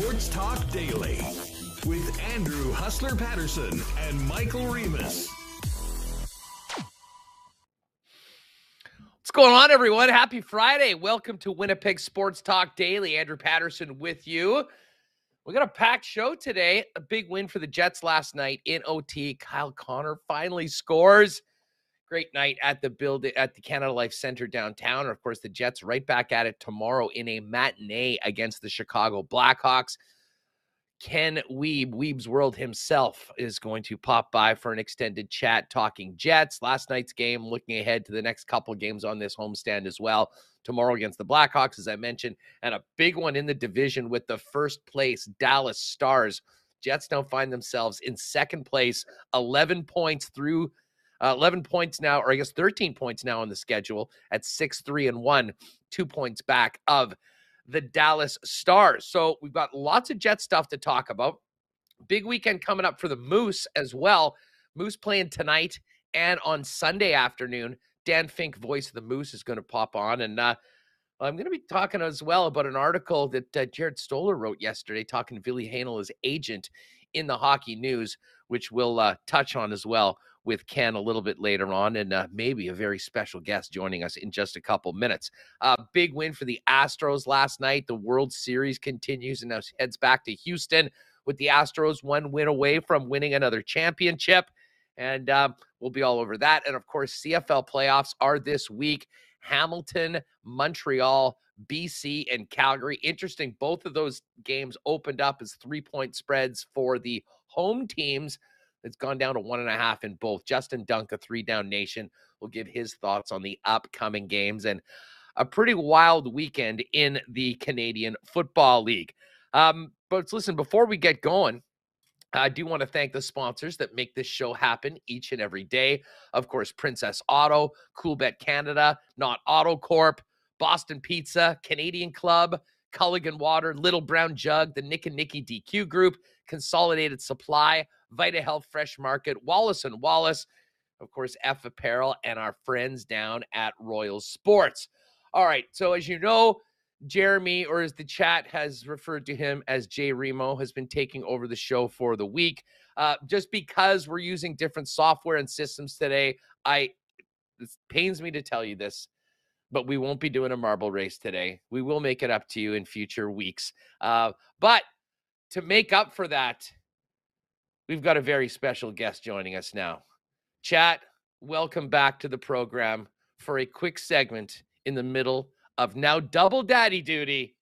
Sports Talk Daily with Andrew Hustler Patterson and Michael Remus. What's going on, everyone? Happy Friday. Welcome to Winnipeg Sports Talk Daily. Andrew Patterson with you. We got a packed show today. A big win for the Jets last night in OT. Kyle Connor finally scores. Great night at the building at the Canada Life Center downtown. Of course, the Jets right back at it tomorrow in a matinee against the Chicago Blackhawks. Ken Wiebe, Wiebe's World himself, is going to pop by for an extended chat talking Jets. Last night's game, looking ahead to the next couple games on this homestand as well. Tomorrow against the Blackhawks, as I mentioned, and a big one in the division with the first place Dallas Stars. Jets now find themselves in second place, 13 points now on the schedule at 6-3-1, 2 points back of the Dallas Stars. So we've got lots of Jet stuff to talk about. Big weekend coming up for the Moose as well. Moose playing tonight and on Sunday afternoon. Dan Fink, voice of the Moose, is going to pop on. And I'm going to be talking as well about an article that Jared Stoller wrote yesterday talking to Ville Heinola's agent in the Hockey News, which we'll touch on as well with Ken a little bit later on, and maybe a very special guest joining us in just a couple minutes. Big win for the Astros last night. The World Series continues and now heads back to Houston with the Astros one win away from winning another championship, and we'll be all over that. And, of course, CFL playoffs are this week. Hamilton, Montreal, BC, and Calgary. Interesting. Both of those games opened up as three-point spreads for the home teams. It's gone down to 1.5 in both. Justin Dunk, a Three Down Nation, will give his thoughts on the upcoming games and a pretty wild weekend in the Canadian Football League. But listen, before we get going, I do want to thank the sponsors that make this show happen each and every day. Of course, Princess Auto, Coolbet Canada, Not Auto Corp, Boston Pizza, Canadian Club, Culligan Water, Little Brown Jug, the Nick and Nicky DQ Group, Consolidated Supply, Vita Health Fresh Market, Wallace & Wallace, of course, F Apparel, and our friends down at Royal Sports. All right, so as you know, Jeremy, or as the chat has referred to him as Jay Remo, has been taking over the show for the week. Just because we're using different software and systems today, it pains me to tell you this, but we won't be doing a marble race today. We will make it up to you in future weeks. But to make up for that, we've got a very special guest joining us now. Chat, welcome back to the program for a quick segment in the middle of now double daddy duty,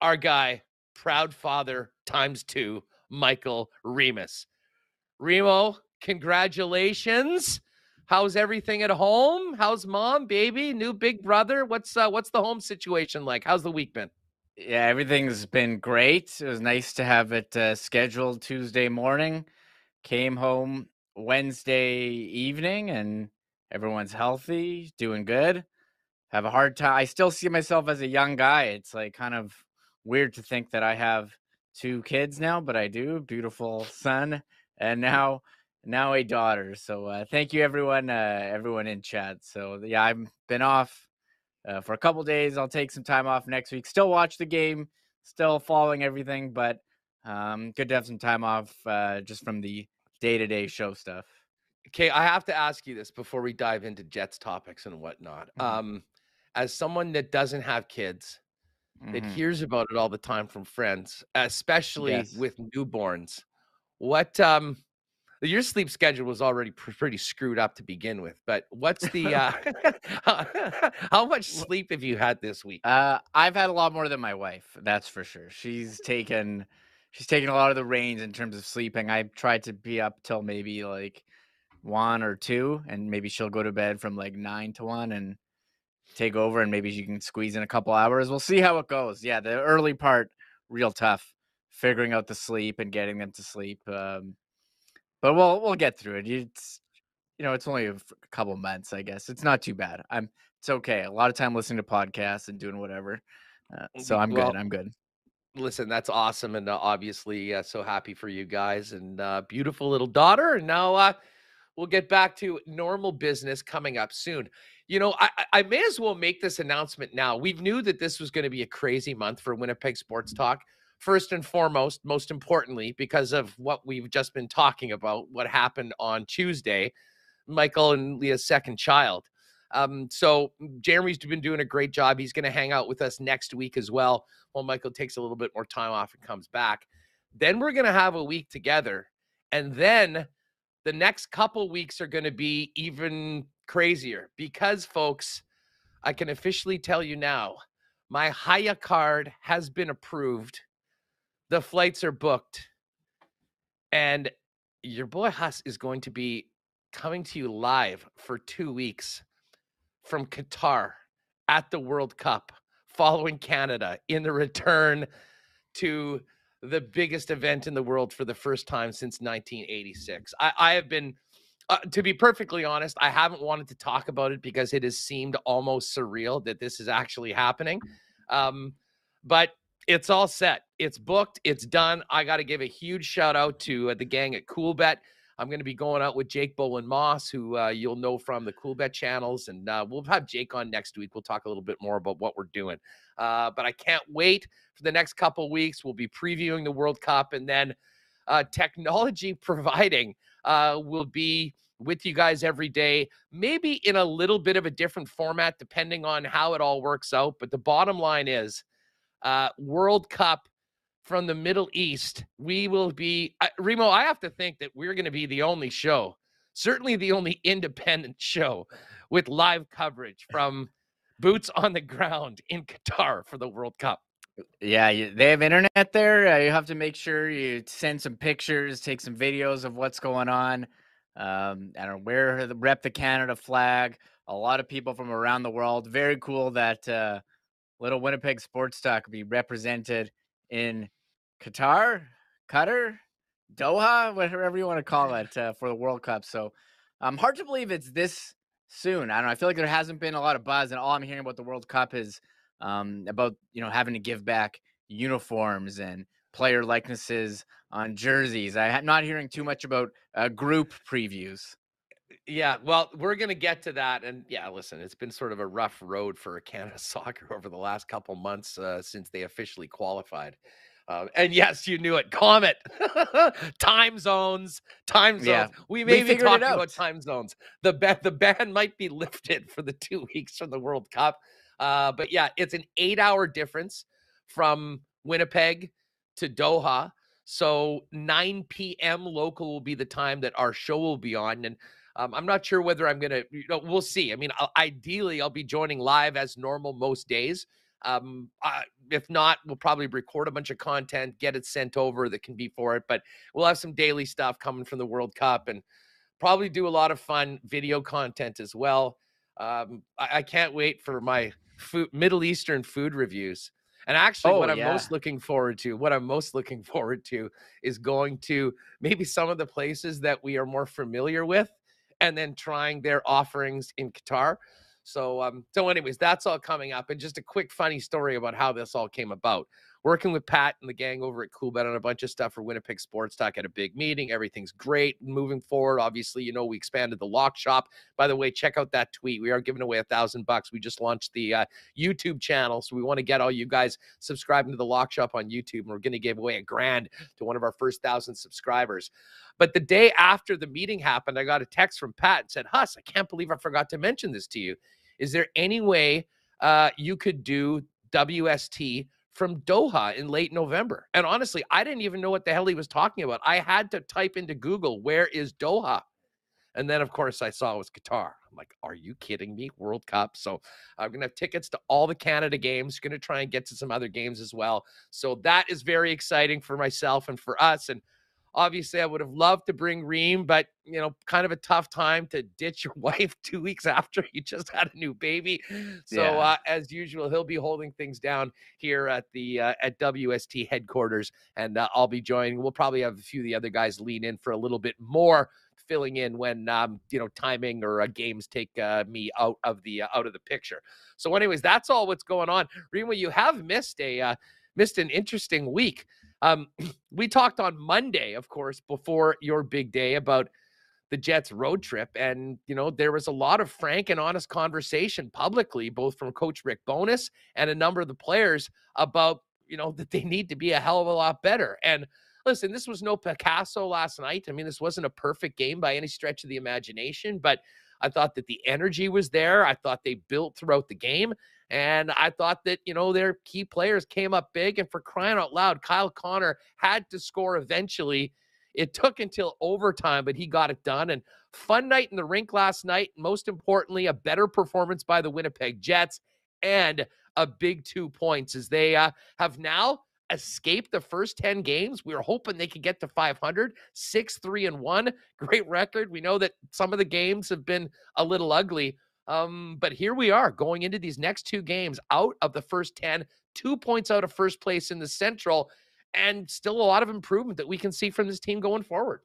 our guy, proud father ×2, Michael Remus. Remo, congratulations. How's everything at home? How's mom, baby, new big brother? What's the home situation like? How's the week been? Yeah, everything's been great. It was nice to have it scheduled Tuesday morning. Came home Wednesday evening, and everyone's healthy, doing good. Have a hard time. I still see myself as a young guy. It's like kind of weird to think that I have two kids now, but I do. Beautiful son, and now a daughter. So thank you, everyone in chat. So yeah, I've been off for a couple days. I'll take some time off next week. Still watch the game, still following everything, but good to have some time off just from the day-to-day show stuff. Okay, I have to ask you this before we dive into Jets topics and whatnot. As someone that doesn't have kids, that hears about it all the time from friends, especially with newborns, your sleep schedule was already pretty screwed up to begin with, but what's the, how much sleep have you had this week? I've had a lot more than my wife. That's for sure. She's taken a lot of the reins in terms of sleeping. I tried to be up till maybe like 1 or 2, and maybe she'll go to bed from like 9 to 1 and take over, and maybe she can squeeze in a couple hours. We'll see how it goes. Yeah, the early part, real tough, figuring out the sleep and getting them to sleep. But we'll get through it. It's, you know, it's only a couple months, I guess. It's not too bad. It's okay. A lot of time listening to podcasts and doing whatever. So I'm good. I'm good. Listen, that's awesome, and obviously so happy for you guys, and beautiful little daughter. And now we'll get back to normal business coming up soon. You know, I may as well make this announcement now. We knew that this was going to be a crazy month for Winnipeg Sports Talk, first and foremost, most importantly, because of what we've just been talking about, what happened on Tuesday, Michael and Leah's second child. So Jeremy's been doing a great job. He's going to hang out with us next week as well while Michael takes a little bit more time off and comes back. Then we're going to have a week together. And then the next couple weeks are going to be even crazier because, folks, I can officially tell you now, my Haya card has been approved. The flights are booked. And your boy Huss is going to be coming to you live for 2 weeks from Qatar at the World Cup, following Canada in the return to the biggest event in the world for the first time since 1986. I have been, to be perfectly honest, I haven't wanted to talk about it because it has seemed almost surreal that this is actually happening. But it's all set. It's booked. It's done. I got to give a huge shout out to the gang at Coolbet. I'm going to be going out with Jake Bowen Moss, who you'll know from the Coolbet channels. And we'll have Jake on next week. We'll talk a little bit more about what we're doing. But I can't wait for the next couple of weeks. We'll be previewing the World Cup. And then technology providing will be with you guys every day, maybe in a little bit of a different format, depending on how it all works out. But the bottom line is World Cup from the Middle East, we will be, Remo, I have to think that we're going to be the only show, certainly the only independent show with live coverage from boots on the ground in Qatar for the World Cup. Yeah, they have internet there. You have to make sure you send some pictures, take some videos of what's going on. I don't know, wear the rep the Canada flag. A lot of people from around the world. Very cool that little Winnipeg sports talk will be represented in Qatar, Qatar, Doha, whatever you want to call it, for the World Cup. So hard to believe it's this soon. I don't know. I feel like there hasn't been a lot of buzz, and all I'm hearing about the World Cup is about, you know, having to give back uniforms and player likenesses on jerseys. I'm not hearing too much about group previews. Yeah, well, we're going to get to that. And yeah, listen, it's been sort of a rough road for Canada soccer over the last couple months since they officially qualified. And yes, you knew it. Comment. Time zones. Yeah. We may be talking about time zones. The ban might be lifted for the 2 weeks from the World Cup. But yeah, it's an 8-hour difference from Winnipeg to Doha. So 9 p.m. local will be the time that our show will be on. And I'm not sure whether I'm going to, you know, we'll see. I mean, ideally, I'll be joining live as normal most days. If not, we'll probably record a bunch of content, get it sent over that can be for it. But we'll have some daily stuff coming from the World Cup and probably do a lot of fun video content as well. I can't wait for my food, Middle Eastern food reviews. And actually, what I'm most looking forward to is going to maybe some of the places that we are more familiar with, and then trying their offerings in Qatar. So anyways, that's all coming up. And just a quick funny story about how this all came about. Working with Pat and the gang over at Coolbet on a bunch of stuff for Winnipeg Sports Talk at a big meeting. Everything's great. Moving forward, obviously, you know, we expanded the lock shop. By the way, check out that tweet. We are giving away $1,000. We just launched the YouTube channel. So we want to get all you guys subscribing to the lock shop on YouTube. And we're going to give away $1,000 to one of our first 1,000 subscribers. But the day after the meeting happened, I got a text from Pat and said, Huss, I can't believe I forgot to mention this to you. Is there any way you could do WST from Doha in late November? And honestly, I didn't even know what the hell he was talking about. I had to type into Google, where is Doha? And then, of course, I saw it was Qatar. I'm like, are you kidding me? World Cup. So I'm going to have tickets to all the Canada games. Going to try and get to some other games as well. So that is very exciting for myself and for us. And obviously, I would have loved to bring Reem, but, you know, kind of a tough time to ditch your wife 2 weeks after you just had a new baby. So yeah. As usual, he'll be holding things down here at the at WST headquarters, and I'll be joining. We'll probably have a few of the other guys lean in for a little bit more, filling in when timing or games take me out of the picture. So, anyways, that's all what's going on. Reem, you have missed an interesting week. We talked on Monday, of course, before your big day about the Jets road trip. And, you know, there was a lot of frank and honest conversation publicly, both from Coach Rick Bowness and a number of the players about you know, that they need to be a hell of a lot better. And listen, this was no Picasso last night. I mean, this wasn't a perfect game by any stretch of the imagination, but I thought that the energy was there. I thought they built throughout the game. And I thought that, you know, their key players came up big. And for crying out loud, Kyle Connor had to score eventually. It took until overtime, but he got it done. And fun night in the rink last night. Most importantly, a better performance by the Winnipeg Jets and a big 2 points as they have now escaped the first 10 games. We were hoping they could get to 500, 6-3-1. Great record. We know that some of the games have been a little ugly, but here we are going into these next two games out of the first 10, 2 points out of first place in the Central, and still a lot of improvement that we can see from this team going forward.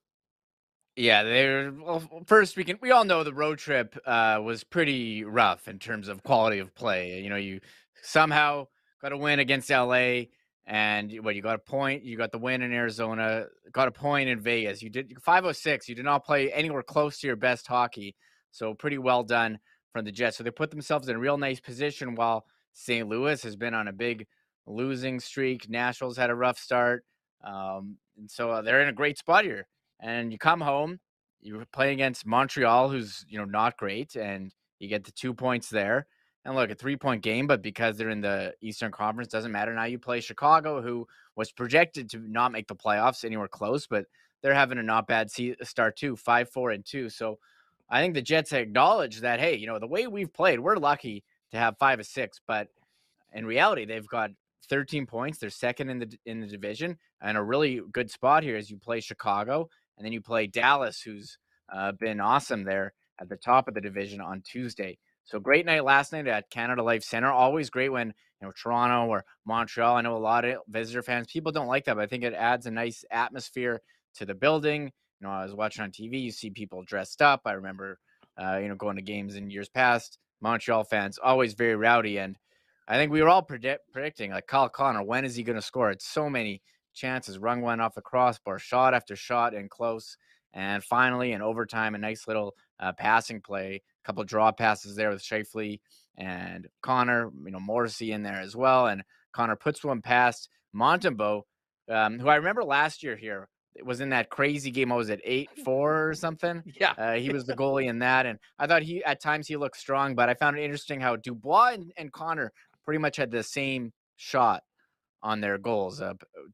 Yeah, we all know the road trip was pretty rough in terms of quality of play. You know, you somehow got a win against LA. And you got a point, you got the win in Arizona, got a point in Vegas. You did 506. You did not play anywhere close to your best hockey. So pretty well done from the Jets. So they put themselves in a real nice position while St. Louis has been on a big losing streak. Nationals had a rough start. And so they're in a great spot here. And you come home, you play against Montreal, who's, you know, not great. And you get the 2 points there. And look, a three-point game, but because they're in the Eastern Conference, doesn't matter. Now you play Chicago, who was projected to not make the playoffs anywhere close, but they're having a not bad start too, 5-4-2. So I think the Jets acknowledge that, hey, you know, the way we've played, we're lucky to have 5 or 6, but in reality, they've got 13 points. They're second in the division, and a really good spot here as you play Chicago, and then you play Dallas, who's been awesome there at the top of the division on Tuesday. So great night last night at Canada Life Center. Always great when, you know, Toronto or Montreal. I know a lot of visitor fans, people don't like that, but I think it adds a nice atmosphere to the building. You know, I was watching on TV, you see people dressed up. I remember, you know, going to games in years past. Montreal fans always very rowdy. And I think we were all predicting, like, Kyle Connor, when is he going to score? It's so many chances, rung one off the crossbar, shot after shot and close. And finally, in overtime, a nice little passing play. A couple of draw passes there with Scheifele and Connor, you know, Morrissey in there as well. And Connor puts one past Montembeault, who I remember last year here. It was in that crazy game. I was at 8-4 or something. Yeah. He was the goalie in that. And I thought at times he looked strong, but I found it interesting how Dubois and Connor pretty much had the same shot on their goals.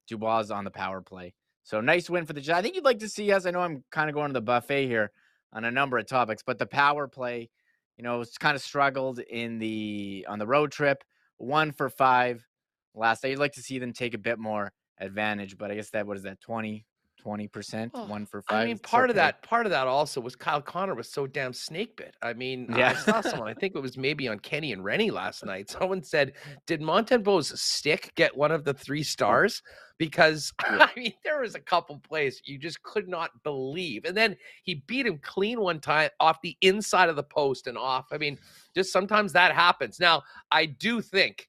Dubois on the power play. So nice win for the Jets. I think you'd like to see us. I know I'm kind of going to the buffet here on a number of topics, but the power play, you know, it's kind of struggled on the road trip. 1 for 5 last night. You'd like to see them take a bit more advantage, but I guess that, what is that, 20%, 1 for 5. I mean, part of that also was Kyle Connor was so damn snake bit. I mean, yeah. I saw someone, I think it was maybe on Kenny and Rennie last night. Someone said, did Montembeault's stick get one of the 3 stars? Because I mean, there was a couple plays you just could not believe. And then he beat him clean one time off the inside of the post and off. I mean, just sometimes that happens. Now I do think,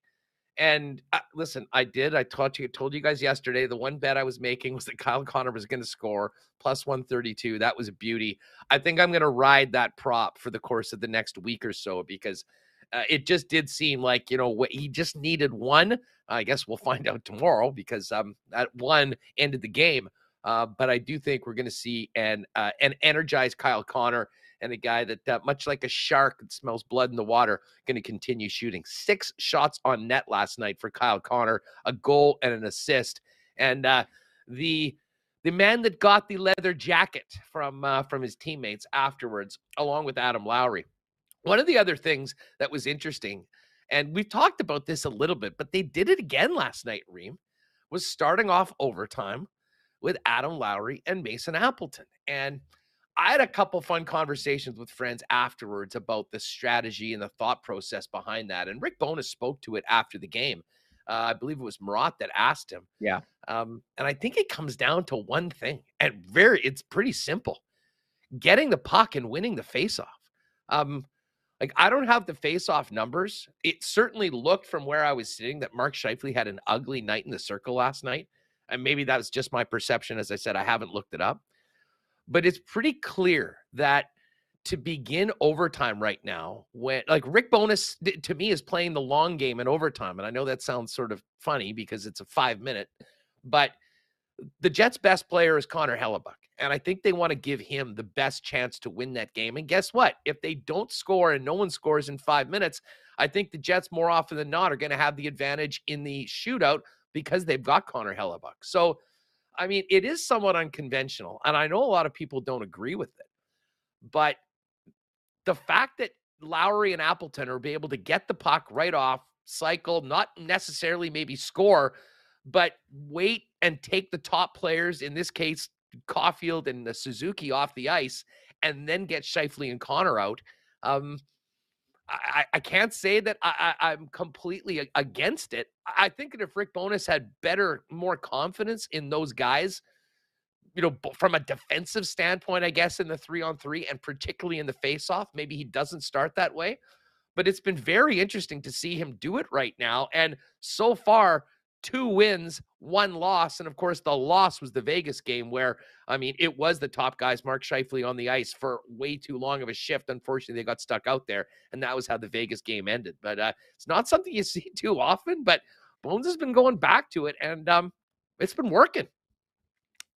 and listen, I told you guys yesterday, the one bet I was making was that Kyle Connor was going to score plus 132. That was a beauty. I think I'm going to ride that prop for the course of the next week or so, because it just did seem like, you know, he just needed one. I guess we'll find out tomorrow, because that one ended the game. But I do think we're going to see an energized Kyle Connor, and a guy that, much like a shark that smells blood in the water, going to continue shooting. 6 shots on net last night for Kyle Connor, a goal and an assist. And the man that got the leather jacket from his teammates afterwards, along with Adam Lowry. One of the other things that was interesting, and we've talked about this a little bit, but they did it again last night, Reem, was starting off overtime with Adam Lowry and Mason Appleton. And I had a couple fun conversations with friends afterwards about the strategy and the thought process behind that. And Rick Bowness spoke to it after the game. I believe it was Marat that asked him. Yeah. And I think it comes down to one thing, and it's pretty simple: getting the puck and winning the faceoff. Like, I don't have the faceoff numbers. It certainly looked from where I was sitting that Mark Scheifele had an ugly night in the circle last night. And maybe that was just my perception. As I said, I haven't looked it up. But it's pretty clear that to begin overtime right now, when like Rick Bowness to me is playing the long game in overtime. And I know that sounds sort of funny because it's a 5-minute, but the Jets' best player is Connor Hellebuyck. And I think they want to give him the best chance to win that game. And guess what? If they don't score and no one scores in 5 minutes, I think the Jets more often than not are going to have the advantage in the shootout because they've got Connor Hellebuyck. So, I mean, it is somewhat unconventional. And I know a lot of people don't agree with it. But the fact that Lowry and Appleton are able to get the puck right off, cycle, not necessarily maybe score, but wait and take the top players, in this case, Caulfield and the Suzuki, off the ice, and then get Scheifele and Connor out. I can't say that I'm completely against it. I think that if Rick Bowness had better, more confidence in those guys, you know, from a defensive standpoint, I guess, in the 3-on-3 and particularly in the face-off, maybe he doesn't start that way. But it's been very interesting to see him do it right now. And so far, 2 wins, 1 loss. And of course, the loss was the Vegas game where, I mean, it was the top guys, Mark Scheifele, on the ice for way too long of a shift. Unfortunately, they got stuck out there, and that was how the Vegas game ended. But it's not something you see too often, but Bones has been going back to it, and it's been working.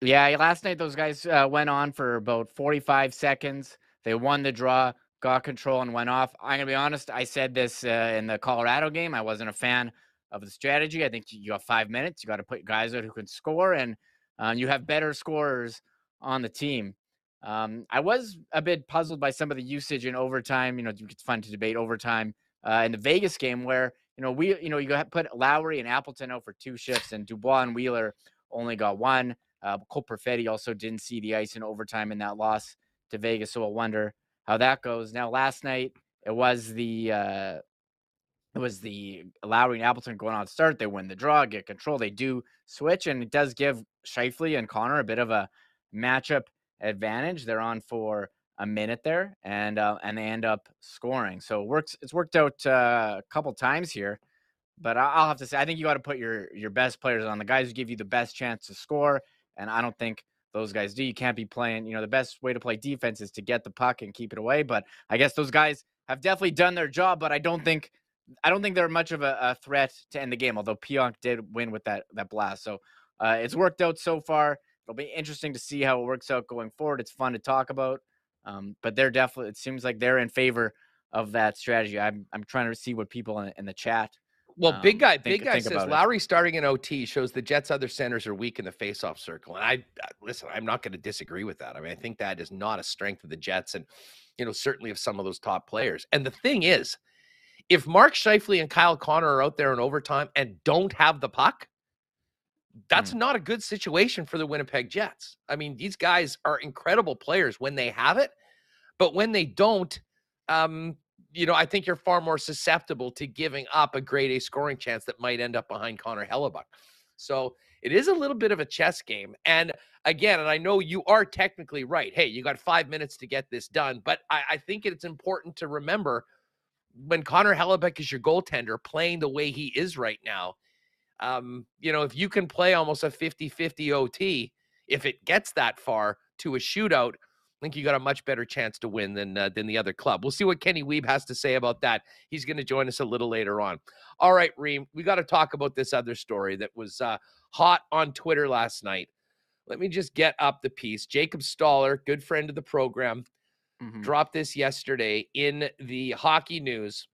Yeah, last night those guys went on for about 45 seconds. They won the draw, got control, and went off. I'm going to be honest, I said this in the Colorado game. I wasn't a fan of the strategy. I think you got 5 minutes. You got to put guys out who can score, and you have better scorers on the team. I was a bit puzzled by some of the usage in overtime. You know, it's fun to debate overtime in the Vegas game where, you know, you got put Lowry and Appleton out for 2 shifts, and Dubois and Wheeler only got 1. Cole Perfetti also didn't see the ice in overtime in that loss to Vegas, so we'll wonder how that goes. Now, last night, it was the Lowry and Appleton going on start. They win the draw, get control. They do switch, and it does give Scheifele and Connor a bit of a matchup advantage. They're on for a minute there, and they end up scoring. So it works. It's worked out a couple times here. But I'll have to say, I think you got to put your best players on, the guys who give you the best chance to score. And I don't think those guys do. You can't be playing, you know, the best way to play defense is to get the puck and keep it away. But I guess those guys have definitely done their job, but I don't think they're much of a threat to end the game, although Pionk did win with that blast. So it's worked out so far. It'll be interesting to see how it works out going forward. It's fun to talk about, but it seems like they're in favor of that strategy. I'm trying to see what people in the chat. Well, big guy says Lowry starting in OT shows the Jets' other centers are weak in the faceoff circle. And listen, I'm not going to disagree with that. I mean, I think that is not a strength of the Jets, and, you know, certainly of some of those top players. And the thing is, if Mark Scheifele and Kyle Connor are out there in overtime and don't have the puck, that's not a good situation for the Winnipeg Jets. I mean, these guys are incredible players when they have it, but when they don't, you know, I think you're far more susceptible to giving up a grade A scoring chance that might end up behind Connor Hellebuyck. So it is a little bit of a chess game. And again, and I know you are technically right. Hey, you got 5 minutes to get this done. But I think it's important to remember, when Connor Hellebuyck is your goaltender playing the way he is right now, you know, if you can play almost a 50-50 OT, if it gets that far to a shootout, I think you got a much better chance to win than the other club. We'll see what Kenny Wiebe has to say about that. He's going to join us a little later on. All right, Reem, we got to talk about this other story that was hot on Twitter last night. Let me just get up the piece. Jacob Stoller, good friend of the program, dropped this yesterday in the Hockey News.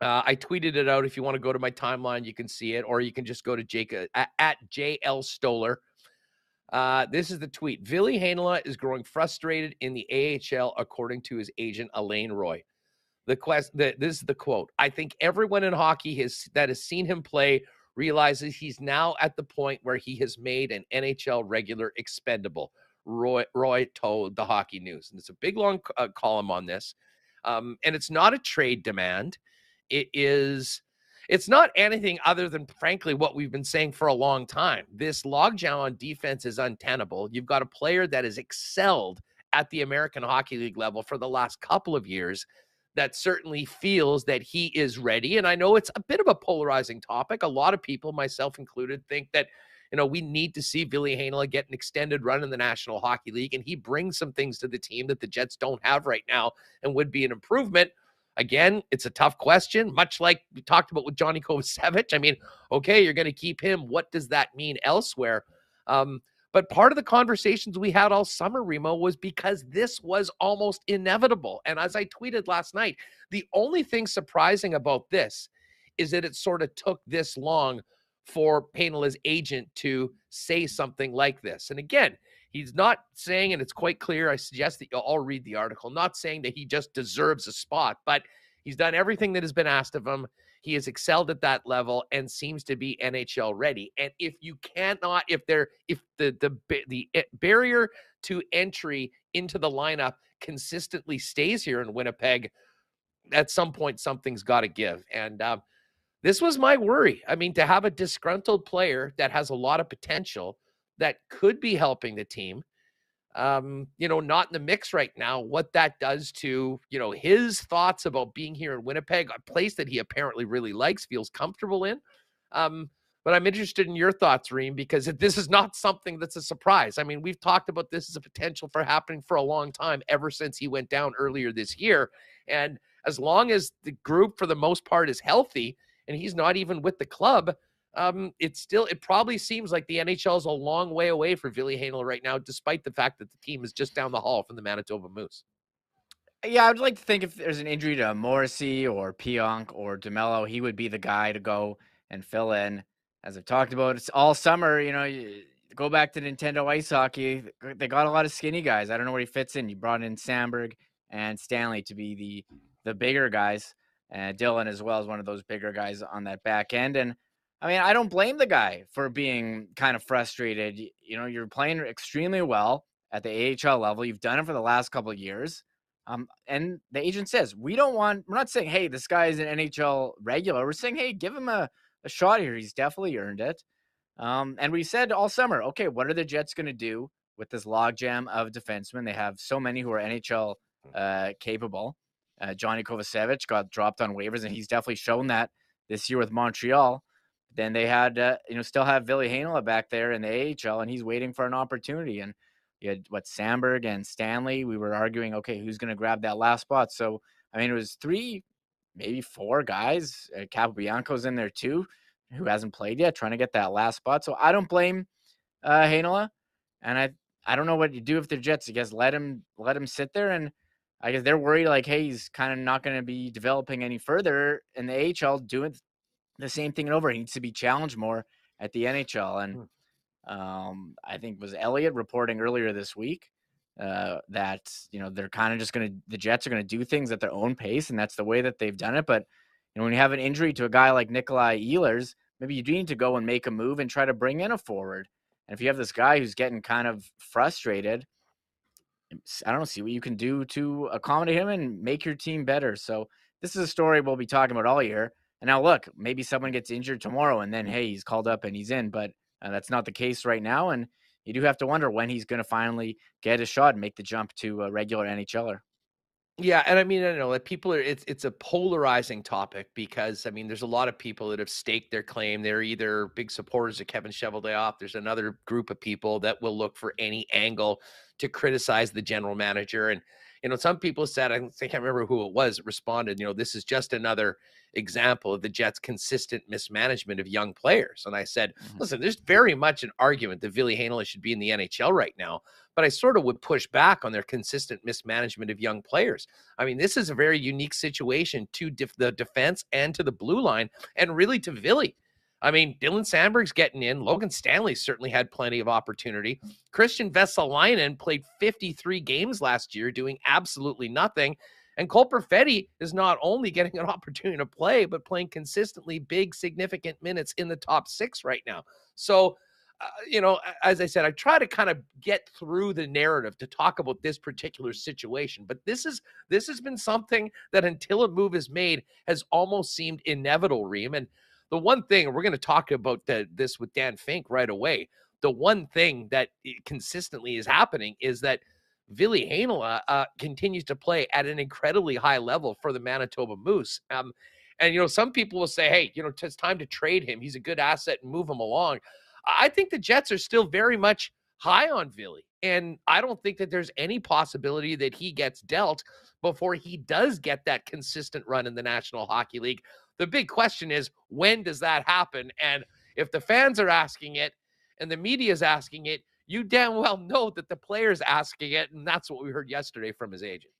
I tweeted it out. If you want to go to my timeline, you can see it, or you can just go to Jacob at JL Stoller. This is the tweet. Ville Heinola is growing frustrated in the AHL, according to his agent, Allain Roy. This is the quote. I think everyone in hockey that has seen him play realizes he's now at the point where he has made an NHL regular expendable, Roy told the Hockey News. And it's a big, long column on this. And it's not a trade demand. It's not anything other than, frankly, what we've been saying for a long time. This logjam on defense is untenable. You've got a player that has excelled at the American Hockey League level for the last couple of years that certainly feels that he is ready. And I know it's a bit of a polarizing topic. A lot of people, myself included, think that, you know, we need to see Ville Heinola get an extended run in the National Hockey League, and he brings some things to the team that the Jets don't have right now and would be an improvement. Again, it's a tough question, much like we talked about with Johnny Kovacevic. I mean, okay, you're going to keep him. What does that mean elsewhere? But part of the conversations we had all summer, Remo, was because this was almost inevitable. And as I tweeted last night, the only thing surprising about this is that it sort of took this long for Heinola's agent to say something like this. And again, he's not saying, and it's quite clear, I suggest that you all read the article, not saying that he just deserves a spot, but he's done everything that has been asked of him. He has excelled at that level and seems to be NHL ready. And if you cannot, if the barrier to entry into the lineup consistently stays here in Winnipeg, at some point something's got to give. And this was my worry. I mean, to have a disgruntled player that has a lot of potential that could be helping the team, you know, not in the mix right now, what that does to, you know, his thoughts about being here in Winnipeg, a place that he apparently really likes, feels comfortable in. But I'm interested in your thoughts, Reem, because this is not something that's a surprise. I mean, we've talked about this as a potential for happening for a long time, ever since he went down earlier this year. And as long as the group, for the most part, is healthy and he's not even with the club, it probably seems like the NHL is a long way away for Ville Heinola right now, despite the fact that the team is just down the hall from the Manitoba Moose. Yeah, I would like to think if there's an injury to Morrissey or Pionk or DeMello, he would be the guy to go and fill in. As I've talked about, it's all summer, you know, you go back to Nintendo Ice Hockey. They got a lot of skinny guys. I don't know where he fits in. You brought in Samberg and Stanley to be the bigger guys. And Dylan as well as one of those bigger guys on that back end. And I mean, I don't blame the guy for being kind of frustrated. You know, you're playing extremely well at the AHL level. You've done it for the last couple of years. And the agent says, we're not saying, hey, this guy is an NHL regular. We're saying, hey, give him a shot here. He's definitely earned it. And we said all summer, okay, what are the Jets going to do with this logjam of defensemen? They have so many who are NHL capable. Johnny Kovacevic got dropped on waivers, and he's definitely shown that this year with Montreal. Then they had, still have Ville Heinola back there in the AHL, and he's waiting for an opportunity. And you had, Samberg and Stanley, we were arguing, okay, who's going to grab that last spot? So, I mean, it was three, maybe four guys. Capobianco's in there too, who hasn't played yet, trying to get that last spot. So I don't blame Heinola, and I don't know what you do if they're Jets. I guess let him sit there, and I guess they're worried, like, hey, he's kind of not going to be developing any further in the AHL, doing the same thing and over. He needs to be challenged more at the NHL. And I think was Elliott reporting earlier this week that, you know, they're kind of just going to, the Jets are going to do things at their own pace, and that's the way that they've done it. But, you know, when you have an injury to a guy like Nikolai Ehlers, maybe you do need to go and make a move and try to bring in a forward. And if you have this guy who's getting kind of frustrated, I don't see what you can do to accommodate him and make your team better. So this is a story we'll be talking about all year. And now look, maybe someone gets injured tomorrow and then, hey, he's called up and he's in, but that's not the case right now. And you do have to wonder when he's going to finally get a shot and make the jump to a regular NHLer. Yeah. And I mean, I know that people are, it's a polarizing topic because, I mean, there's a lot of people that have staked their claim. They're either big supporters of Kevin Cheveldayoff. There's another group of people that will look for any angle to criticize the general manager. And, you know, some people said, I think I remember who it was, responded, you know, this is just another example of the Jets' consistent mismanagement of young players. And I said, listen, there's very much an argument that Ville Heinola should be in the NHL right now, but I sort of would push back on their consistent mismanagement of young players. I mean, this is a very unique situation to the defense and to the blue line and really to Ville. I mean, Dylan Samberg's getting in. Logan Stanley certainly had plenty of opportunity. Christian Vesalainen played 53 games last year doing absolutely nothing. And Cole Perfetti is not only getting an opportunity to play, but playing consistently big, significant minutes in the top six right now. So, you know, as I said, I try to kind of get through the narrative to talk about this particular situation. But this has been something that until a move is made has almost seemed inevitable, Reem. And the one thing, we're going to talk about this with Dan Fink right away, the one thing that consistently is happening is that Ville Heinola continues to play at an incredibly high level for the Manitoba Moose. And, you know, some people will say, hey, you know, it's time to trade him. He's a good asset and move him along. I think the Jets are still very much high on Ville, and I don't think that there's any possibility that he gets dealt before he does get that consistent run in the National Hockey League. The big question is, when does that happen? And if the fans are asking it and the media is asking it, you damn well know that the player's asking it, and that's what we heard yesterday from his agent.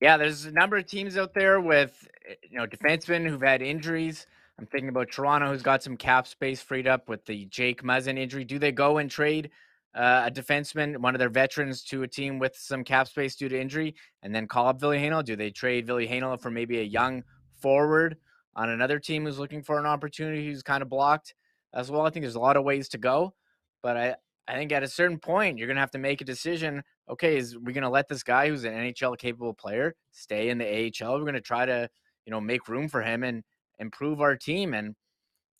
Yeah, there's a number of teams out there with, you know, defensemen who've had injuries. I'm thinking about Toronto, who's got some cap space freed up with the Jake Muzzin injury. Do they go and trade a defenseman, one of their veterans, to a team with some cap space due to injury, and then call up Ville Heinola? Do they trade Ville Heinola for maybe a young forward on another team who's looking for an opportunity, who's kind of blocked as well? I think there's a lot of ways to go, but I think at a certain point, you're going to have to make a decision. Okay, is we going to let this guy who's an NHL-capable player stay in the AHL? We're going to try to, you know, make room for him and improve our team. And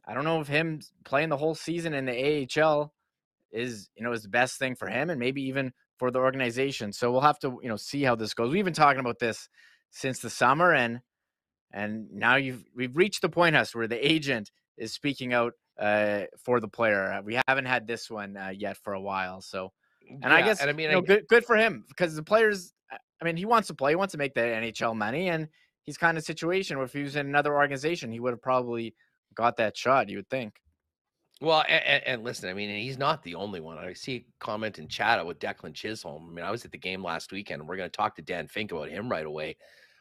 I don't know if him playing the whole season in the AHL is, you know, is the best thing for him and maybe even for the organization. So we'll have to, you know, see how this goes. We've been talking about this since the summer, and now we've reached the point, Hus, where the agent is speaking out for the player. We haven't had this one yet for a while. So, and yeah, I guess, and I mean, you know, good for him, because the players, I mean, he wants to play, he wants to make that NHL money, and he's kind of situation where if he was in another organization, he would have probably got that shot, you would think. Well, and listen, I mean, he's not the only one. I see a comment in chat with Declan Chisholm. I mean, I was at the game last weekend, and we're going to talk to Dan Fink about him right away.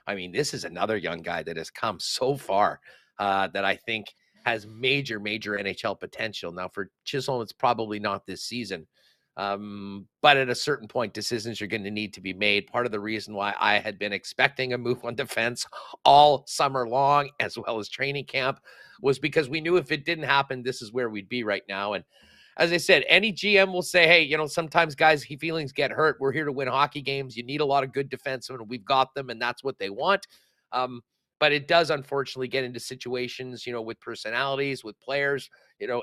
I mean, this is another young guy that has come so far that I think has major NHL potential. Now, for Chisholm, it's probably not this season. But at a certain point, decisions are going to need to be made. Part of the reason why I had been expecting a move on defense all summer long, as well as training camp, was because we knew if it didn't happen, this is where we'd be right now. And as I said, any GM will say, hey, you know, sometimes guys, he feelings get hurt. We're here to win hockey games. You need a lot of good defensemen. We've got them, and that's what they want. But it does, unfortunately, get into situations, you know, with personalities, with players, you know,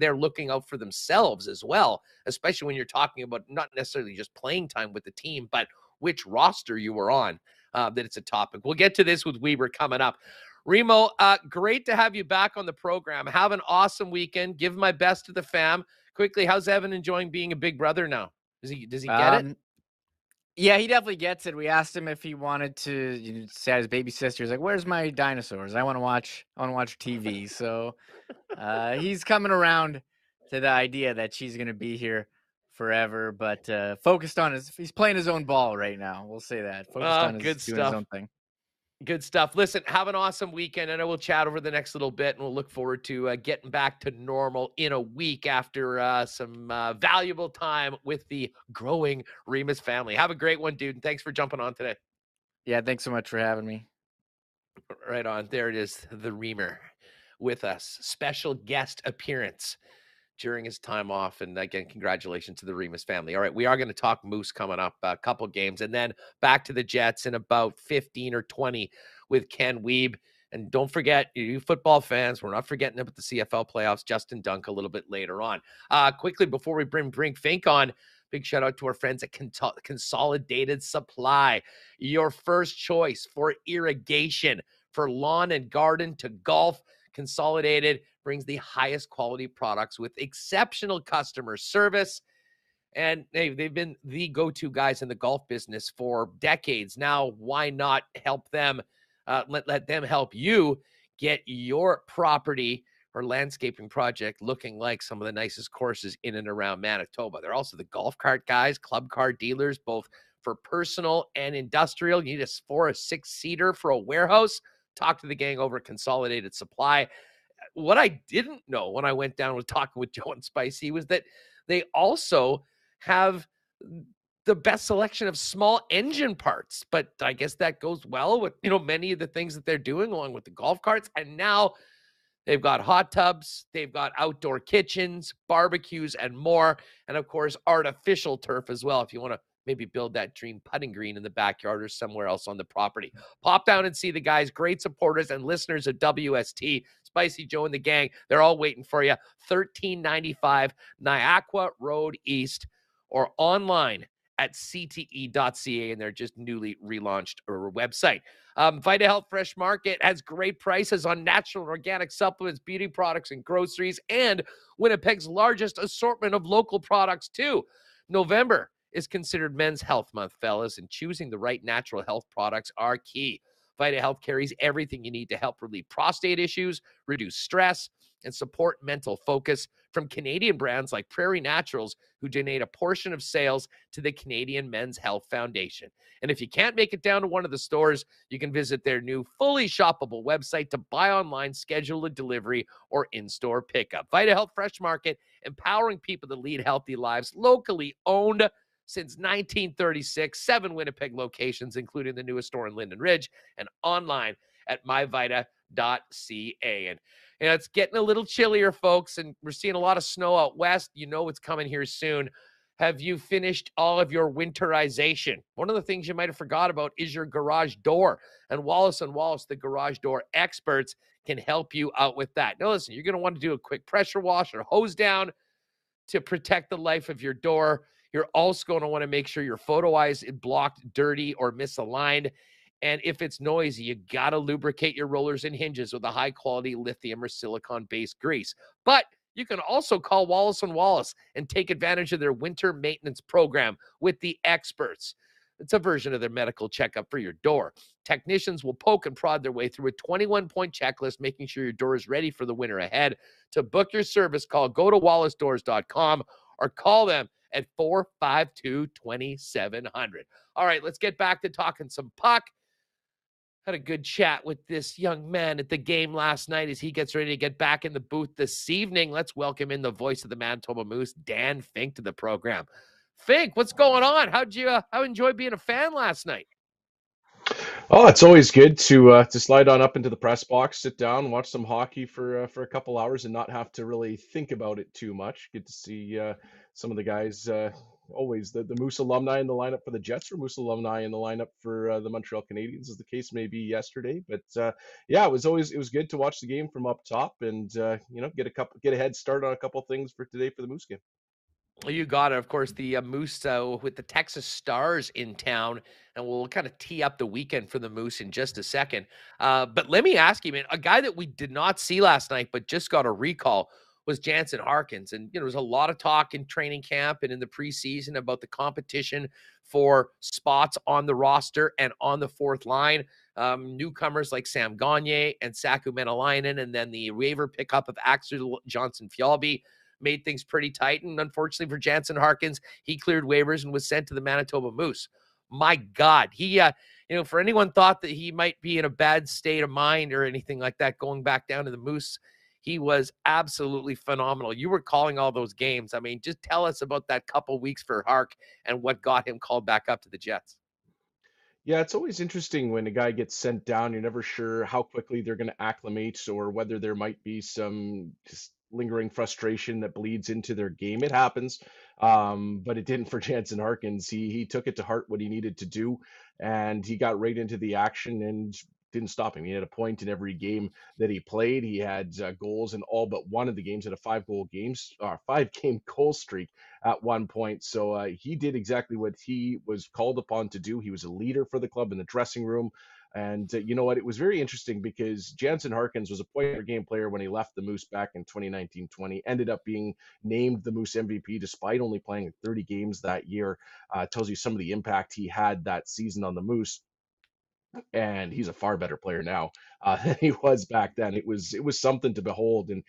they're looking out for themselves as well, especially when you're talking about not necessarily just playing time with the team, but which roster you were on, that it's a topic. We'll get to this with Weber coming up. Remo, great to have you back on the program. Have an awesome weekend. Give my best to the fam. Quickly, how's Evan enjoying being a big brother now? Does he get it? Yeah, he definitely gets it. We asked him if he wanted to, you know, say his baby sister. He's like, "Where's my dinosaurs? I want to watch TV." So he's coming around to the idea that she's going to be here forever, but focused on he's playing his own ball right now. We'll say that. Focused on doing his own thing. Good stuff. Listen, have an awesome weekend, and I will chat over the next little bit, and we'll look forward to getting back to normal in a week after some valuable time with the growing Remus family. Have a great one, dude, and thanks for jumping on today. Yeah, thanks so much for having me. Right on. There it is, the Reamer with us. Special guest appearance during his time off, and again, congratulations to the Remus family. All right, we are going to talk Moose coming up, a couple games, and then back to the Jets in about 15 or 20 with Ken Wiebe. And don't forget, you football fans, we're not forgetting about the CFL playoffs, Justin Dunk a little bit later on. Quickly, before we bring Fink on, big shout out to our friends at Consolidated Supply, your first choice for irrigation, for lawn and garden to golf. Consolidated brings the highest quality products with exceptional customer service. And they've been the go-to guys in the golf business for decades. Now, why not help them? Let them help you get your property or landscaping project looking like some of the nicest courses in and around Manitoba. They're also the golf cart guys, club car dealers, both for personal and industrial. You need a 4 or 6-seater for a warehouse. Talk to the gang over at Consolidated Supply. What I didn't know when I went down with talking with Joe and Spicy was that they also have the best selection of small engine parts. But I guess that goes well with, you know, many of the things that they're doing along with the golf carts. And now they've got hot tubs, they've got outdoor kitchens, barbecues, and more. And of course, artificial turf as well, if you want to maybe build that dream putting green in the backyard or somewhere else on the property. Pop down and see the guys, great supporters and listeners of WST. Spicy Joe and the gang, they're all waiting for you. 1395 Niagara Road East, or online at cte.ca and their just newly relaunched website. Vita Health Fresh Market has great prices on natural and organic supplements, beauty products, and groceries, and Winnipeg's largest assortment of local products, too. November is considered Men's Health Month, fellas, and choosing the right natural health products are key. Vita Health carries everything you need to help relieve prostate issues, reduce stress, and support mental focus from Canadian brands like Prairie Naturals, who donate a portion of sales to the Canadian Men's Health Foundation. And if you can't make it down to one of the stores, you can visit their new fully shoppable website to buy online, schedule a delivery, or in-store pickup. Vita Health Fresh Market, empowering people to lead healthy lives, locally owned since 1936, 7 Winnipeg locations, including the newest store in Linden Ridge, and online at myvita.ca. And it's getting a little chillier, folks, and we're seeing a lot of snow out west. You know it's coming here soon. Have you finished all of your winterization? One of the things you might have forgot about is your garage door. And Wallace & Wallace, the garage door experts, can help you out with that. Now, listen, you're going to want to do a quick pressure wash or hose down to protect the life of your door. You're also going to want to make sure your photoeyes is blocked, dirty, or misaligned. And if it's noisy, you got to lubricate your rollers and hinges with a high-quality lithium or silicone-based grease. But you can also call Wallace & Wallace and take advantage of their winter maintenance program with the experts. It's a version of their medical checkup for your door. Technicians will poke and prod their way through a 21-point checklist, making sure your door is ready for the winter ahead. To book your service call, go to wallacedoors.com or call them at 452-2700. All right, let's get back to talking some puck. Had a good chat with this young man at the game last night as he gets ready to get back in the booth this evening. Let's welcome in the voice of the Manitoba Moose, Dan Fink, to the program. Fink, what's going on? How'd you enjoy being a fan last night? Oh, it's always good to slide on up into the press box, sit down, watch some hockey for a couple hours, and not have to really think about it too much. Good to see some of the guys. Always the Moose alumni in the lineup for the Jets, or Moose alumni in the lineup for the Montreal Canadiens, as the case may be yesterday. But yeah, it was good to watch the game from up top, and you know, get a head start on a couple things for today for the Moose game. You got it. Of course, the Moose with the Texas Stars in town, and we'll kind of tee up the weekend for the Moose in just a second. But let me ask you, man, a guy that we did not see last night but just got a recall was Jansen Harkins. And, you know, there was a lot of talk in training camp and in the preseason about the competition for spots on the roster and on the fourth line. Newcomers like Sam Gagne and Saku Menelainen, and then the waiver pickup of Axel Johnson-Fjällby made things pretty tight. And unfortunately for Jansen Harkins, he cleared waivers and was sent to the Manitoba Moose. My God, he, you know, for anyone thought that he might be in a bad state of mind or anything like that going back down to the Moose, he was absolutely phenomenal. You were calling all those games. I mean, just tell us about that couple weeks for Hark and what got him called back up to the Jets. Yeah, it's always interesting when a guy gets sent down. You're never sure how quickly they're going to acclimate or whether there might be some just lingering frustration that bleeds into their game. It happens, but it didn't for Jansen Harkins. He took it to heart what he needed to do, and he got right into the action and didn't stop him. He had a point in every game that he played. He had goals in all but one of the games, had a 5-game goal streak at one point. So he did exactly what he was called upon to do. He was a leader for the club in the dressing room. And you know what? It was very interesting because Jansen Harkins was a point-per-game player when he left the Moose back in 2019-20, ended up being named the Moose MVP despite only playing 30 games that year. Tells you some of the impact he had that season on the Moose. And he's a far better player now than he was back then. It was something to behold. And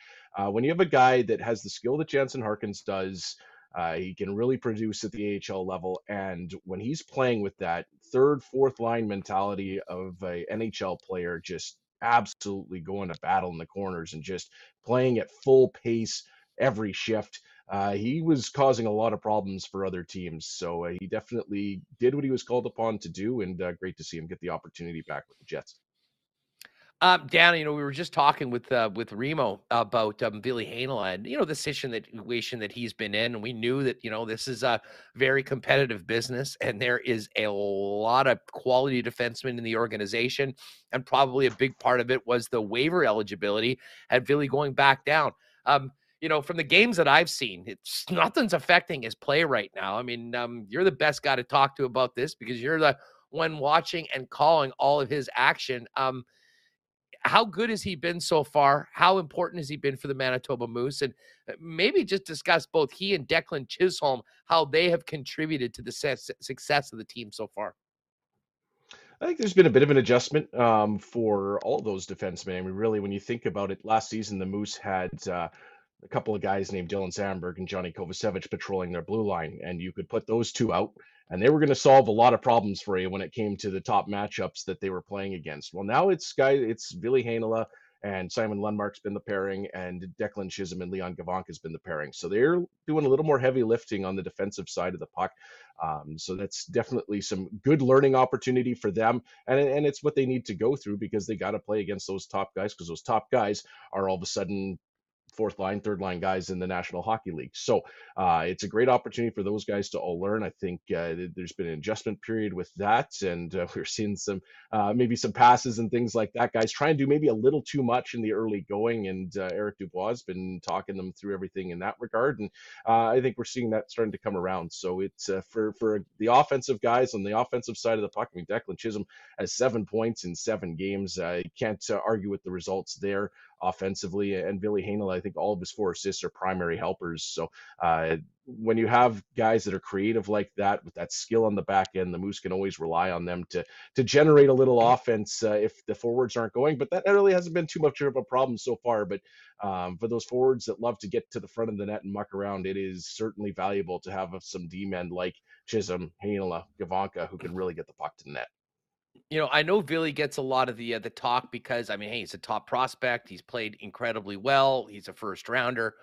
when you have a guy that has the skill that Jansen Harkins does, he can really produce at the AHL level. And when he's playing with that third, fourth line mentality of an NHL player, just absolutely going to battle in the corners and just playing at full pace every shift, he was causing a lot of problems for other teams. So he definitely did what he was called upon to do, and great to see him get the opportunity back with the Jets. Dan, you know, we were just talking with Remo about Ville Heinola and, you know, the situation that he's been in. And we knew that, you know, this is a very competitive business, and there is a lot of quality defensemen in the organization. And probably a big part of it was the waiver eligibility, had Ville going back down. you know, from the games that I've seen, it's nothing's affecting his play right now. I mean, you're the best guy to talk to about this because you're the one watching and calling all of his action. How good has he been so far? How important has he been for the Manitoba Moose? And maybe just discuss both he and Declan Chisholm, how they have contributed to the success of the team so far. I think there's been a bit of an adjustment for all those defensemen. I mean, really, when you think about it, last season, the Moose had a couple of guys named Dylan Samberg and Johnny Kovacevic patrolling their blue line, and you could put those two out, and they were going to solve a lot of problems for you when it came to the top matchups that they were playing against. Well, now it's Ville Heinola and Simon Lundmark's been the pairing, and Declan Chisholm and Leon Gavanka's been the pairing. So they're doing a little more heavy lifting on the defensive side of the puck. So that's definitely some good learning opportunity for them. And it's what they need to go through because they got to play against those top guys because those top guys are all of a sudden fourth line, third line guys in the National Hockey League. So it's a great opportunity for those guys to all learn. I think there's been an adjustment period with that. And we're seeing some, maybe some passes and things like that. Guys trying to do maybe a little too much in the early going. And Eric Dubois has been talking them through everything in that regard. And I think we're seeing that starting to come around. So it's for the offensive guys on the offensive side of the puck. I mean, Declan Chisholm has 7 points in 7 games. You can't argue with the results there offensively. And Ville Heinola, I think all of his 4 assists are primary helpers. So when you have guys that are creative like that, with that skill on the back end, the Moose can always rely on them to generate a little offense if the forwards aren't going. But that really hasn't been too much of a problem so far. But for those forwards that love to get to the front of the net and muck around, it is certainly valuable to have some D-men like Chisholm, Heinola, Gavanka, who can really get the puck to the net. You know, I know Ville gets a lot of the talk because, I mean, hey, he's a top prospect. He's played incredibly well. He's a first-rounder.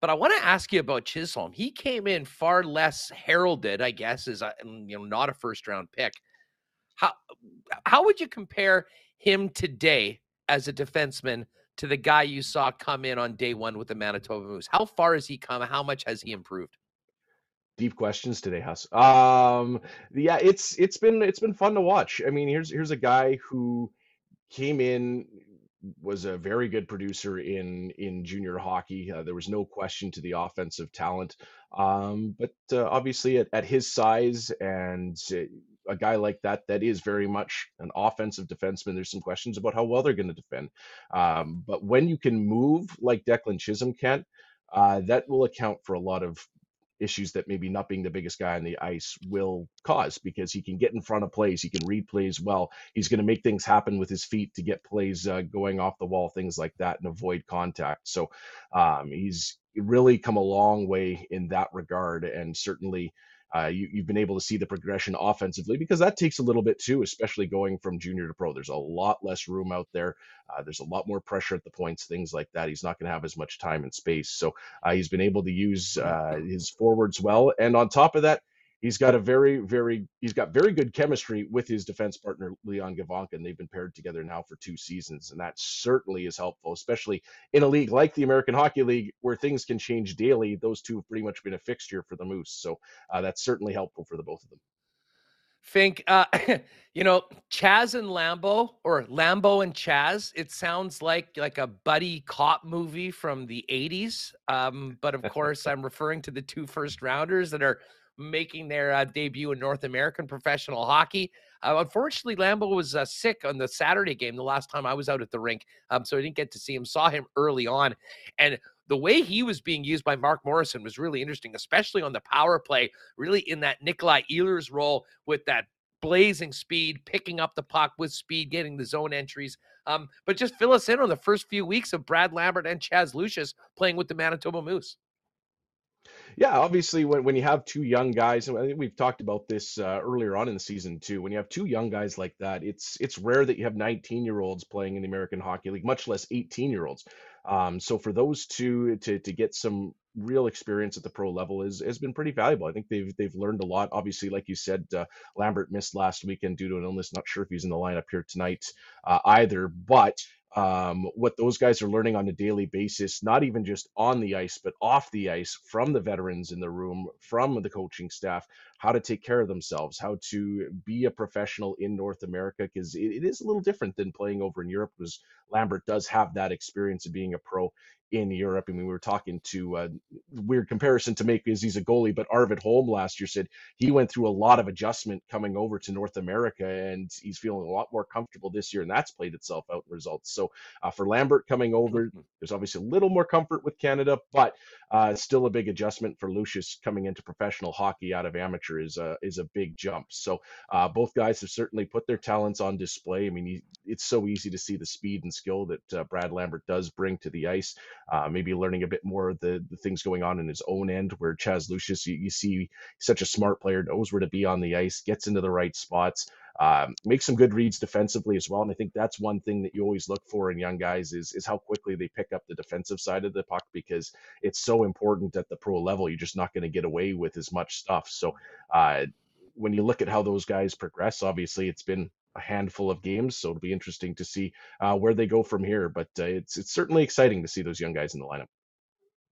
But I want to ask you about Chisholm. He came in far less heralded, I guess, as a, you know, not a first-round pick. How would you compare him today as a defenseman to the guy you saw come in on day one with the Manitoba Moose? How far has he come? How much has he improved? Deep questions today, Huss. Yeah, it's been fun to watch. I mean, here's a guy who came in, was a very good producer in junior hockey. There was no question to the offensive talent. But obviously at his size and a guy like that is very much an offensive defenseman. There's some questions about how well they're going to defend. But when you can move like Declan Chisholm can, that will account for a lot of issues that maybe not being the biggest guy on the ice will cause, because he can get in front of plays. He can read plays well. He's going to make things happen with his feet to get plays going off the wall, things like that, and avoid contact. So he's really come a long way in that regard. And certainly you've been able to see the progression offensively, because that takes a little bit too, especially going from junior to pro. There's a lot less room out there. There's a lot more pressure at the points, things like that. He's not going to have as much time and space. So he's been able to use his forwards well. And on top of that, he's got very good chemistry with his defense partner, Leon Gavanka, and they've been paired together now for 2 seasons. And that certainly is helpful, especially in a league like the American Hockey League, where things can change daily. Those two have pretty much been a fixture for the Moose. So that's certainly helpful for the both of them. Fink, you know, Chaz and Lambo, or Lambo and Chaz, it sounds like a buddy cop movie from the 80s. But of course, I'm referring to the 2 first-rounders that are making their debut in North American professional hockey. Unfortunately, Lambeau was sick on the Saturday game the last time I was out at the rink, so I didn't get to see him. Saw him early on, and the way he was being used by Mark Morrison was really interesting, especially on the power play, really in that Nikolai Ehlers role with that blazing speed, picking up the puck with speed, getting the zone entries. But just fill us in on the first few weeks of Brad Lambert and Chaz Lucius playing with the Manitoba Moose. Yeah, obviously, when you have 2 young guys, and I think we've talked about this earlier on in the season too, when you have 2 young guys like that, it's rare that you have 19-year-olds playing in the American Hockey League, much less 18-year-olds. So for those two to get some real experience at the pro level has been pretty valuable. I think they've learned a lot. Obviously, like you said, Lambert missed last weekend due to an illness. Not sure if he's in the lineup here tonight either, but what those guys are learning on a daily basis, not even just on the ice, but off the ice, from the veterans in the room, from the coaching staff, how to take care of themselves, how to be a professional in North America, because it is a little different than playing over in Europe, because Lambert does have that experience of being a pro in Europe. I mean, we were talking to a weird comparison to make because he's a goalie, but Arvid Holm last year said he went through a lot of adjustment coming over to North America, and he's feeling a lot more comfortable this year, and that's played itself out in results. So for Lambert coming over, there's obviously a little more comfort with Canada, but still a big adjustment for Lucius coming into professional hockey out of amateur is a big jump. So both guys have certainly put their talents on display. I mean, it's so easy to see the speed and skill that Brad Lambert does bring to the ice. Maybe learning a bit more of the things going on in his own end, where Chaz Lucius, you see such a smart player, knows where to be on the ice, gets into the right spots, makes some good reads defensively as well. And I think that's one thing that you always look for in young guys is how quickly they pick up the defensive side of the puck, because it's so important at the pro level. You're just not going to get away with as much stuff. So when you look at how those guys progress, obviously it's been a handful of games, so it'll be interesting to see where they go from here, but it's certainly exciting to see those young guys in the lineup.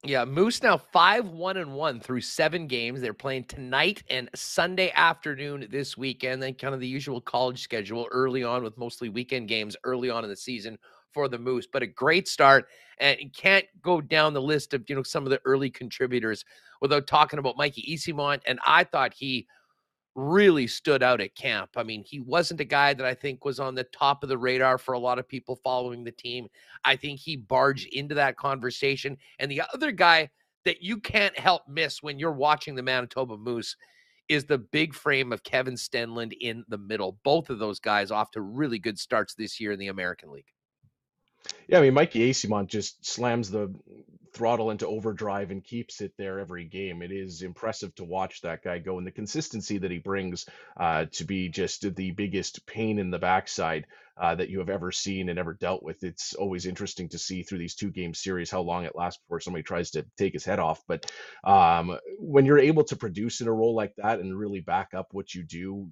Yeah, Moose now 5-1-1 through 7 games. They're playing tonight and Sunday afternoon this weekend, then kind of the usual college schedule early on with mostly weekend games early on in the season for the Moose. But a great start, and can't go down the list of some of the early contributors without talking about Mikey Easimont, and I thought he really stood out at camp. I mean, he wasn't a guy that I think was on the top of the radar for a lot of people following the team. I think he barged into that conversation. And the other guy that you can't help miss when you're watching the Manitoba Moose is the big frame of Kevin Stenlund in the middle. Both of those guys off to really good starts this year in the American League. Yeah, I mean, Mikey Easimont just slams the throttle into overdrive and keeps it there every game. It is impressive to watch that guy go, and the consistency that he brings to be just the biggest pain in the backside that you have ever seen and ever dealt with. It's always interesting to see through these 2-game series how long it lasts before somebody tries to take his head off. But when you're able to produce in a role like that and really back up what you do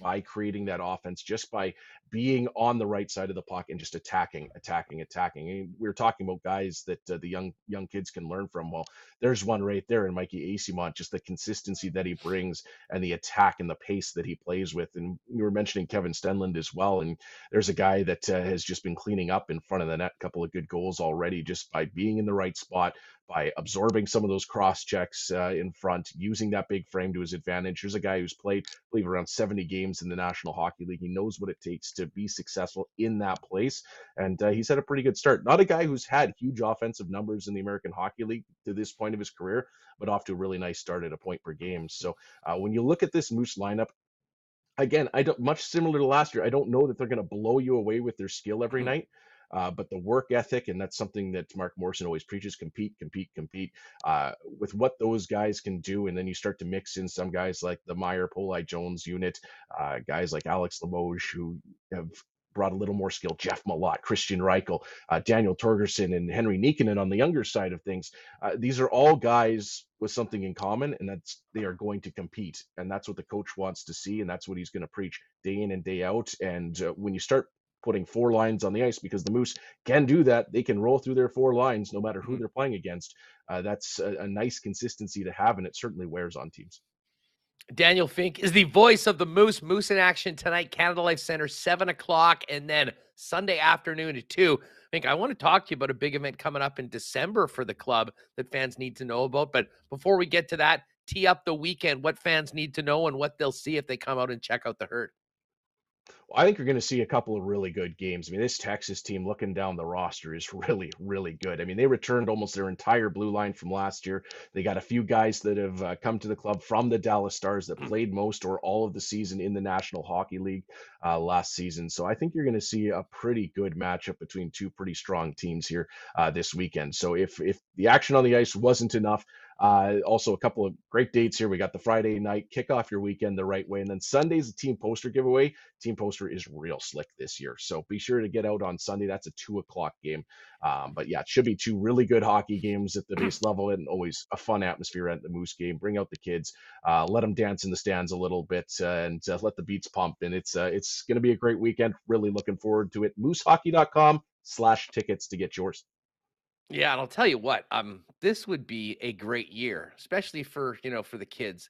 by creating that offense, just by being on the right side of the puck and just attacking. And we were talking about guys that the young kids can learn from. Well, there's one right there in Mikey Easimont, just the consistency that he brings and the attack and the pace that he plays with. And you were mentioning Kevin Stenlund as well. And there's a guy that has just been cleaning up in front of the net, a couple of good goals already, just by being in the right spot, by absorbing some of those cross checks in front, using that big frame to his advantage. Here's a guy who's played, I believe, around 70 games in the National Hockey League. He knows what it takes to be successful in that place, and he's had a pretty good start. Not a guy who's had huge offensive numbers in the American Hockey League to this point of his career, but off to a really nice start at a point per game. So when you look at this Moose lineup, again, much similar to last year, I don't know that they're going to blow you away with their skill every night. But the work ethic, and that's something that Mark Morrison always preaches, compete with what those guys can do. And then you start to mix in some guys like the Meyer, Poli, Jones unit, guys like Alex Limoges, who have brought a little more skill, Jeff Malott, Christian Reichel, Daniel Torgerson, and Henry Niekanen on the younger side of things. These are all guys with something in common, and that's they are going to compete. And that's what the coach wants to see, and that's what he's going to preach day in and day out. And when you start putting 4 lines on the ice, because the Moose can do that. They can roll through their 4 lines no matter who they're playing against. That's a nice consistency to have, and it certainly wears on teams. Daniel Fink is the voice of the Moose. Moose in action tonight, Canada Life Center, 7 o'clock, and then Sunday afternoon at 2. Fink, I want to talk to you about a big event coming up in December for the club that fans need to know about. But before we get to that, tee up the weekend, what fans need to know and what they'll see if they come out and check out the Herd. Well, I think you're going to see a couple of really good games. I mean, this Texas team, looking down the roster, is really, really good. I mean, they returned almost their entire blue line from last year. They got a few guys that have come to the club from the Dallas Stars that played most or all of the season in the National Hockey League last season. So I think you're going to see a pretty good matchup between two pretty strong teams here this weekend. So if the action on the ice wasn't enough, also a couple of great dates here. We got the Friday night, kick off your weekend the right way. And then Sunday's a team poster giveaway. Team poster is real slick this year, so be sure to get out on Sunday. That's a 2:00 game. But yeah, it should be 2 really good hockey games at the base level, and always a fun atmosphere at the Moose game. Bring out the kids, let them dance in the stands a little bit, and let the beats pump. And it's going to be a great weekend. Really looking forward to it. Moosehockey.com/tickets to get yours. Yeah, and I'll tell you what, this would be a great year, especially for the kids,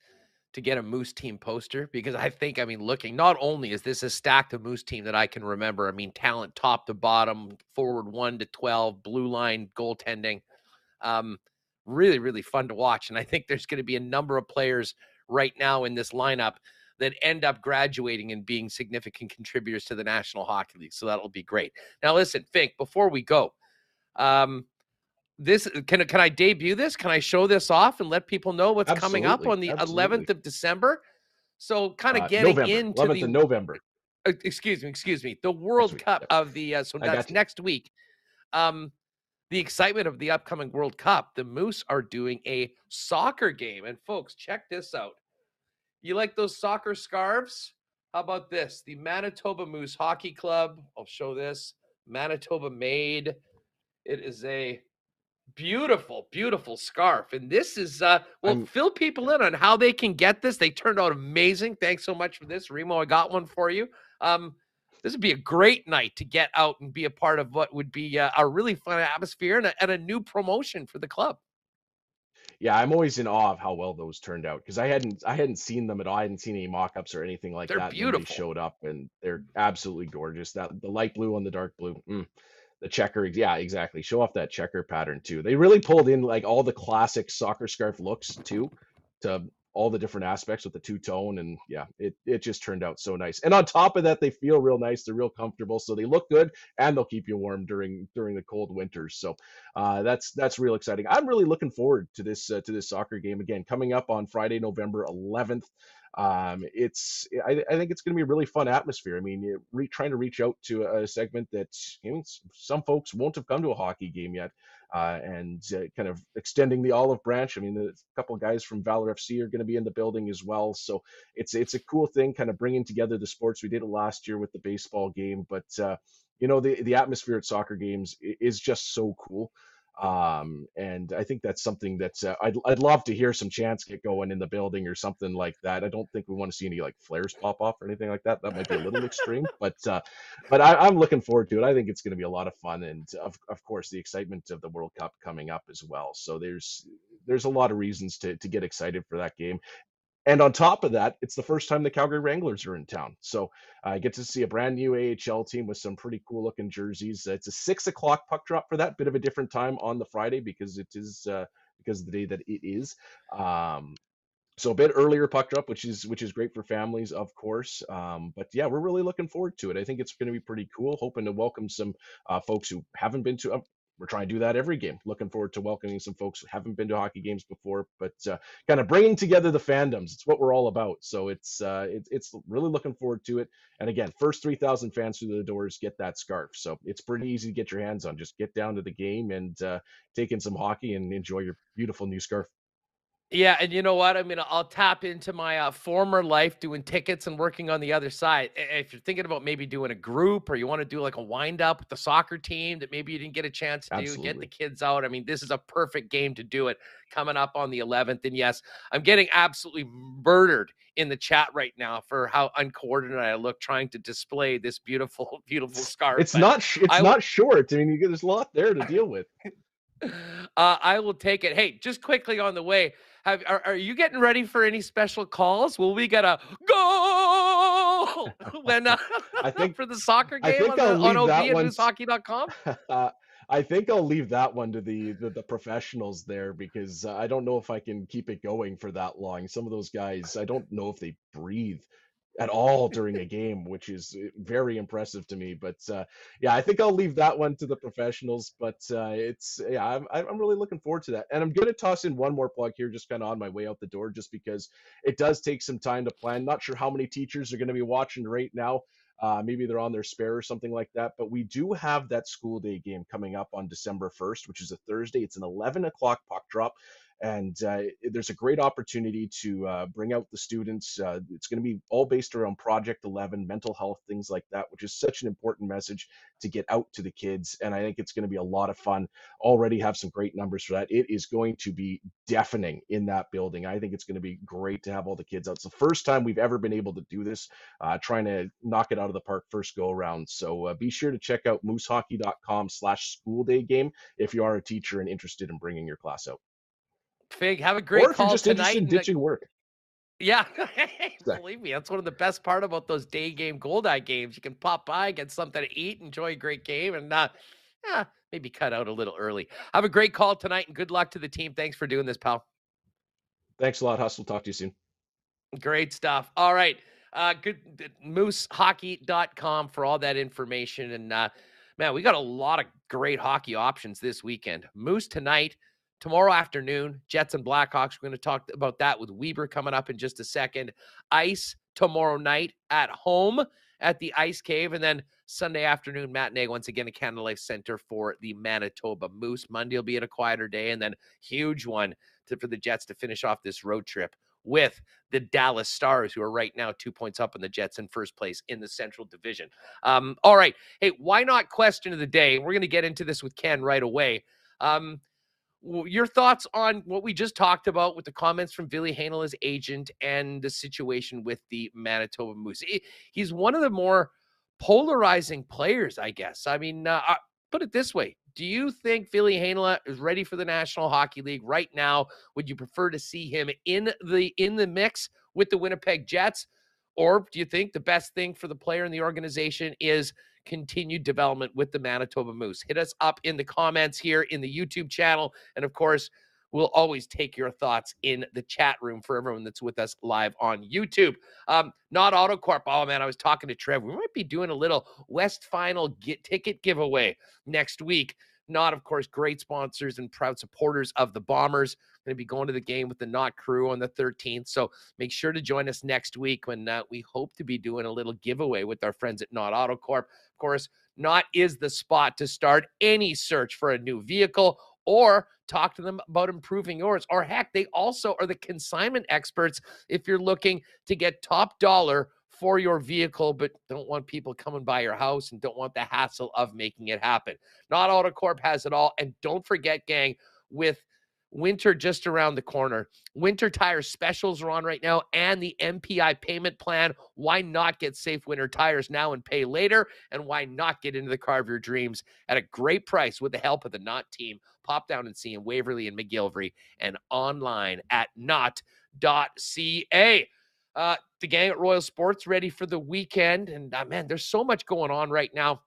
to get a Moose team poster, because I think, I mean, looking, not only is this a stacked of Moose team that I can remember, I mean, talent top to bottom, forward 1 to 12, blue line, goaltending, really, really fun to watch. And I think there's going to be a number of players right now in this lineup that end up graduating and being significant contributors to the National Hockey League. So that'll be great. Now, listen, Fink, before we go, this can I debut this? Can I show this off and let people know what's coming up on the 11th of December? So kind of getting into 11th of November. Excuse me. The World Cup of the, so that's next week. The excitement of the upcoming World Cup, the Moose are doing a soccer game. And folks, check this out. You like those soccer scarves? How about this? The Manitoba Moose Hockey Club. I'll show this. Manitoba made. It is a beautiful, beautiful scarf. And this is, we'll fill people in on how they can get this. They turned out amazing. Thanks so much for this, Remo. I got one for you. This would be a great night to get out and be a part of what would be a really fun atmosphere and a new promotion for the club. Yeah, I'm always in awe of how well those turned out, because I hadn't seen them at all. I hadn't seen any mock-ups or anything like that. Beautiful. They showed up and they're absolutely gorgeous. That the light blue on the dark blue, the checker, yeah, exactly. Show off that checker pattern too. They really pulled in like all the classic soccer scarf looks too, to all the different aspects with the two-tone, and yeah, it just turned out so nice. And on top of that, they feel real nice. They're real comfortable, so they look good, and they'll keep you warm during the cold winters. So that's real exciting. I'm really looking forward to this soccer game again coming up on Friday, November 11th. I think it's going to be a really fun atmosphere. I mean, trying to reach out to a segment that, you know, some folks won't have come to a hockey game yet, and kind of extending the olive branch. I mean, a couple of guys from Valor FC are going to be in the building as well. So it's a cool thing, kind of bringing together the sports. We did it last year with the baseball game, but you know, the atmosphere at soccer games is just so cool. And I think that's something that I'd love to hear some chants get going in the building or something like that. I don't think we want to see any like flares pop off or anything like that. That might be a little extreme, but I'm looking forward to it. I think it's going to be a lot of fun, and of course the excitement of the World Cup coming up as well. So there's a lot of reasons to get excited for that game. And on top of that, it's the first time the Calgary Wranglers are in town. So I get to see a brand new AHL team with some pretty cool looking jerseys. It's a 6:00 puck drop for that, bit of a different time on the Friday because it is because of the day that it is. So a bit earlier puck drop, which is great for families, of course. But yeah, we're really looking forward to it. I think it's going to be pretty cool. Hoping to welcome some folks who haven't been to. We're trying to do that every game. Looking forward to welcoming some folks who haven't been to hockey games before, but kind of bringing together the fandoms. It's what we're all about. So it's really looking forward to it. And again, first 3,000 fans through the doors get that scarf. So it's pretty easy to get your hands on. Just get down to the game and take in some hockey and enjoy your beautiful new scarf. Yeah, and you know what? I mean, I'll tap into my former life doing tickets and working on the other side. If you're thinking about maybe doing a group, or you want to do like a wind-up with the soccer team that maybe you didn't get a chance to do, get the kids out. I mean, this is a perfect game to do it, coming up on the 11th. And yes, I'm getting absolutely murdered in the chat right now for how uncoordinated I look trying to display this beautiful, beautiful scarf. It's not short. I mean, there's a lot there to deal with. I will take it. Hey, just quickly on the way, are you getting ready for any special calls? Will we get a goal when I think for the soccer game on OB@moosehockey.com? I think I'll leave that one to the professionals there, because I don't know if I can keep it going for that long. Some of those guys, I don't know if they breathe at all during a game, which is very impressive to me. But yeah, I think I'll leave that one to the professionals. But I'm really looking forward to that. And I'm going to toss in one more plug here, just kind of on my way out the door, just because it does take some time to plan. Not sure how many teachers are going to be watching right now. Maybe they're on their spare or something like that. But we do have that school day game coming up on December 1st, which is a Thursday. It's an 11:00 puck drop. And there's a great opportunity to bring out the students. It's going to be all based around Project 11, mental health, things like that, which is such an important message to get out to the kids. And I think it's going to be a lot of fun. Already have some great numbers for that. It is going to be deafening in that building. I think it's going to be great to have all the kids out. It's the first time we've ever been able to do this, trying to knock it out of the park first go around. So be sure to check out moosehockey.com/schooldayGame if you are a teacher and interested in bringing your class out. Fig, have a great call tonight. Or if you're just interested in ditching work. Yeah, believe me, that's one of the best part about those day game Goldeye games. You can pop by, get something to eat, enjoy a great game, and maybe cut out a little early. Have a great call tonight, and good luck to the team. Thanks for doing this, pal. Thanks a lot, Hustle. Talk to you soon. Great stuff. All right. Good moosehockey.com for all that information. And man, we got a lot of great hockey options this weekend. Moose tonight. Tomorrow afternoon, Jets and Blackhawks. We're going to talk about that with Weber coming up in just a second. Ice tomorrow night at home at the Ice Cave. And then Sunday afternoon, matinee once again at Canada Life Center for the Manitoba Moose. Monday will be in a quieter day. And then huge one for the Jets to finish off this road trip with the Dallas Stars, who are right now 2 points up on the Jets in first place in the Central Division. All right. Hey, why not question of the day? We're going to get into this with Ken right away. Your thoughts on what we just talked about with the comments from Ville Heinola's agent and the situation with the Manitoba Moose. He's one of the more polarizing players, I guess. I mean, put it this way. Do you think Ville Heinola is ready for the National Hockey League right now? Would you prefer to see him in the mix with the Winnipeg Jets? Or do you think the best thing for the player and the organization is continued development with the Manitoba Moose? Hit us up in the comments here in the YouTube channel. And of course, we'll always take your thoughts in the chat room for everyone that's with us live on YouTube. Not AutoCorp. Oh, man, I was talking to Trev. We might be doing a little West Final ticket giveaway next week. Not, of course, great sponsors and proud supporters of the Bombers. Going to be going to the game with the Knot crew on the 13th. So make sure to join us next week when we hope to be doing a little giveaway with our friends at Knot Auto Corp. Of course, Knot is the spot to start any search for a new vehicle or talk to them about improving yours. Or heck, they also are the consignment experts if you're looking to get top dollar for your vehicle, but don't want people coming by your house and don't want the hassle of making it happen. Knot Auto Corp has it all. And don't forget, gang, with winter just around the corner, winter tire specials are on right now and the MPI payment plan. Why not get safe winter tires now and pay later? And why not get into the car of your dreams at a great price with the help of the Knot team? Pop down and see in Waverly and McGillivray and online at knot.ca. The gang at Royal Sports ready for the weekend. And, man, there's so much going on right now.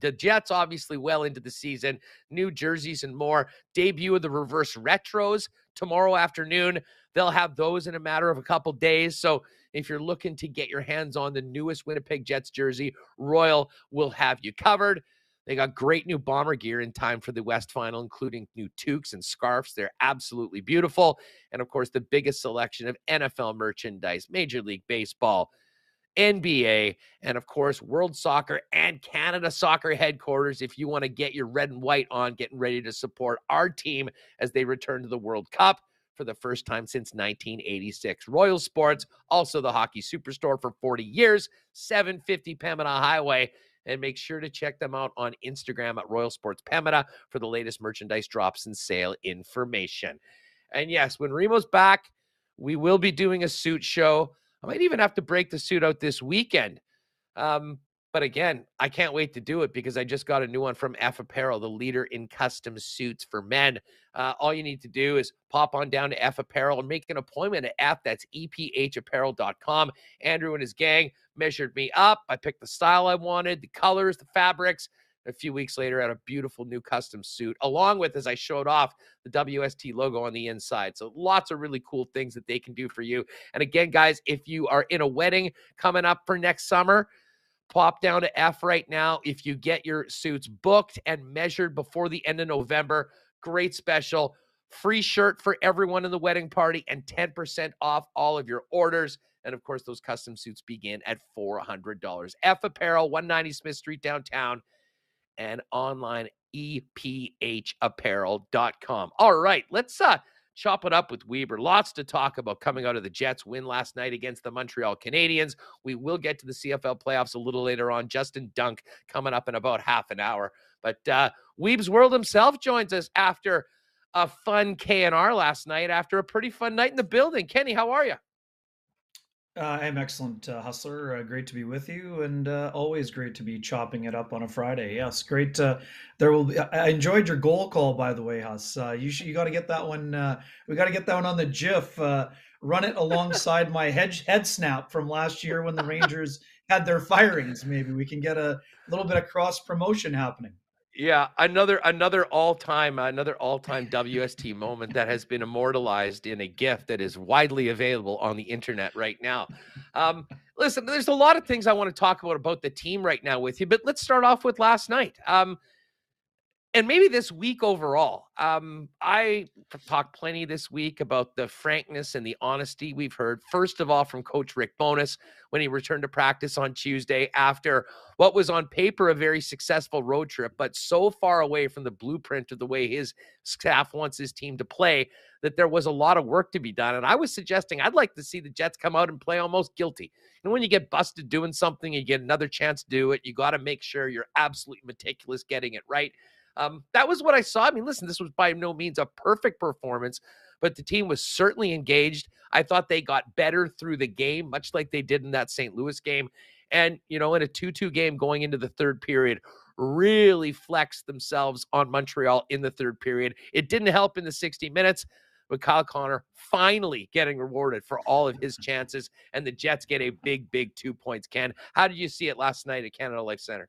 The Jets obviously well into the season. New jerseys and more. Debut of the reverse retros tomorrow afternoon. They'll have those in a matter of a couple days. So if you're looking to get your hands on the newest Winnipeg Jets jersey, Royal will have you covered. They got great new Bomber gear in time for the West Final, including new toques and scarves. They're absolutely beautiful. And, of course, the biggest selection of NFL merchandise, Major League Baseball, NBA, and, of course, World Soccer and Canada Soccer headquarters. If you want to get your red and white on, getting ready to support our team as they return to the World Cup for the first time since 1986. Royal Sports, also the hockey superstore for 40 years, 750 Pembina Highway. And make sure to check them out on Instagram at Royal Sports Pembina for the latest merchandise drops and sale information. And yes, when Remo's back, we will be doing a suit show. I might even have to break the suit out this weekend. But again, I can't wait to do it because I just got a new one from F Apparel, the leader in custom suits for men. All you need to do is pop on down to F Apparel and make an appointment at F. That's ephapparel.com. Andrew and his gang measured me up. I picked the style I wanted, the colors, the fabrics. A few weeks later, I had a beautiful new custom suit, along with, as I showed off, the WST logo on the inside. So lots of really cool things that they can do for you. And again, guys, if you are in a wedding coming up for next summer, pop down to F right now. If you get your suits booked and measured before the end of November, great special. Free shirt for everyone in the wedding party and 10% off all of your orders. And, of course, those custom suits begin at $400. F Apparel, 190 Smith Street downtown and online ephapparel.com. All right, let's chop it up with Weber. Lots to talk about coming out of the Jets' win last night against the Montreal Canadiens. We will get to the CFL playoffs a little later on. Justin Dunk coming up in about half an hour. But Weeb's World himself joins us after a fun K&R last night, after a pretty fun night in the building. Kenny, how are you? I'm excellent, Hustler. Great to be with you, and always great to be chopping it up on a Friday. Yes, great. I enjoyed your goal call, by the way, Huss. You got to get that one. We got to get that one on the GIF run it alongside my head snap from last year when the Rangers had their firings. Maybe we can get a little bit of cross promotion happening. Yeah, another all-time WST moment that has been immortalized in a GIF that is widely available on the internet right now. Listen, there's a lot of things I want to talk about the team right now with you, but let's start off with last night. And maybe this week overall. I talked plenty this week about the frankness and the honesty we've heard, first of all, from Coach Rick Bowness when he returned to practice on Tuesday after what was on paper a very successful road trip, but so far away from the blueprint of the way his staff wants his team to play that there was a lot of work to be done. And I was suggesting I'd like to see the Jets come out and play almost guilty. And when you get busted doing something, you get another chance to do it. You got to make sure you're absolutely meticulous getting it right. That was what I saw. I mean, listen, this was by no means a perfect performance, but the team was certainly engaged. I thought they got better through the game, much like they did in that St. Louis game. And, you know, in a 2-2 game going into the third period, really flexed themselves on Montreal in the third period. It didn't help in the 60 minutes, but Kyle Connor finally getting rewarded for all of his chances, and the Jets get a big, big 2 points. Ken, how did you see it last night at Canada Life Center?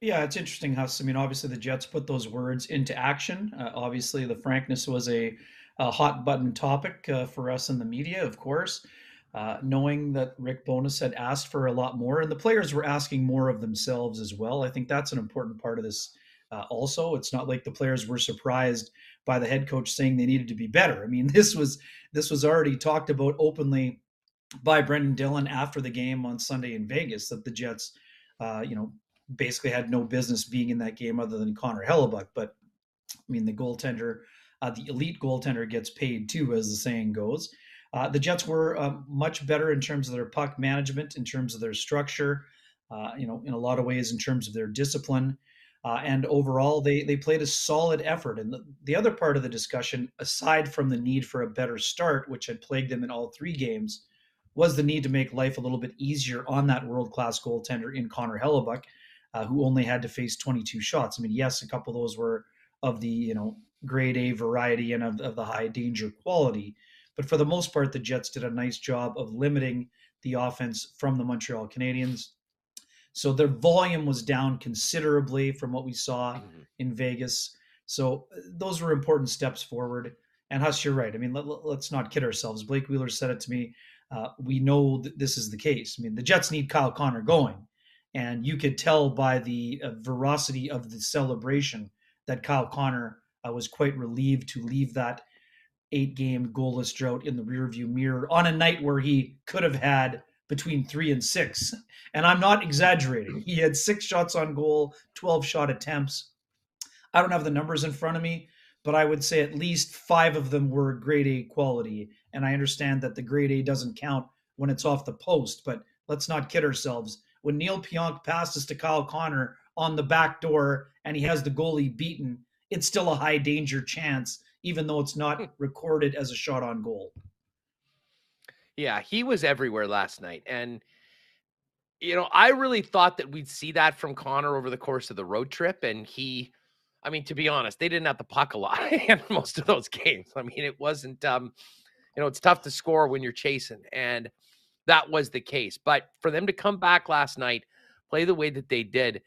Yeah, it's interesting, Huss. I mean, obviously the Jets put those words into action. Obviously, the frankness was a hot button topic for us in the media, of course, knowing that Rick Bowness had asked for a lot more, and the players were asking more of themselves as well. I think that's an important part of this also. It's not like the players were surprised by the head coach saying they needed to be better. I mean, this was already talked about openly by Brendan Dillon after the game on Sunday in Vegas, that the Jets, basically had no business being in that game other than Connor Hellebuyck. But I mean, the goaltender, the elite goaltender gets paid too, as the saying goes. The Jets were much better in terms of their puck management, in terms of their structure, in a lot of ways, in terms of their discipline. And overall, they played a solid effort. And the other part of the discussion, aside from the need for a better start, which had plagued them in all three games, was the need to make life a little bit easier on that world-class goaltender in Connor Hellebuyck, who only had to face 22 shots. I mean, yes, a couple of those were of the, grade A variety and of the high danger quality. But for the most part, the Jets did a nice job of limiting the offense from the Montreal Canadiens. So their volume was down considerably from what we saw in Vegas. So those were important steps forward. And Huss, you're right. I mean, let's not kid ourselves. Blake Wheeler said it to me. We know that this is the case. I mean, the Jets need Kyle Connor going. And you could tell by the veracity of the celebration that Kyle Connor was quite relieved to leave that 8-game goalless drought in the rearview mirror on a night where he could have had between 3 and 6. And I'm not exaggerating. He had 6 shots on goal, 12 shot attempts. I don't have the numbers in front of me, but I would say at least 5 of them were grade A quality. And I understand that the grade A doesn't count when it's off the post, but let's not kid ourselves. When Neil Pionk passes to Kyle Connor on the back door and he has the goalie beaten, it's still a high danger chance, even though it's not recorded as a shot on goal. Yeah, he was everywhere last night. And, I really thought that we'd see that from Connor over the course of the road trip. And to be honest, they didn't have the puck a lot in most of those games. I mean, it wasn't, it's tough to score when you're chasing. And that was the case. But for them to come back last night, play the way that they did,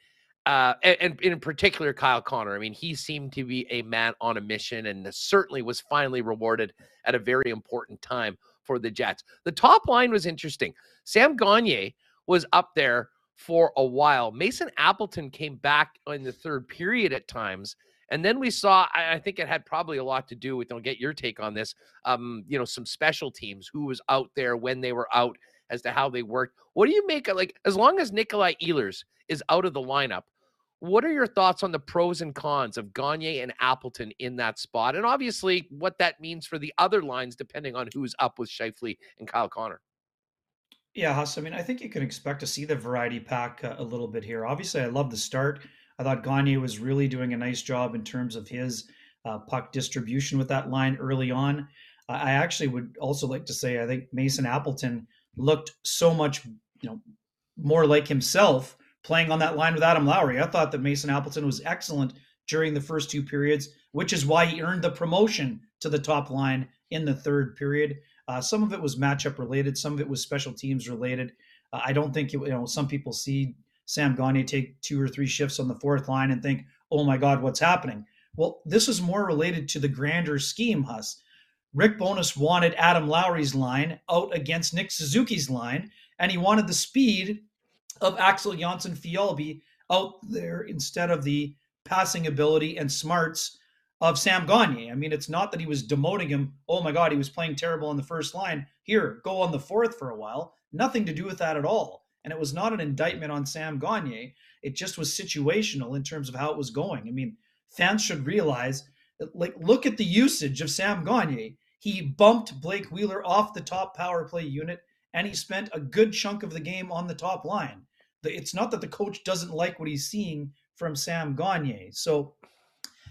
and in particular, Kyle Connor, I mean, he seemed to be a man on a mission and certainly was finally rewarded at a very important time for the Jets. The top line was interesting. Sam Gagne was up there for a while. Mason Appleton came back in the third period at times. And then we saw, I think it had probably a lot to do with, I'll get your take on this, some special teams, who was out there, when they were out, as to how they worked. What do you make of, as long as Nikolai Ehlers is out of the lineup, what are your thoughts on the pros and cons of Gagne and Appleton in that spot? And obviously what that means for the other lines, depending on who's up with Scheifele and Kyle Connor. Yeah, Huss, I mean, I think you can expect to see the variety pack a little bit here. Obviously, I love the start. I thought Gagne was really doing a nice job in terms of his puck distribution with that line early on. I actually would also like to say, I think Mason Appleton looked so much, more like himself playing on that line with Adam Lowry. I thought that Mason Appleton was excellent during the first 2 periods, which is why he earned the promotion to the top line in the third period. Some of it was matchup related. Some of it was special teams related. I don't think, some people see Sam Gagne take two or three shifts on the fourth line and think, oh my God, what's happening? Well, this is more related to the grander scheme, Huss. Rick Bowness wanted Adam Lowry's line out against Nick Suzuki's line, and he wanted the speed of Axel Jonsson-Fjällby out there instead of the passing ability and smarts of Sam Gagne. I mean, it's not that he was demoting him. Oh my God, he was playing terrible on the first line. Here, go on the fourth for a while. Nothing to do with that at all. And it was not an indictment on Sam Gagne. It just was situational in terms of how it was going. I mean, fans should realize, look at the usage of Sam Gagne. He bumped Blake Wheeler off the top power play unit, and he spent a good chunk of the game on the top line. It's not that the coach doesn't like what he's seeing from Sam Gagne. So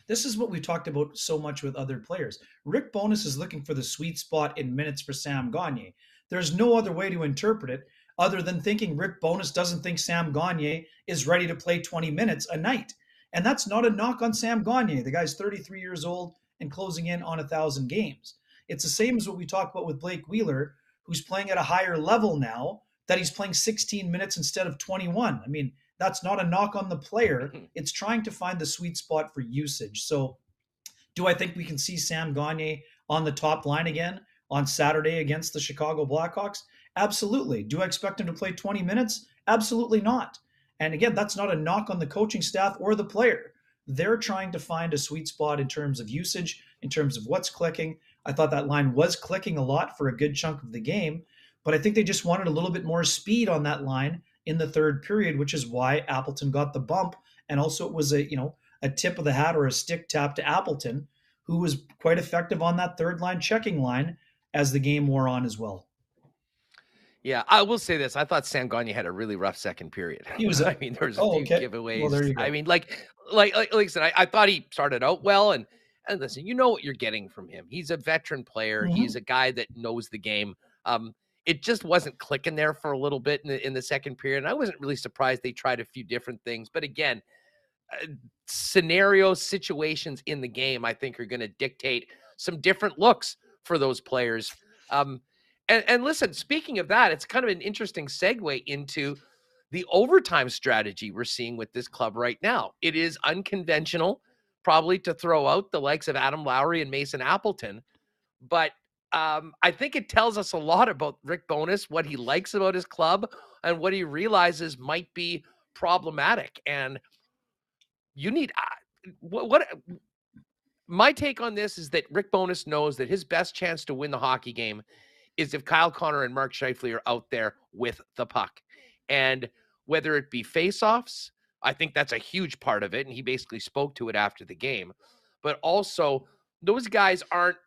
this is what we've talked about so much with other players. Rick Bowness is looking for the sweet spot in minutes for Sam Gagne. There's no other way to interpret it other than thinking Rick Bowness doesn't think Sam Gagne is ready to play 20 minutes a night. And that's not a knock on Sam Gagne. The guy's 33 years old and closing in on 1,000 games. It's the same as what we talk about with Blake Wheeler, who's playing at a higher level now, that he's playing 16 minutes instead of 21. I mean, that's not a knock on the player. It's trying to find the sweet spot for usage. So do I think we can see Sam Gagne on the top line again on Saturday against the Chicago Blackhawks? Absolutely. Do I expect him to play 20 minutes? Absolutely not. And again, that's not a knock on the coaching staff or the player. They're trying to find a sweet spot in terms of usage, in terms of what's clicking. I thought that line was clicking a lot for a good chunk of the game, but I think they just wanted a little bit more speed on that line in the third period, which is why Appleton got the bump. And also it was a tip of the hat or a stick tap to Appleton, who was quite effective on that third line checking line as the game wore on as well. Yeah, I will say this. I thought Sam Gagne had a really rough second period. He was, I mean, there was a few giveaways. Well, I mean, like I said, I thought he started out well. And listen, you know what you're getting from him. He's a veteran player. Mm-hmm. He's a guy that knows the game. It just wasn't clicking there for a little bit in the second period. And I wasn't really surprised they tried a few different things. But again, scenarios, situations in the game, I think are going to dictate some different looks for those players. And listen, speaking of that, it's kind of an interesting segue into the overtime strategy we're seeing with this club right now. It is unconventional, probably, to throw out the likes of Adam Lowry and Mason Appleton. But I think it tells us a lot about Rick Bowness, what he likes about his club, and what he realizes might be problematic. And you need my take on this is that Rick Bowness knows that his best chance to win the hockey game is if Kyle Connor and Mark Scheifele are out there with the puck. And whether it be face-offs, I think that's a huge part of it, and he basically spoke to it after the game. But also, those guys aren't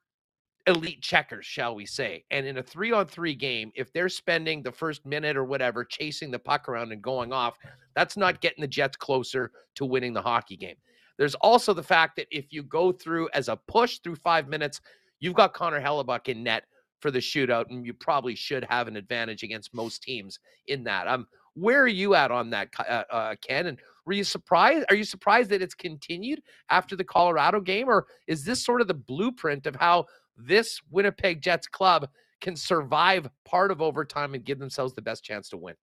elite checkers, shall we say. And in a 3-on-3 game, if they're spending the first minute or whatever chasing the puck around and going off, that's not getting the Jets closer to winning the hockey game. There's also the fact that if you go through as a push through 5 minutes, you've got Connor Hellebuyck in net for the shootout, and you probably should have an advantage against most teams in that. Where are you at on that, Ken? And were you surprised? Are you surprised that it's continued after the Colorado game, or is this sort of the blueprint of how this Winnipeg Jets club can survive part of overtime and give themselves the best chance to win?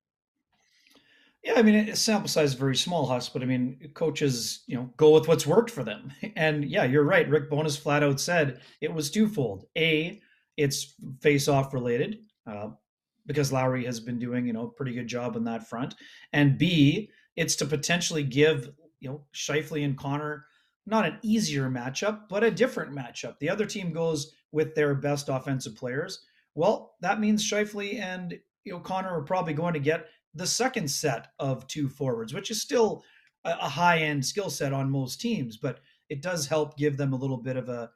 Yeah, I mean, it sample size is very small, Huss, but I mean, coaches, go with what's worked for them. And yeah, you're right. Rick Bowness flat out said it was twofold. It's face-off related because Lowry has been doing, a pretty good job on that front. And B, it's to potentially give, Scheifele and Connor not an easier matchup, but a different matchup. The other team goes with their best offensive players. Well, that means Scheifele and Connor are probably going to get the second set of two forwards, which is still a high-end skill set on most teams, but it does help give them a little bit of a,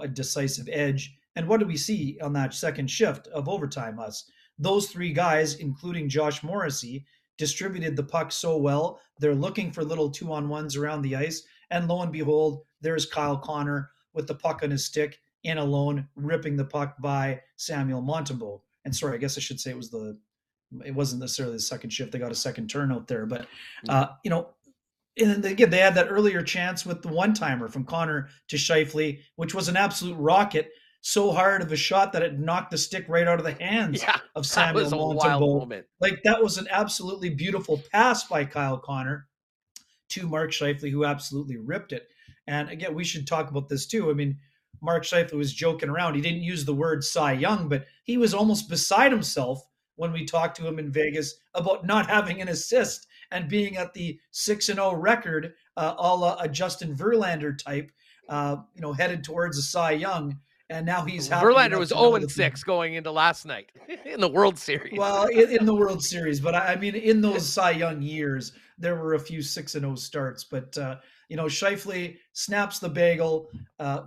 a decisive edge. And what do we see on that second shift of overtime, Huss? Those three guys, including Josh Morrissey, distributed the puck so well. They're looking for little 2-on-1s around the ice. And lo and behold, there's Kyle Connor with the puck on his stick in alone, ripping the puck by Samuel Montembeault. And sorry, I guess I should say it wasn't necessarily the second shift. They got a second turn out there. But, and then again, they had that earlier chance with the one-timer from Connor to Scheifele, which was an absolute rocket. so hard of a shot that it knocked the stick right out of the hands of Samuel Montembeault. Like, that was an absolutely beautiful pass by Kyle Connor to Mark Scheifele, who absolutely ripped it. And again, we should talk about this too. I mean, Mark Scheifele was joking around. He didn't use the word Cy Young, but he was almost beside himself when we talked to him in Vegas about not having an assist and being at the 6-0 record, a la a Justin Verlander type, you know, headed towards a Cy Young. And now he's happy. Verlander was 0-6 going into last night in the World Series. Well, in the World Series. But I mean, in those Cy Young years, there were a few 6-0 starts. But, you know, Scheifele snaps the bagel,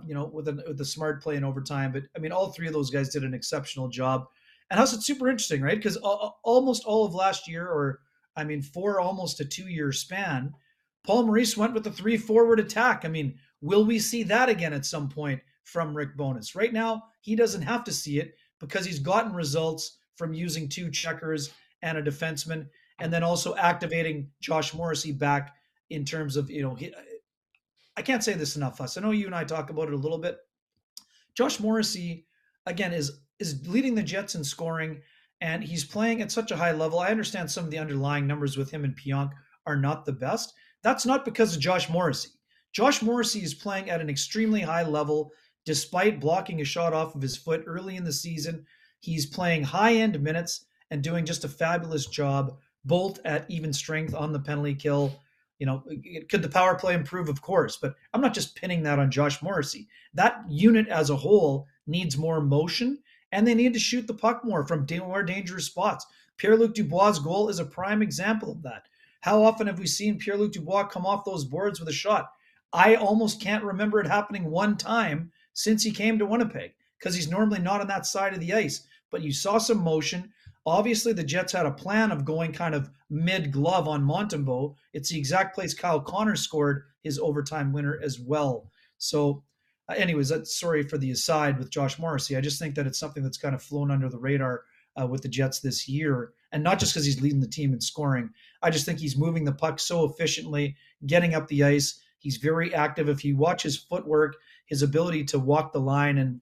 you know, with a smart play in overtime. But, I mean, all three of those guys did an exceptional job. And how's it super interesting, right? Because almost all of last year, or I mean, for almost a 2-year span, Paul Maurice went with the 3-forward attack. I mean, will we see that again at some point from Rick Bowness? Right now, he doesn't have to see it because he's gotten results from using 2 checkers and a defenseman, and then also activating Josh Morrissey back in terms of, you know, I can't say this enough, Huss. I know you and I talk about it a little bit. Josh Morrissey, again, is leading the Jets in scoring, and he's playing at such a high level. I understand some of the underlying numbers with him and Pionk are not the best. That's not because of Josh Morrissey. Josh Morrissey is playing at an extremely high level despite blocking a shot off of his foot early in the season. He's playing high-end minutes and doing just a fabulous job, both at even strength on the penalty kill. You know, could the power play improve? Of course, but I'm not just pinning that on Josh Morrissey. That unit as a whole needs more motion, and they need to shoot the puck more from more dangerous spots. Pierre-Luc Dubois' goal is a prime example of that. How often have we seen Pierre-Luc Dubois come off those boards with a shot? I almost can't remember it happening one time since he came to Winnipeg, because he's normally not on that side of the ice. But you saw some motion. Obviously, the Jets had a plan of going kind of mid-glove on Montembeault. It's the exact place Kyle Connor scored his overtime winner as well. So anyways, that's, sorry for the aside with Josh Morrissey. I just think that it's something that's kind of flown under the radar with the Jets this year. And not just because he's leading the team in scoring. I just think he's moving the puck so efficiently, getting up the ice. He's very active. If you watch his footwork, his ability to walk the line and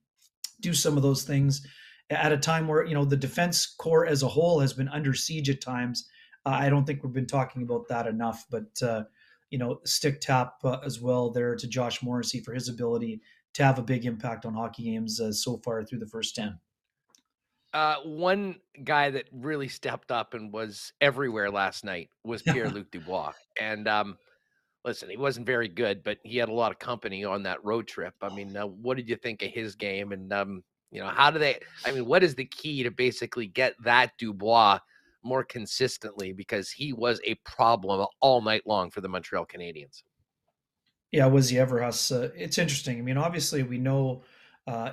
do some of those things at a time where, you know, the defense corps as a whole has been under siege at times. I don't think we've been talking about that enough, but, you know, stick tap as well there to Josh Morrissey for his ability to have a big impact on hockey games so far through the first 10. One guy that really stepped up and was everywhere last night was Pierre-Luc Dubois. And listen, he wasn't very good, but he had a lot of company on that road trip. I mean, what did you think of his game? And, you know, how do they, I mean, what is the key to basically get that Dubois more consistently? Because he was a problem all night long for the Montreal Canadiens. Yeah, was he ever us? It's interesting. I mean, obviously we know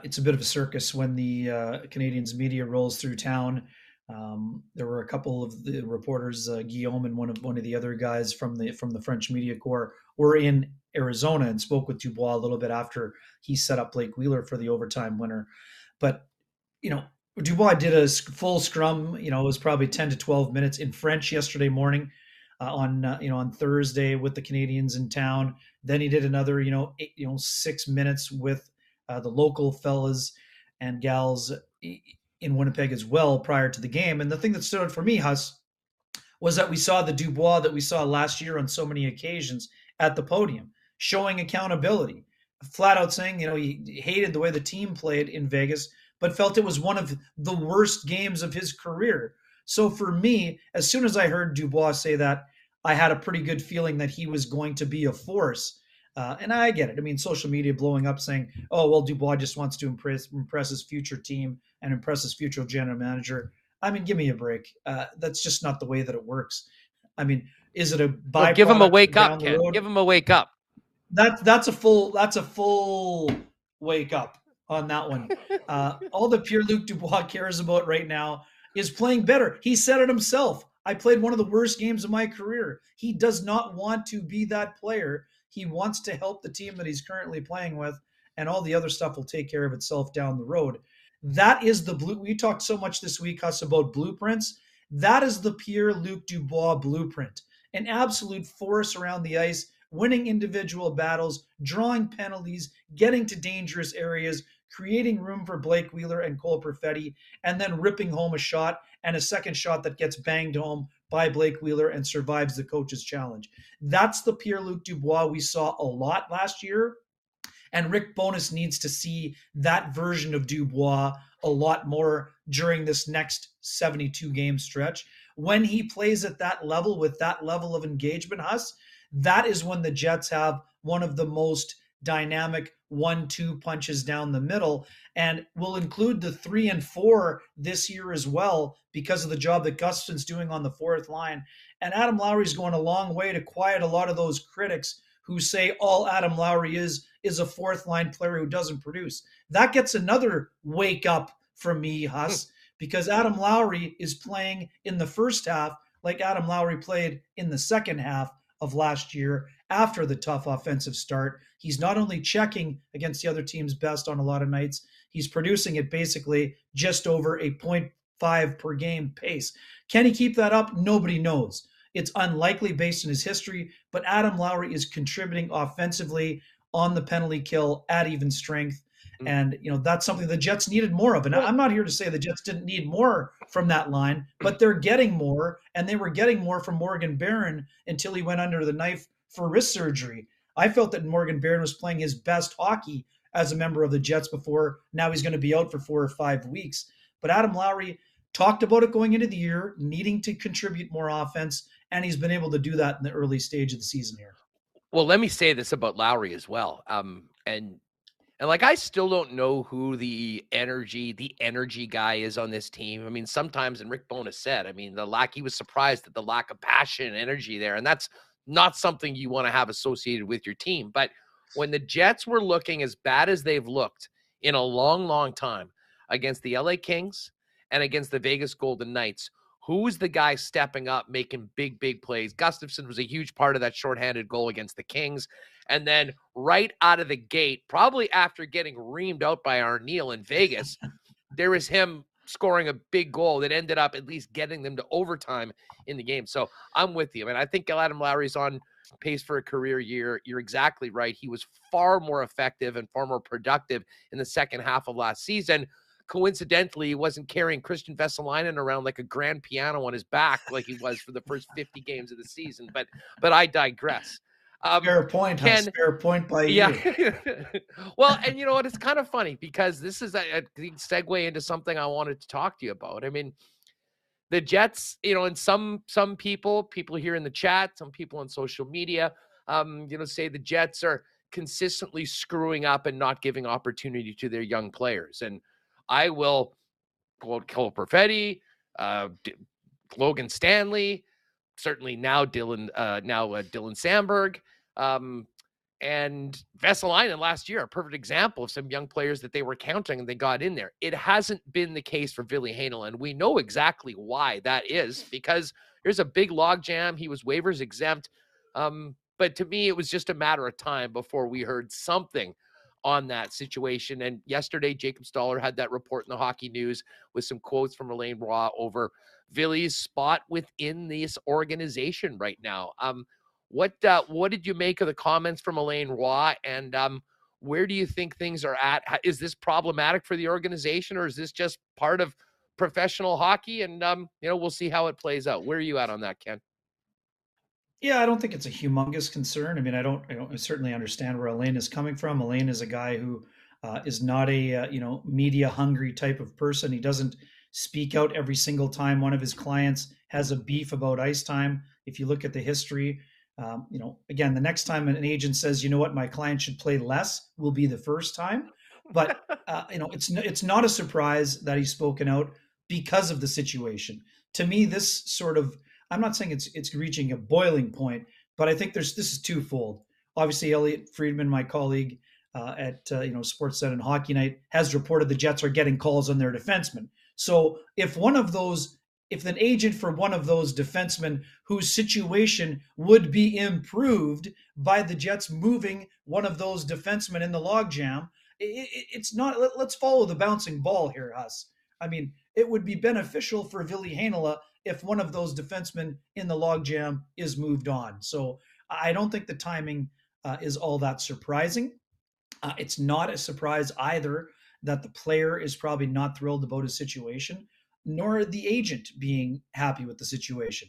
it's a bit of a circus when the Canadiens media rolls through town. There were a couple of the reporters, Guillaume and one of the other guys from the French media corps, were in Arizona and spoke with Dubois a little bit after he set up Blake Wheeler for the overtime winner. But, you know, Dubois did a full scrum. You know, it was probably 10 to 12 minutes in French yesterday morning on Thursday with the Canadiens in town. Then he did another, 6 minutes with the local fellas and gals in Winnipeg as well prior to the game. And the thing that stood out for me, Huss, was that we saw the Dubois that we saw last year on so many occasions at the podium, showing accountability, flat out saying, you know, he hated the way the team played in Vegas, but felt it was one of the worst games of his career. So for me, as soon as I heard Dubois say that, I had a pretty good feeling that he was going to be a force. And I get it. I mean, social media blowing up saying, oh, well, Dubois just wants to impress his future team and impress his future general manager. I mean, give me a break. That's just not the way that it works. I mean, is it a byproduct? Well, give him a wake up, Ken. Give him a wake up. That's a full wake up on that one. All that Pierre-Luc Dubois cares about right now is playing better. He said it himself. I played one of the worst games of my career. He does not want to be that player. He wants to help the team that he's currently playing with, and all the other stuff will take care of itself down the road. That is the blue. We talked so much this week, Huss, about blueprints. That is the Pierre-Luc Dubois blueprint. An absolute force around the ice, winning individual battles, drawing penalties, getting to dangerous areas, creating room for Blake Wheeler and Cole Perfetti, and then ripping home a shot and a second shot that gets banged home by Blake Wheeler and survives the coach's challenge. That's the Pierre-Luc Dubois we saw a lot last year. And Rick Bowness needs to see that version of Dubois a lot more during this next 72-game stretch. When he plays at that level with that level of engagement, that is when the Jets have one of the most dynamic 1-2 punches down the middle, and we'll include the 3 and 4 this year as well because of the job that Gustafson's doing on the fourth line. And Adam Lowry's going a long way to quiet a lot of those critics who say all Adam Lowry is a fourth line player who doesn't produce. That gets another wake up from me, because Adam Lowry is playing in the first half like Adam Lowry played in the second half of last year after the tough offensive start. He's not only checking against the other team's best on a lot of nights, he's producing at basically just over a 0.5 per game pace. Can he keep that up? Nobody knows. It's unlikely based on his history, but Adam Lowry is contributing offensively on the penalty kill at even strength. And, you know, that's something the Jets needed more of. And I'm not here to say the Jets didn't need more from that line, but they're getting more, and they were getting more from Morgan Barron until he went under the knife for wrist surgery. I felt that Morgan Barron was playing his best hockey as a member of the Jets before. Now he's going to be out for 4 or 5 weeks. But Adam Lowry talked about it going into the year, needing to contribute more offense, and he's been able to do that in the early stage of the season here. Well, let me say this about Lowry as well. And like, I still don't know who the energy guy is on this team. I mean, sometimes, and Rick Bowness said, I mean, he was surprised at the lack of passion and energy there. And that's not something you want to have associated with your team. But when the Jets were looking as bad as they've looked in a long, long time against the LA Kings and against the Vegas Golden Knights, who is the guy stepping up, making big, big plays? Gustafsson was a huge part of that shorthanded goal against the Kings. And then right out of the gate, probably after getting reamed out by Arneal in Vegas, there is him scoring a big goal that ended up at least getting them to overtime in the game. So I'm with you. I mean, I think Adam Lowry's on pace for a career year. You're exactly right. He was far more effective and far more productive in the second half of last season. Coincidentally, he wasn't carrying Christian Vesalainen around like a grand piano on his back like he was for the first 50 games of the season. But I digress. Fair point. Fair point by you. Well, and you know what? It's kind of funny because this is a segue into something I wanted to talk to you about. I mean, the Jets, you know, and some people here in the chat, some people on social media, you know, say the Jets are consistently screwing up and not giving opportunity to their young players. And I will quote Cole Perfetti, Logan Stanley, certainly now Dylan Samberg, and Vesalainen last year, a perfect example of some young players that they were counting and they got in there. It hasn't been the case for Ville Heinola, and we know exactly why that is, because there's a big logjam. He was waivers exempt, but to me, it was just a matter of time before we heard something on that situation. And yesterday, Jacob Stoller had that report in the Hockey News with some quotes from Allain Roy over Ville's spot within this organization right now. What did you make of the comments from Allain Roy, and where do you think things are at? Is this problematic for the organization, or is this just part of professional hockey? And you know, we'll see how it plays out. Where are you at on that, Ken? Yeah, I don't think it's a humongous concern. I mean, I certainly understand where Allain is coming from. Allain is a guy who is not a media hungry type of person. He doesn't speak out every single time one of his clients has a beef about ice time. If you look at the history, again, the next time an agent says, you know what, my client should play less, will be the first time. But it's not a surprise that he's spoken out because of the situation. To me, this sort of, I'm not saying it's reaching a boiling point, but I think this is twofold. Obviously, Elliot Friedman, my colleague at Sportsnet and Hockey Night, has reported the Jets are getting calls on their defensemen. So if an agent for one of those defensemen whose situation would be improved by the Jets moving one of those defensemen in the logjam, it's not. Let's follow the bouncing ball here, I mean, it would be beneficial for Ville Heinola if one of those defensemen in the logjam is moved on. So I don't think the timing is all that surprising. It's not a surprise either that the player is probably not thrilled about his situation, nor the agent being happy with the situation.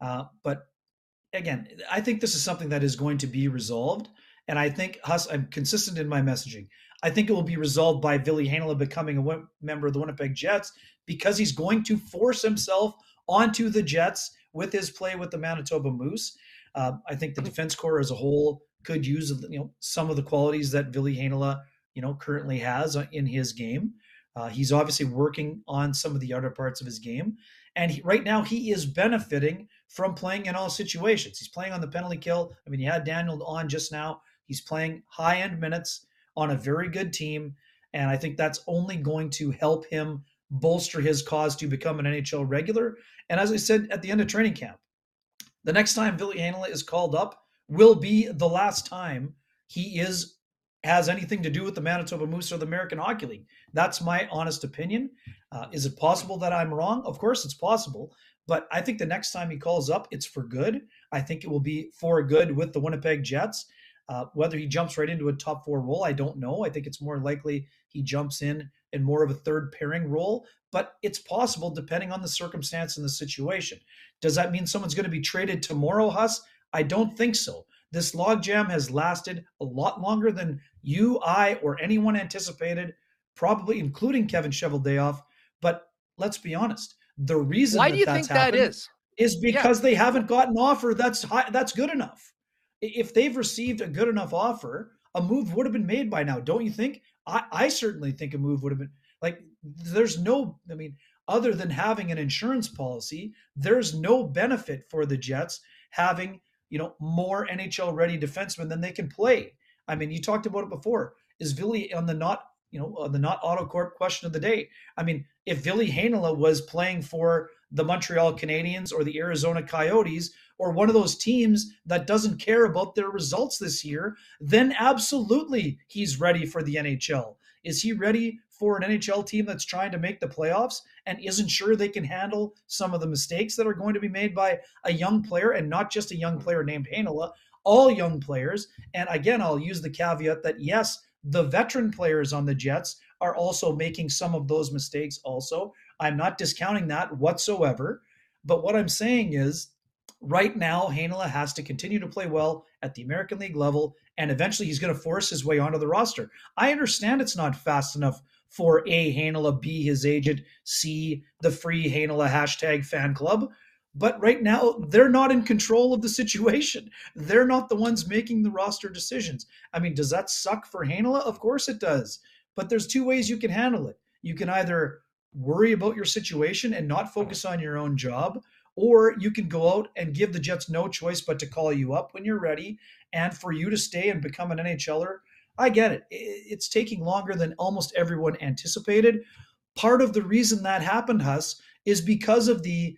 But again, I think this is something that is going to be resolved. And I think I'm consistent in my messaging. I think it will be resolved by Ville Heinola becoming a member of the Winnipeg Jets, because he's going to force himself onto the Jets with his play with the Manitoba Moose. I think the defense corps as a whole could use, some of the qualities that Ville Heinola, currently has in his game. He's obviously working on some of the other parts of his game. And right now he is benefiting from playing in all situations. He's playing on the penalty kill. I mean, you had Daniel on just now. He's playing high-end minutes on a very good team. And I think that's only going to help him bolster his cause to become an NHL regular. And as I said, at the end of training camp, the next time Ville Heinola is called up will be the last time he has anything to do with the Manitoba Moose or the American Hockey League. That's my honest opinion. Is it possible that I'm wrong? Of course it's possible, but I think the next time he calls up, it's for good. I think it will be for good with the Winnipeg Jets. Whether he jumps right into a top four role, I don't know. I think it's more likely he jumps in more of a third pairing role, but it's possible depending on the circumstance and the situation. Does that mean someone's going to be traded tomorrow, Huss? I don't think so. This logjam has lasted a lot longer than you, I, or anyone anticipated, probably including Kevin Cheveldayoff. But let's be honest, the reason is because they haven't gotten an offer that's high, that's good enough. If they've received a good enough offer, a move would have been made by now, don't you think? I certainly think a move would have been other than having an insurance policy, there's no benefit for the Jets having more NHL-ready defensemen than they can play. I mean, you talked about it before. Is Ville on the not AutoCorp question of the day? I mean, if Ville Heinola was playing for the Montreal Canadiens or the Arizona Coyotes or one of those teams that doesn't care about their results this year, then absolutely he's ready for the NHL. Is he ready for an NHL team that's trying to make the playoffs and isn't sure they can handle some of the mistakes that are going to be made by a young player, and not just a young player named Heinola, all young players? And again, I'll use the caveat that yes, the veteran players on the Jets are also making some of those mistakes also. I'm not discounting that whatsoever. But what I'm saying is right now, Heinola has to continue to play well at the American League level, and eventually he's going to force his way onto the roster. I understand it's not fast enough for A, Heinola, B, his agent, C, the free Heinola hashtag fan club. But right now, they're not in control of the situation. They're not the ones making the roster decisions. I mean, does that suck for Heinola? Of course it does. But there's two ways you can handle it. You can either worry about your situation and not focus on your own job, or you can go out and give the Jets no choice but to call you up when you're ready and for you to stay and become an NHLer. I get it. It's taking longer than almost everyone anticipated. Part of the reason that happened, Huss, is because of the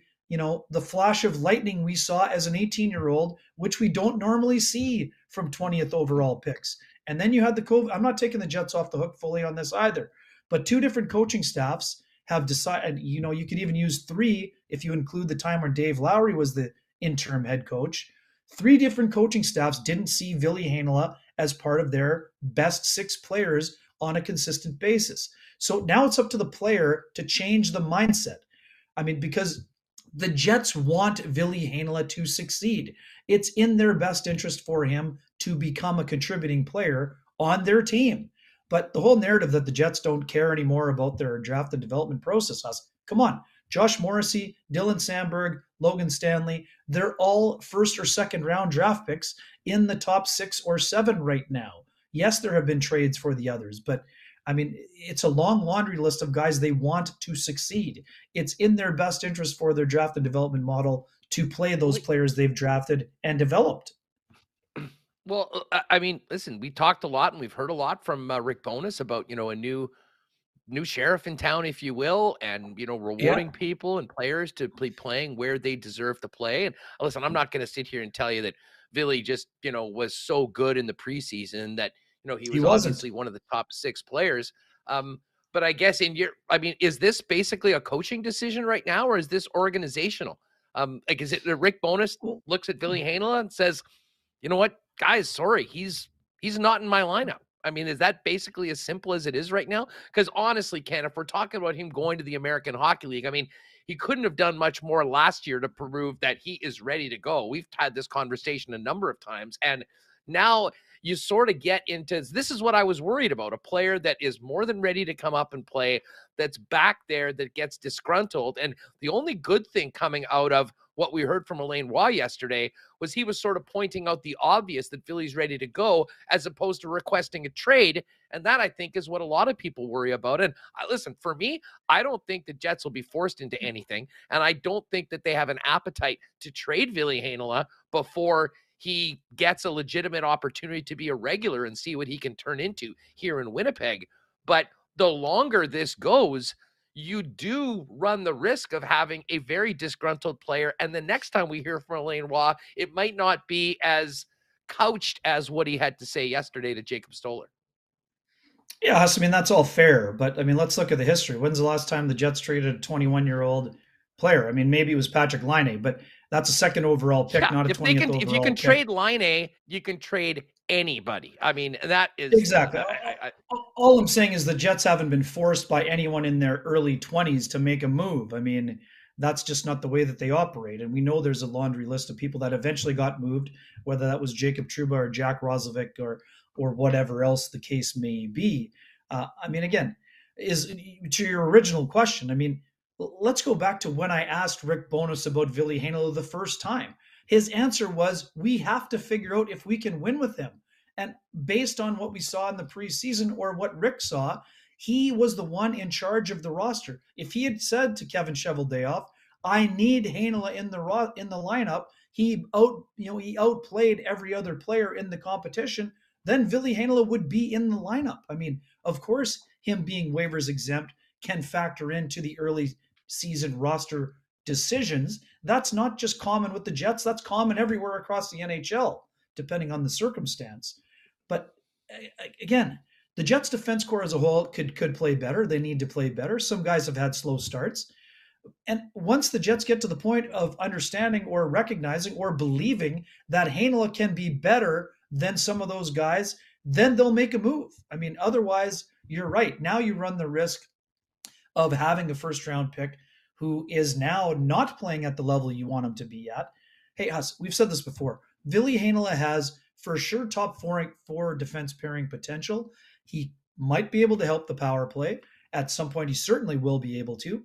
flash of lightning we saw as an 18-year-old, which we don't normally see from 20th overall picks. And then you had the COVID. I'm not taking the Jets off the hook fully on this either, but two different coaching staffs have decided, you could even use three if you include the time when Dave Lowry was the interim head coach. Three different coaching staffs didn't see Ville Heinola as part of their best six players on a consistent basis. So now it's up to the player to change the mindset. I mean, because the Jets want Ville Heinola to succeed. It's in their best interest for him to become a contributing player on their team. But the whole narrative that the Jets don't care anymore about their draft and development process, come on. Josh Morrissey, Dylan Samberg, Logan Stanley, they're all first or second round draft picks in the top 6 or 7 right now. Yes, there have been trades for the others, but I mean, it's a long laundry list of guys they want to succeed. It's in their best interest for their draft and development model to play those players they've drafted and developed. Well, I mean, listen, we talked a lot and we've heard a lot from Rick Bowness about, a new sheriff in town, if you will, and, rewarding people and players to be playing where they deserve to play. And listen, I'm not going to sit here and tell you that Ville just, was so good in the preseason that, he was obviously one of the top 6 players. But I guess is this basically a coaching decision right now, or is this organizational? Is it Rick Bowness looks at Ville Heinola and says, you know what, guys, sorry, he's not in my lineup. I mean, is that basically as simple as it is right now? Because honestly, Ken, if we're talking about him going to the American Hockey League, I mean, he couldn't have done much more last year to prove that he is ready to go. We've had this conversation a number of times, and now you sort of get into, this is what I was worried about, a player that is more than ready to come up and play, that's back there, that gets disgruntled. And the only good thing coming out of what we heard from Allain Roy yesterday was he was sort of pointing out the obvious, that Philly's ready to go as opposed to requesting a trade. And that, I think, is what a lot of people worry about. And listen, for me, I don't think the Jets will be forced into anything. And I don't think that they have an appetite to trade Ville Heinola before he gets a legitimate opportunity to be a regular and see what he can turn into here in Winnipeg. But the longer this goes, you do run the risk of having a very disgruntled player. And the next time we hear from Allain Roy, it might not be as couched as what he had to say yesterday to Jacob Stoller. Yeah, I mean, that's all fair. But, I mean, let's look at the history. When's the last time the Jets traded a 21-year-old player? I mean, maybe it was Patrick Laine, but that's a second overall pick, yeah, not a 20th overall pick. If you can trade Laine, you can trade anybody. I mean, that is exactly. All I'm saying is the Jets haven't been forced by anyone in their early 20s to make a move. I mean, that's just not the way that they operate. And we know there's a laundry list of people that eventually got moved, whether that was Jacob Trouba or Jack Roslovic or whatever else the case may be. I mean, again, is to your original question. I mean, let's go back to when I asked Rick Bowness about Ville Heinola the first time. His answer was, we have to figure out if we can win with him. And based on what we saw in the preseason or what Rick saw, he was the one in charge of the roster. If he had said to Kevin Cheveldayoff, I need Heinola in the lineup, he outplayed every other player in the competition, then Ville Heinola would be in the lineup. I mean, of course, him being waivers exempt can factor into the early season roster decisions. That's not just common with the Jets. That's common everywhere across the NHL, depending on the circumstance. But again, the Jets defense corps as a whole could play better. They need to play better. Some guys have had slow starts. And once the Jets get to the point of understanding or recognizing or believing that Heinola can be better than some of those guys, then they'll make a move. I mean, otherwise, you're right. Now you run the risk of having a first round pick who is now not playing at the level you want him to be at. Hey, Huss, we've said this before. Ville Heinola has for sure top four defense pairing potential. He might be able to help the power play. At some point, he certainly will be able to.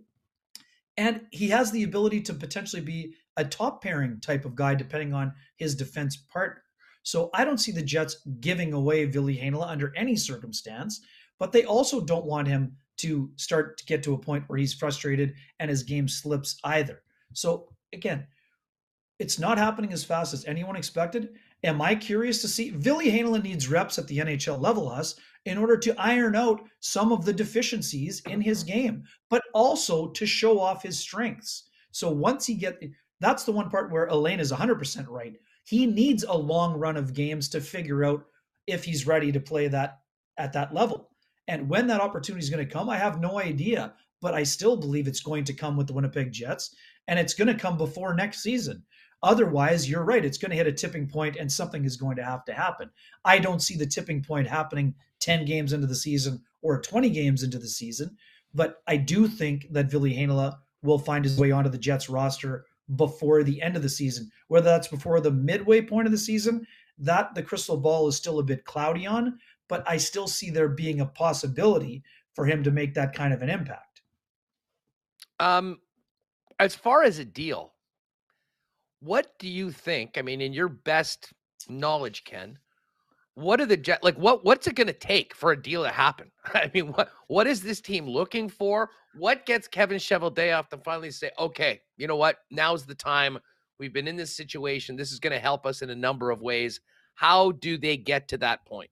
And he has the ability to potentially be a top pairing type of guy, depending on his defense partner. So I don't see the Jets giving away Ville Heinola under any circumstance, but they also don't want him to start to get to a point where he's frustrated and his game slips either. So again, it's not happening as fast as anyone expected. Am I curious to see? Ville Heinola needs reps at the NHL level, us, in order to iron out some of the deficiencies in his game, but also to show off his strengths. So once he gets, that's the one part where Allain is 100% right. He needs a long run of games to figure out if he's ready to play that at that level. And when that opportunity is going to come, I have no idea, but I still believe it's going to come with the Winnipeg Jets, and it's going to come before next season. Otherwise, you're right, it's going to hit a tipping point and something is going to have to happen. I don't see the tipping point happening 10 games into the season or 20 games into the season, but I do think that Ville Heinola will find his way onto the Jets roster before the end of the season, whether that's before the midway point of the season, that the crystal ball is still a bit cloudy on, but I still see there being a possibility for him to make that kind of an impact. As far as a deal, what do you think? I mean, in your best knowledge, Ken, what are the Jets like? What's it going to take for a deal to happen? I mean, what is this team looking for? What gets Kevin Cheveldayoff to finally say, okay, you know what? Now's the time. We've been in this situation. This is going to help us in a number of ways. How do they get to that point?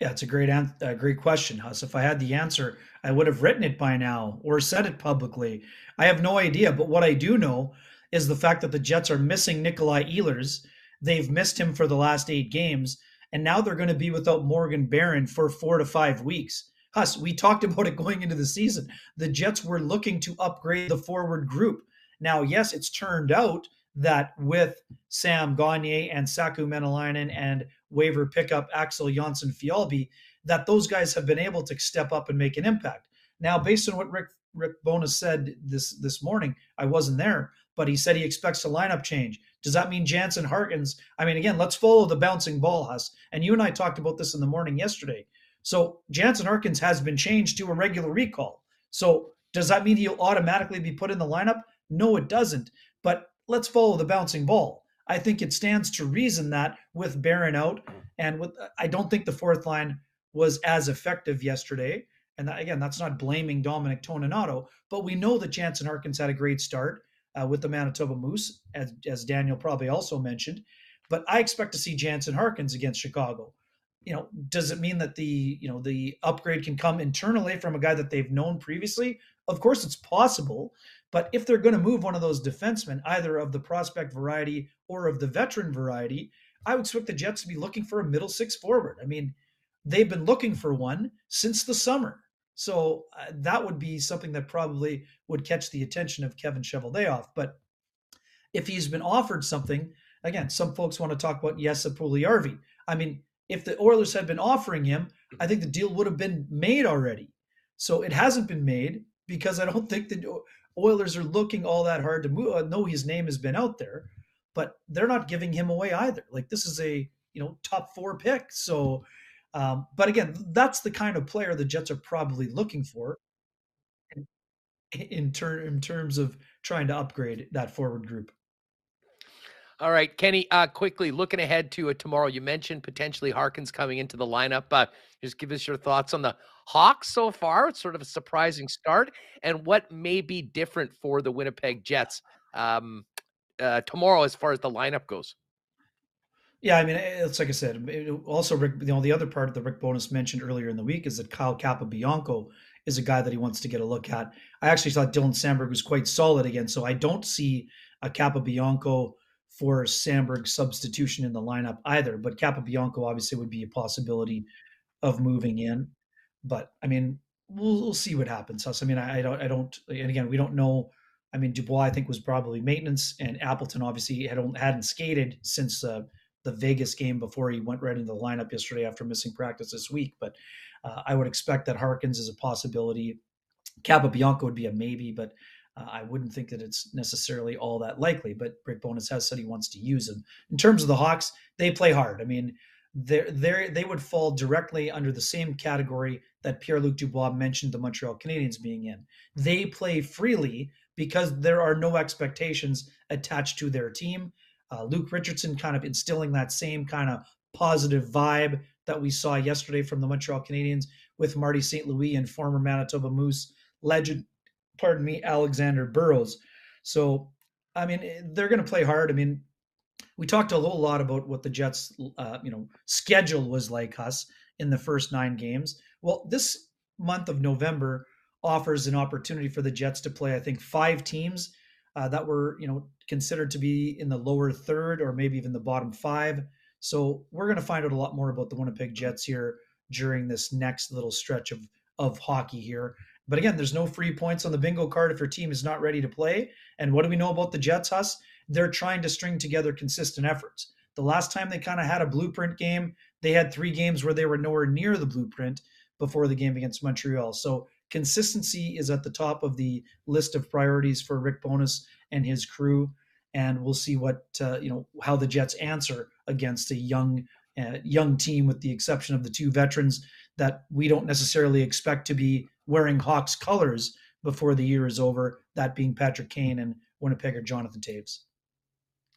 Yeah, it's a great question, Huss. If I had the answer, I would have written it by now or said it publicly. I have no idea, but what I do know is the fact that the Jets are missing Nikolai Ehlers. They've missed him for the last 8 games, and now they're going to be without Morgan Barron for 4 to 5 weeks. Huss, we talked about it going into the season. The Jets were looking to upgrade the forward group. Now, yes, it's turned out that with Sam Gagne and Saku Menelainen and waiver pickup Axel Jonsson-Fjällby, that those guys have been able to step up and make an impact. Now, based on what Rick Bowness said this morning, I wasn't there, but he said he expects a lineup change. Does that mean Jansen Harkins? I mean, again, let's follow the bouncing ball, Huss. And you and I talked about this in the morning yesterday. So Jansen Harkins has been changed to a regular recall. So does that mean he'll automatically be put in the lineup? No, it doesn't. But let's follow the bouncing ball. I think it stands to reason that with Barron out and with, I don't think the fourth line was as effective yesterday. And that, again, that's not blaming Dominic Toninato, but we know that Jansen Harkins had a great start with the Manitoba Moose, as Daniel probably also mentioned. But I expect to see Jansen Harkins against Chicago. You know, does it mean that the upgrade can come internally from a guy that they've known previously? Of course it's possible, but if they're going to move one of those defensemen, either of the prospect variety or of the veteran variety, I would expect the Jets to be looking for a middle six forward. I mean, they've been looking for one since the summer. So that would be something that probably would catch the attention of Kevin Cheveldayoff. But if he's been offered something, again, some folks want to talk about Jesse Puljujärvi. I mean, if the Oilers had been offering him, I think the deal would have been made already. So it hasn't been made because I don't think the Oilers are looking all that hard to move. I know his name has been out there, but they're not giving him away either. Like, this is a, top four pick. So, but again, that's the kind of player the Jets are probably looking for in terms of trying to upgrade that forward group. All right, Kenny, quickly looking ahead to tomorrow, you mentioned potentially Harkins coming into the lineup. Just give us your thoughts on the Hawks so far. It's sort of a surprising start, and what may be different for the Winnipeg Jets tomorrow as far as the lineup goes. Yeah, I mean, it's like I said, also, Rick, the other part that Rick Bowness mentioned earlier in the week is that Kyle Capobianco is a guy that he wants to get a look at. I actually thought Dylan Samberg was quite solid again, so I don't see a Capobianco for Samberg's substitution in the lineup either, but Capobianco obviously would be a possibility of moving in. But I mean, we'll see what happens. I mean, I don't, and again, we don't know. I mean, Dubois, I think, was probably maintenance, and Appleton obviously hadn't skated since the Vegas game before he went right into the lineup yesterday after missing practice this week. But I would expect that Harkins is a possibility. Capobianco would be a maybe, but I wouldn't think that it's necessarily all that likely, but Rick Bowness has said he wants to use him. In terms of the Hawks, they play hard. I mean, they would fall directly under the same category that Pierre-Luc Dubois mentioned the Montreal Canadiens being in. They play freely because there are no expectations attached to their team. Luke Richardson kind of instilling that same kind of positive vibe that we saw yesterday from the Montreal Canadiens with Marty St. Louis and former Manitoba Moose legend, Alexander Burrows. So, I mean, they're going to play hard. I mean, we talked a whole lot about what the Jets, schedule was like, Huss, in the first 9 games. Well, this month of November offers an opportunity for the Jets to play, I think, 5 teams that were, considered to be in the lower third or maybe even the bottom 5. So we're going to find out a lot more about the Winnipeg Jets here during this next little stretch of hockey here. But again, there's no free points on the bingo card if your team is not ready to play. And what do we know about the Jets, Huss? They're trying to string together consistent efforts. The last time they kind of had a blueprint game, they had 3 games where they were nowhere near the blueprint before the game against Montreal. So consistency is at the top of the list of priorities for Rick Bowness and his crew. And we'll see what, how the Jets answer against a young team, with the exception of the 2 veterans that we don't necessarily expect to be wearing Hawks colors before the year is over, that being Patrick Kane and Winnipegger Jonathan Toews.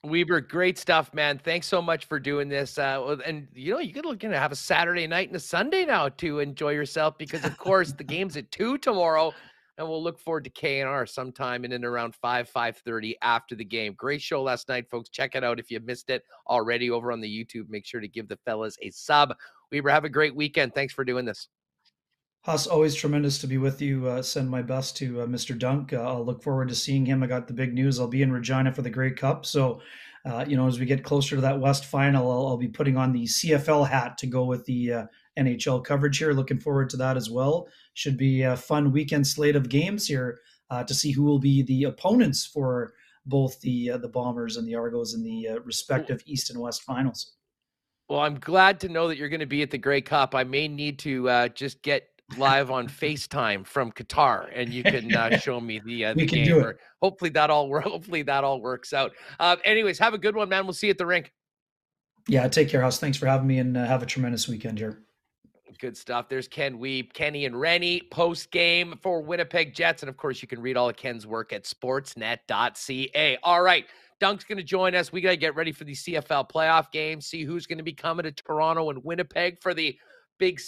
Wiebe, great stuff, man. Thanks so much for doing this. And, you're going to have a Saturday night and a Sunday now to enjoy yourself because, of course, the game's at 2 tomorrow, and we'll look forward to K&R sometime in and around 5:30 after the game. Great show last night, folks. Check it out if you missed it already over on the YouTube. Make sure to give the fellas a sub. Wiebe, have a great weekend. Thanks for doing this. Huss, always tremendous to be with you. Send my best to Mr. Dunk. I'll look forward to seeing him. I got the big news. I'll be in Regina for the Grey Cup. So, as we get closer to that West Final, I'll be putting on the CFL hat to go with the NHL coverage here. Looking forward to that as well. Should be a fun weekend slate of games here to see who will be the opponents for both the Bombers and the Argos in the respective East and West Finals. Well, I'm glad to know that you're going to be at the Grey Cup. I may need to just get live on FaceTime from Qatar, and you can show me the game. Or hopefully that all works out. Anyways, have a good one, man. We'll see you at the rink. Yeah, take care, House. Thanks for having me, and have a tremendous weekend here. Good stuff. There's Ken Wiebe, Kenny and Rennie post game for Winnipeg Jets, and of course you can read all of Ken's work at sportsnet.ca. All right, Dunk's going to join us. We got to get ready for the CFL playoff game. See who's going to be coming to Toronto and Winnipeg for the big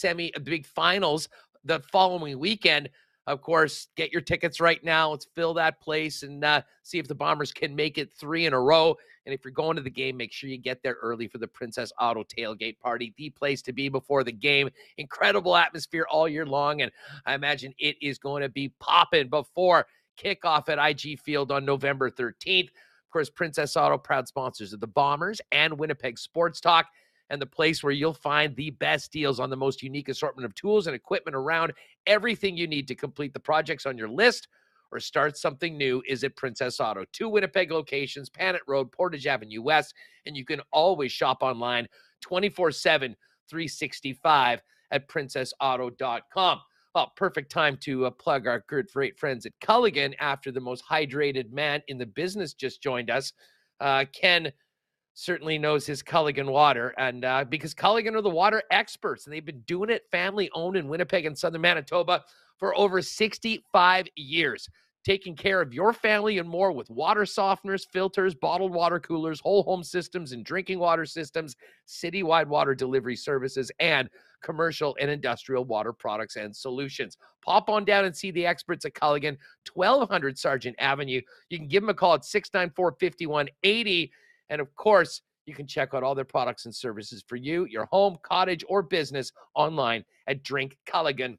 finals the following weekend. Of course, get your tickets right now. Let's fill that place and see if the Bombers can make it 3 in a row. And if you're going to the game, make sure you get there early for the Princess Auto tailgate party, the place to be before the game. Incredible atmosphere all year long, and I imagine it is going to be popping before kickoff at IG Field on November 13th. Of course, Princess Auto, proud sponsors of the Bombers and Winnipeg Sports Talk, and the place where you'll find the best deals on the most unique assortment of tools and equipment around. Everything you need to complete the projects on your list or start something new is at Princess Auto. 2 Winnipeg locations, Panet Road, Portage Avenue West, and you can always shop online 24/7, 365 at princessauto.com. Well, perfect time to plug our good friends at Culligan after the most hydrated man in the business just joined us. Ken certainly knows his Culligan water, and because Culligan are the water experts, and they've been doing it family-owned in Winnipeg and southern Manitoba for over 65 years, taking care of your family and more with water softeners, filters, bottled water coolers, whole home systems and drinking water systems, citywide water delivery services, and commercial and industrial water products and solutions. Pop on down and see the experts at Culligan, 1200 Sargent Avenue. You can give them a call at 694-5180. And of course, you can check out all their products and services for you, your home, cottage, or business online at drinkculligan.com.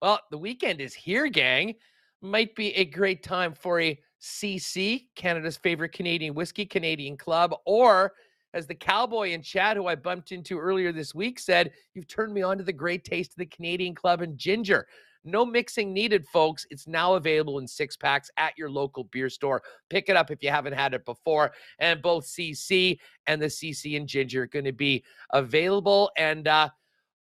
Well, the weekend is here, gang. Might be a great time for a CC, Canada's favorite Canadian whiskey, Canadian club, or as the cowboy in chat, who I bumped into earlier this week, said, "You've turned me on to the great taste of the Canadian club and ginger." No mixing needed, folks. It's now available in 6-packs at your local beer store. Pick it up if you haven't had it before. And both CC and the CC and Ginger are going to be available and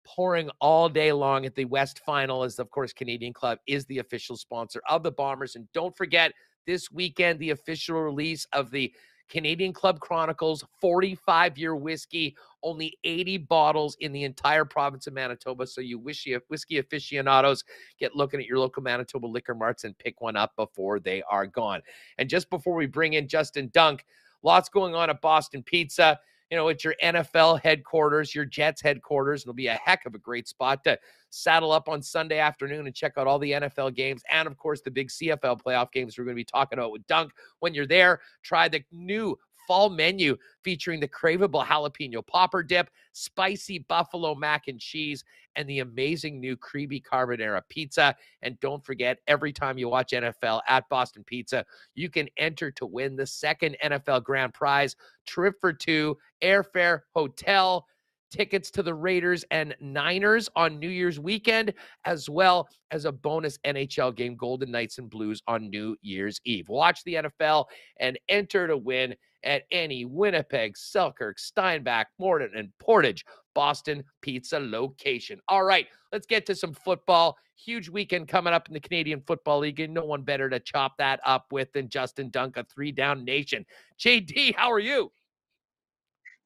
pouring all day long at the West Final, as, of course, Canadian Club is the official sponsor of the Bombers. And don't forget, this weekend, the official release of the Canadian Club Chronicles 45-year whiskey, only 80 bottles in the entire province of Manitoba. So you whiskey aficionados, get looking at your local Manitoba liquor marts and pick one up before they are gone. And just before we bring in Justin Dunk, lots going on at Boston Pizza. You know, it's your NFL headquarters, your Jets headquarters. It'll be a heck of a great spot to saddle up on Sunday afternoon and check out all the NFL games and, of course, the big CFL playoff games we're going to be talking about with Dunk. When you're there, try the new fall menu featuring the craveable jalapeno popper dip, spicy buffalo mac and cheese, and the amazing new creamy carbonara pizza. And don't forget, every time you watch NFL at Boston Pizza, you can enter to win the second NFL grand prize, trip for 2, airfare, hotel, tickets to the Raiders and Niners on New Year's weekend, as well as a bonus NHL game, Golden Knights and Blues on New Year's Eve. Watch the NFL and enter to win at any Winnipeg, Selkirk, Steinbach, Morton, and Portage Boston Pizza location. All right, let's get to some football. Huge weekend coming up in the Canadian Football League, and no one better to chop that up with than Justin Dunk of Three Down Nation. JD, how are you?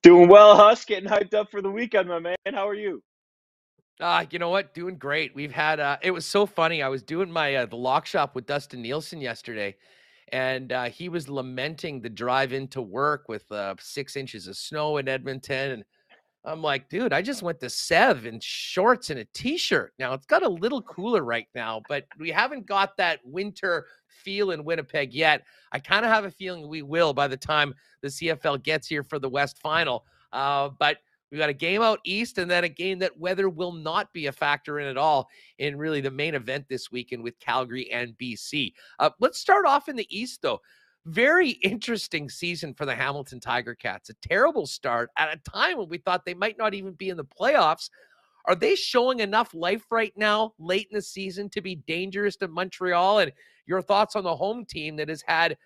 Doing well, Huss. Getting hyped up for the weekend, my man. How are you? You know what? Doing great. We've had it was so funny. I was doing my the lock shop with Dustin Nielsen yesterday, and he was lamenting the drive into work with 6 inches of snow in Edmonton. And I'm like, dude, I just went to Sev in shorts and a T-shirt. Now, it's got a little cooler right now, but we haven't got that winter feel in Winnipeg yet. I kind of have a feeling we will by the time the CFL gets here for the West Final. But we got a game out east, and then a game that weather will not be a factor in at all in really the main event this weekend with Calgary and BC. Let's start off in the east, though. Very interesting season for the Hamilton Tiger Cats. A terrible start at a time when we thought they might not even be in the playoffs. Are they showing enough life right now, late in the season, to be dangerous to Montreal? And your thoughts on the home team that has had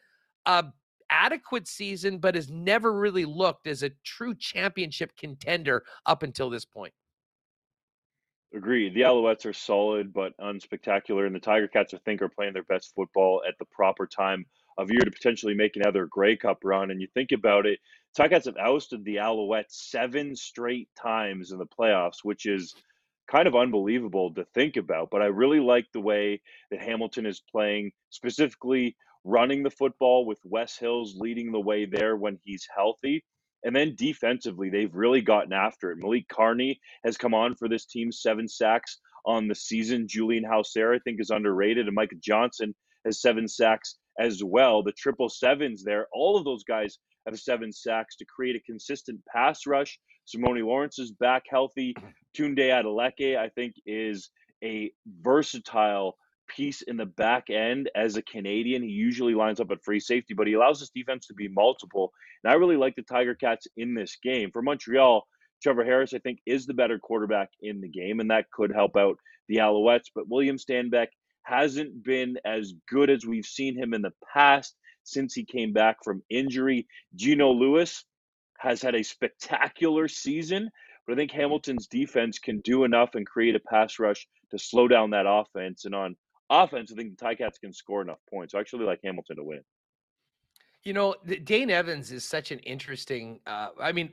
adequate season, but has never really looked as a true championship contender up until this point. Agreed. The Alouettes are solid but unspectacular, and the Tiger Cats, I think, are playing their best football at the proper time of year to potentially make another Grey Cup run. And you think about it, Tiger Cats have ousted the Alouettes 7 straight times in the playoffs, which is kind of unbelievable to think about. But I really like the way that Hamilton is playing, specifically running the football with Wes Hills leading the way there when he's healthy. And then defensively, they've really gotten after it. Malik Carney has come on for this team, 7 sacks on the season. Julian Hauser, I think, is underrated. And Micah Johnson has 7 sacks as well. The 777s there, all of those guys have 7 sacks to create a consistent pass rush. Simone Lawrence is back healthy. Tunde Adeleke, I think, is a versatile piece in the back end as a Canadian. He usually lines up at free safety, but he allows this defense to be multiple. And I really like the Tiger Cats in this game. For Montreal, Trevor Harris, I think, is the better quarterback in the game, and that could help out the Alouettes. But William Stanbek hasn't been as good as we've seen him in the past since he came back from injury. Geno Lewis has had a spectacular season, but I think Hamilton's defense can do enough and create a pass rush to slow down that offense. And on offense, I think the Ticats can score enough points. So I actually like Hamilton to win. You know, Dane Evans is such an interesting,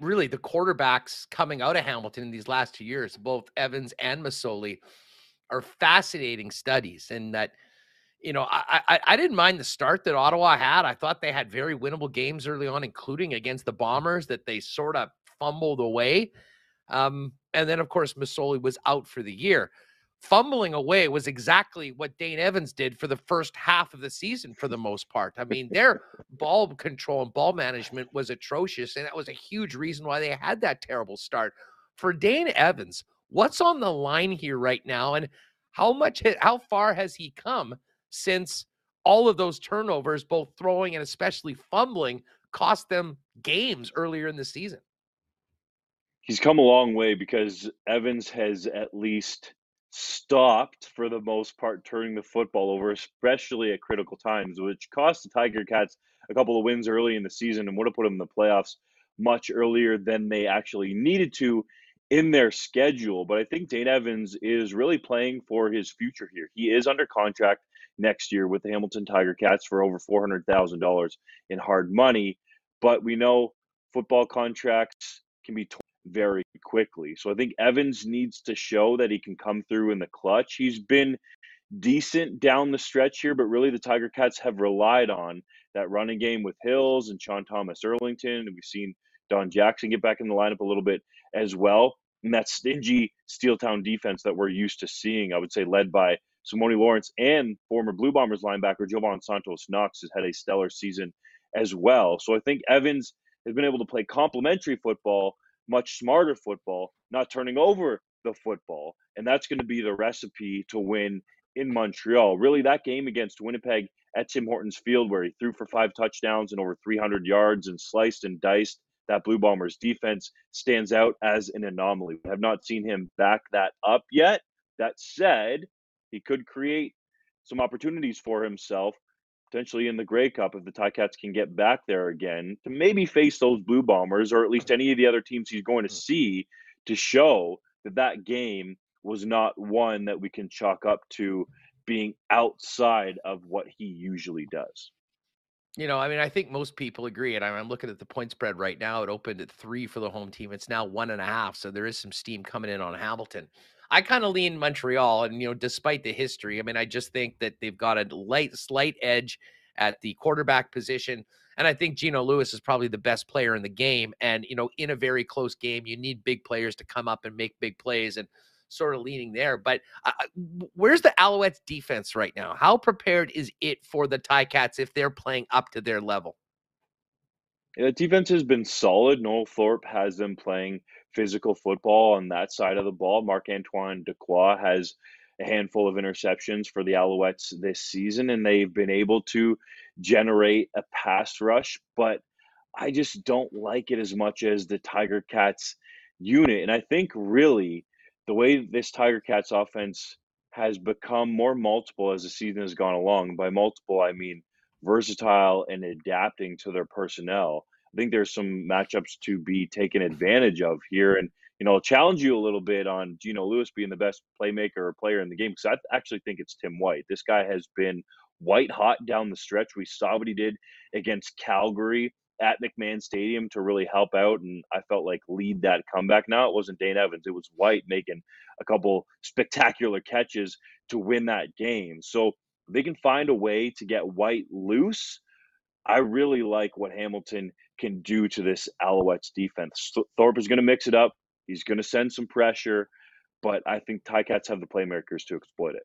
really the quarterbacks coming out of Hamilton in these last 2 years, both Evans and Masoli, are fascinating studies. And that, you know, I didn't mind the start that Ottawa had. I thought they had very winnable games early on, including against the Bombers that they sort of fumbled away. And then, of course, Masoli was out for the year. Fumbling away was exactly what Dane Evans did for the first half of the season for the most part. I mean, their ball control and ball management was atrocious, and that was a huge reason why they had that terrible start. For Dane Evans, what's on the line here right now, and how far has he come since all of those turnovers, both throwing and especially fumbling, cost them games earlier in the season? He's come a long way because Evans has at least stopped, for the most part, turning the football over, especially at critical times, which cost the Tiger Cats a couple of wins early in the season and would have put them in the playoffs much earlier than they actually needed to in their schedule. But I think Dane Evans is really playing for his future here. He is under contract next year with the Hamilton Tiger Cats for over $400,000 in hard money. But we know football contracts can be very quickly. So I think Evans needs to show that he can come through in the clutch. He's been decent down the stretch here, but really the Tiger Cats have relied on that running game with Hills and Sean Thomas Erlington. And we've seen Don Jackson get back in the lineup a little bit as well. And that stingy Steeltown defense that we're used to seeing, I would say led by Simone Lawrence and former Blue Bombers linebacker Jovan Santos Knox, has had a stellar season as well. So I think Evans has been able to play complementary football, much smarter football, not turning over the football. And that's going to be the recipe to win in Montreal. Really, that game against Winnipeg at Tim Hortons Field, where he threw for 5 touchdowns and over 300 yards and sliced and diced that Blue Bombers defense, stands out as an anomaly. We have not seen him back that up yet. That said, he could create some opportunities for himself, potentially in the Grey Cup, if the Ticats can get back there again, to maybe face those Blue Bombers or at least any of the other teams he's going to see, to show that that game was not one that we can chalk up to being outside of what he usually does. You know, I mean, I think most people agree, and I'm looking at the point spread right now. It opened at 3 for the home team. It's now 1.5, so there is some steam coming in on Hamilton. I kind of lean Montreal, and, you know, despite the history, I mean, I just think that they've got a slight edge at the quarterback position, and I think Geno Lewis is probably the best player in the game, and, you know, in a very close game, you need big players to come up and make big plays, and sort of leaning there, but where's the Alouettes defense right now? How prepared is it for the Ticats if they're playing up to their level? Yeah, the defense has been solid. Noel Thorpe has them playing physical football on that side of the ball. Marc-Antoine Dequoy has a handful of interceptions for the Alouettes this season, and they've been able to generate a pass rush, but I just don't like it as much as the Tiger Cats unit. And I think really the way this Tiger Cats offense has become more multiple as the season has gone along, by multiple I mean versatile and adapting to their personnel. I think there's some matchups to be taken advantage of here. And, you know, I'll challenge you a little bit on Geno Lewis being the best playmaker or player in the game, because I actually think it's Tim White. This guy has been white hot down the stretch. We saw what he did against Calgary at McMahon Stadium to really help out and I felt like lead that comeback. Now it wasn't Dane Evans. It was White making a couple spectacular catches to win that game. So they can find a way to get White loose. I really like what Hamilton can do to this Alouettes defense. Thorpe is going to mix it up. He's going to send some pressure, but I think Ticats have the playmakers to exploit it.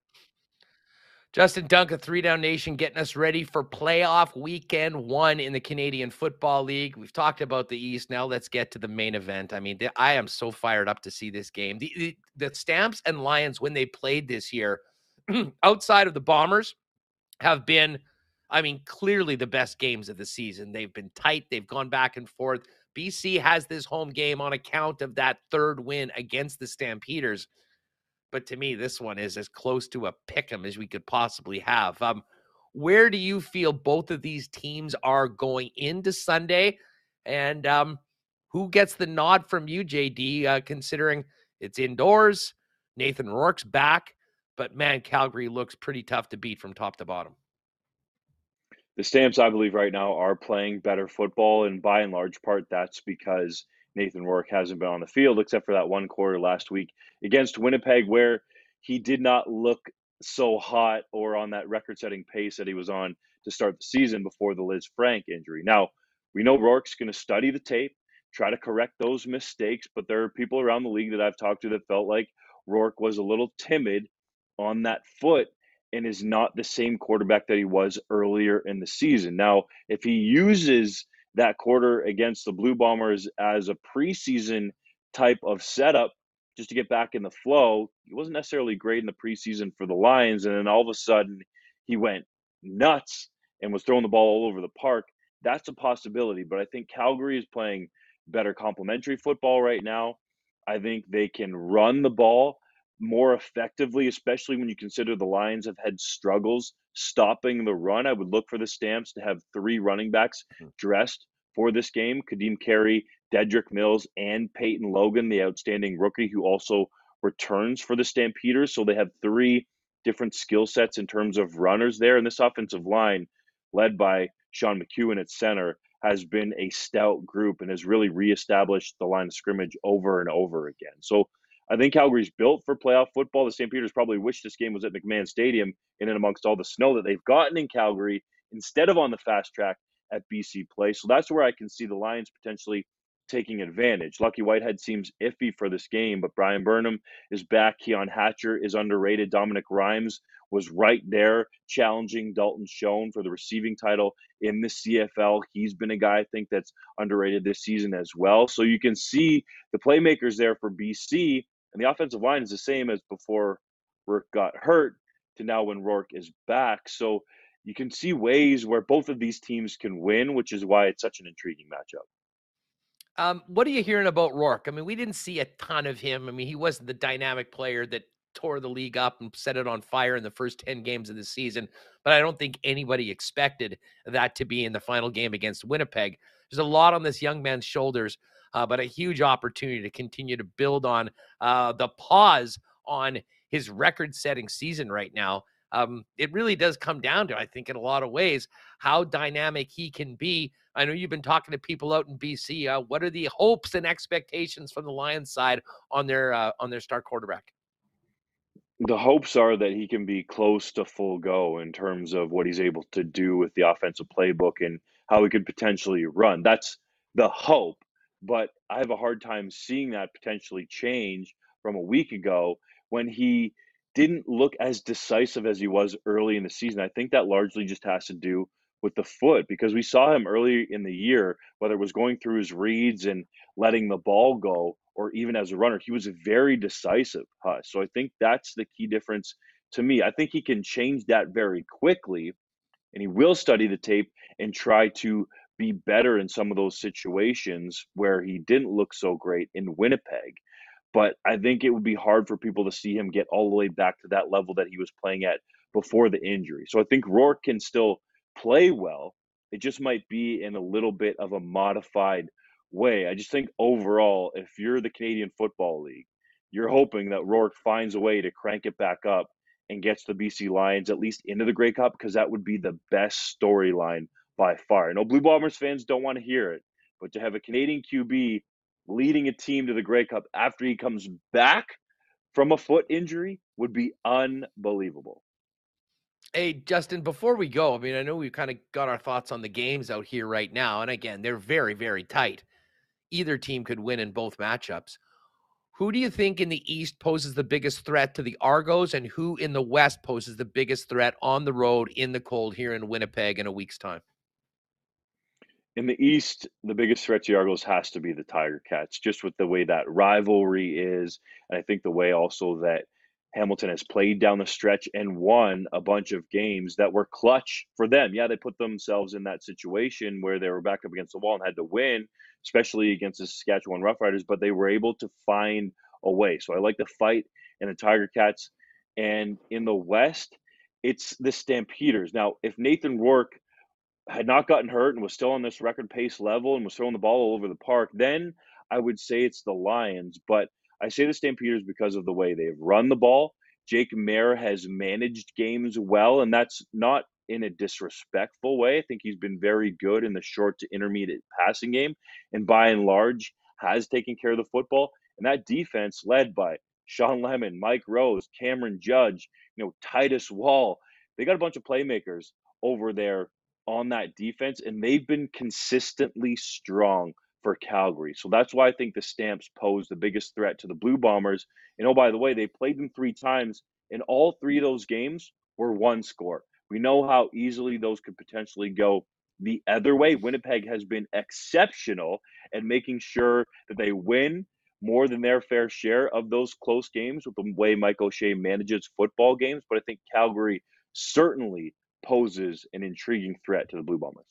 Justin Dunk of Three Down Nation getting us ready for playoff weekend one in the Canadian Football League. We've talked about the East. Now let's get to the main event. I mean, I am so fired up to see this game. The Stamps and Lions, when they played this year, outside of the Bombers, have been, I mean, clearly the best games of the season. They've been tight. They've gone back and forth. BC has this home game on account of that third win against the Stampeders. But to me, this one is as close to a pick'em as we could possibly have. Where do you feel both of these teams are going into Sunday? And who gets the nod from you, JD, considering it's indoors, Nathan Rourke's back, but man, Calgary looks pretty tough to beat from top to bottom. The Stamps, I believe right now, are playing better football, and by and large part, that's because Nathan Rourke hasn't been on the field except for that one quarter last week against Winnipeg where he did not look so hot or on that record-setting pace that he was on to start the season before the Liz Frank injury. Now, we know Rourke's going to study the tape, try to correct those mistakes, but there are people around the league that I've talked to that felt like Rourke was a little timid on that foot and is not the same quarterback that he was earlier in the season. Now, if he uses that quarter against the Blue Bombers as a preseason type of setup just to get back in the flow, he wasn't necessarily great in the preseason for the Lions, and then all of a sudden he went nuts and was throwing the ball all over the park. That's a possibility, but I think Calgary is playing better complementary football right now. I think they can run the ball more effectively, especially when you consider the Lions have had struggles stopping the run. I would look for the Stamps to have three running backs dressed for this game: Kadeem Carey, Dedrick Mills, and Peyton Logan, the outstanding rookie who also returns for the Stampeders. So they have three different skill sets in terms of runners there. And this offensive line, led by Sean McEwen at center, has been a stout group and has really reestablished the line of scrimmage over and over again. So I think Calgary's built for playoff football. The Stampeders probably wish this game was at McMahon Stadium in and amongst all the snow that they've gotten in Calgary instead of on the fast track at BC Play. So that's where I can see the Lions potentially taking advantage. Lucky Whitehead seems iffy for this game, but Brian Burnham is back. Keon Hatcher is underrated. Dominic Rimes was right there challenging Dalton Schoen for the receiving title in the CFL. He's been a guy I think that's underrated this season as well. So you can see the playmakers there for BC. And the offensive line is the same as before Rourke got hurt to now when Rourke is back. So you can see ways where both of these teams can win, which is why it's such an intriguing matchup. What are you hearing about Rourke? I mean, we didn't see a ton of him. I mean, he wasn't the dynamic player that tore the league up and set it on fire in the first 10 games of the season. But I don't think anybody expected that to be in the final game against Winnipeg. There's a lot on this young man's shoulders. But a huge opportunity to continue to build on the pause on his record-setting season right now. It really does come down to, I think, in a lot of ways, how dynamic he can be. I know you've been talking to people out in BC. What are the hopes and expectations from the Lions side on their star quarterback? The hopes are that he can be close to full go in terms of what he's able to do with the offensive playbook and how he could potentially run. That's the hope. But I have a hard time seeing that potentially change from a week ago when he didn't look as decisive as he was early in the season. I think that largely just has to do with the foot, because we saw him early in the year, whether it was going through his reads and letting the ball go, or even as a runner, he was very decisive. So I think that's the key difference to me. I think he can change that very quickly, and he will study the tape and try to be better in some of those situations where he didn't look so great in Winnipeg. But I think it would be hard for people to see him get all the way back to that level that he was playing at before the injury. So I think Rourke can still play well. It just might be in a little bit of a modified way. I just think overall, if you're the Canadian Football League, you're hoping that Rourke finds a way to crank it back up and gets the BC Lions at least into the Grey Cup, because that would be the best storyline by far. I know Blue Bombers fans don't want to hear it, but to have a Canadian QB leading a team to the Grey Cup after he comes back from a foot injury would be unbelievable. Hey, Justin, before we go, I mean, I know we've kind of got our thoughts on the games out here right now. And again, they're very, very tight. Either team could win in both matchups. Who do you think in the East poses the biggest threat to the Argos, and who in the West poses the biggest threat on the road in the cold here in Winnipeg in a week's time? In the East, the biggest threat to the Argos has to be the Tiger Cats, just with the way that rivalry is. And I think the way also that Hamilton has played down the stretch and won a bunch of games that were clutch for them. Yeah, they put themselves in that situation where they were back up against the wall and had to win, especially against the Saskatchewan Roughriders, but they were able to find a way. So I like the fight in the Tiger Cats. And in the West, it's the Stampeders. Now, if Nathan Rourke had not gotten hurt and was still on this record pace level and was throwing the ball all over the park, then I would say it's the Lions. But I say the Stampeders because of the way they've run the ball. Jake Mayer has managed games well, and that's not in a disrespectful way. I think he's been very good in the short to intermediate passing game, and by and large has taken care of the football. And that defense led by Sean Lemon, Mike Rose, Cameron Judge, Titus Wall. They got a bunch of playmakers over there on that defense, and they've been consistently strong for Calgary. So that's why I think the Stamps pose the biggest threat to the Blue Bombers. And oh, by the way, they played them three times, and all three of those games were one score. We know how easily those could potentially go the other way. Winnipeg has been exceptional at making sure that they win more than their fair share of those close games with the way Mike O'Shea manages football games. But I think Calgary certainly poses an intriguing threat to the Blue Bombers.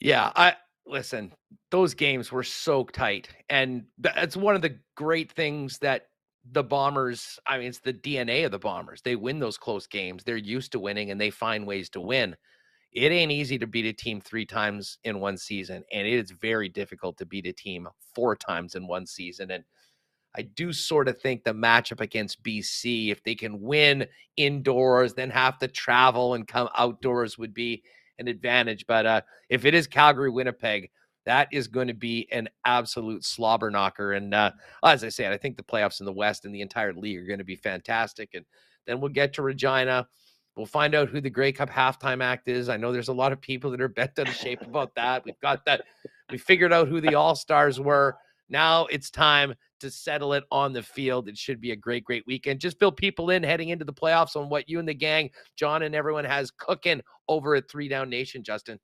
Yeah, listen, those games were so tight, and that's one of the great things that the Bombers, I mean, it's the DNA of the Bombers. They win those close games. They're used to winning, and they find ways to win. It ain't easy to beat a team three times in one season, and it is very difficult to beat a team four times in one season. And I do sort of think the matchup against BC, if they can win indoors, then have to travel and come outdoors, would be an advantage. But if it is Calgary Winnipeg, that is going to be an absolute slobber knocker. And as I said, I think the playoffs in the West and the entire league are going to be fantastic. And then we'll get to Regina. We'll find out who the Grey Cup halftime act is. I know there's a lot of people that are bent out of shape about that. We've got that. We figured out who the All-Stars were. Now it's time to settle it on the field. It should be a great, great weekend. Just fill people in heading into the playoffs on what you and the gang, John and everyone, has cooking over at Three Down Nation, Justin.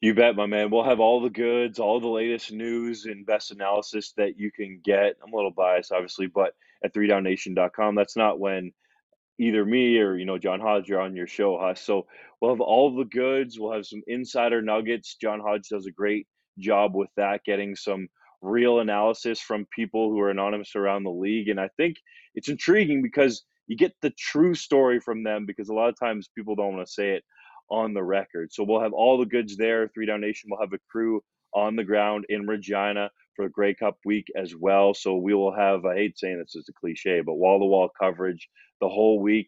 You bet, my man. We'll have all the goods, all the latest news and best analysis that you can get. I'm a little biased, obviously, but at threedownnation.com. That's not when either me or, John Hodge are on your show, Huss. So we'll have all the goods. We'll have some insider nuggets. John Hodge does a great job with that, getting some real analysis from people who are anonymous around the league. And I think it's intriguing because you get the true story from them, because a lot of times people don't want to say it on the record. So we'll have all the goods there. Three Down Nation will have a crew on the ground in Regina for Grey Cup week as well. So we will have, I hate saying this as a cliche, but wall-to-wall coverage the whole week.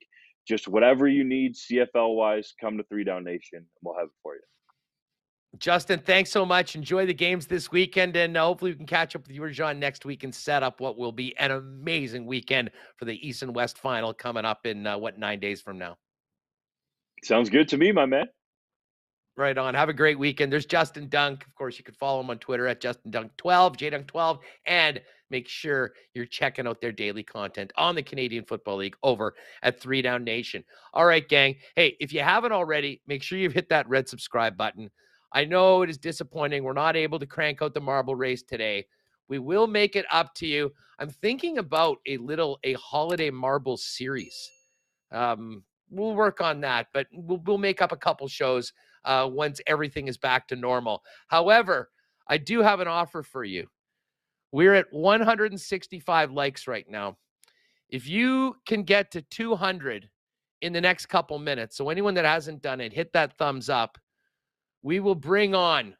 Just whatever you need CFL-wise, come to Three Down Nation, and we'll have it for you. Justin, thanks so much. Enjoy the games this weekend, and hopefully we can catch up with you or John next week and set up what will be an amazing weekend for the East and West Final coming up in, 9 days from now? Sounds good to me, my man. Right on. Have a great weekend. There's Justin Dunk. Of course, you can follow him on Twitter at JustinDunk12, JDunk12, and make sure you're checking out their daily content on the Canadian Football League over at Three Down Nation. All right, gang. Hey, if you haven't already, make sure you've hit that red subscribe button. I know it is disappointing. We're not able to crank out the marble race today. We will make it up to you. I'm thinking about a holiday marble series. We'll work on that, but we'll make up a couple shows once everything is back to normal. However, I do have an offer for you. We're at 165 likes right now. If you can get to 200 in the next couple minutes. So anyone that hasn't done it, hit that thumbs up. We will bring on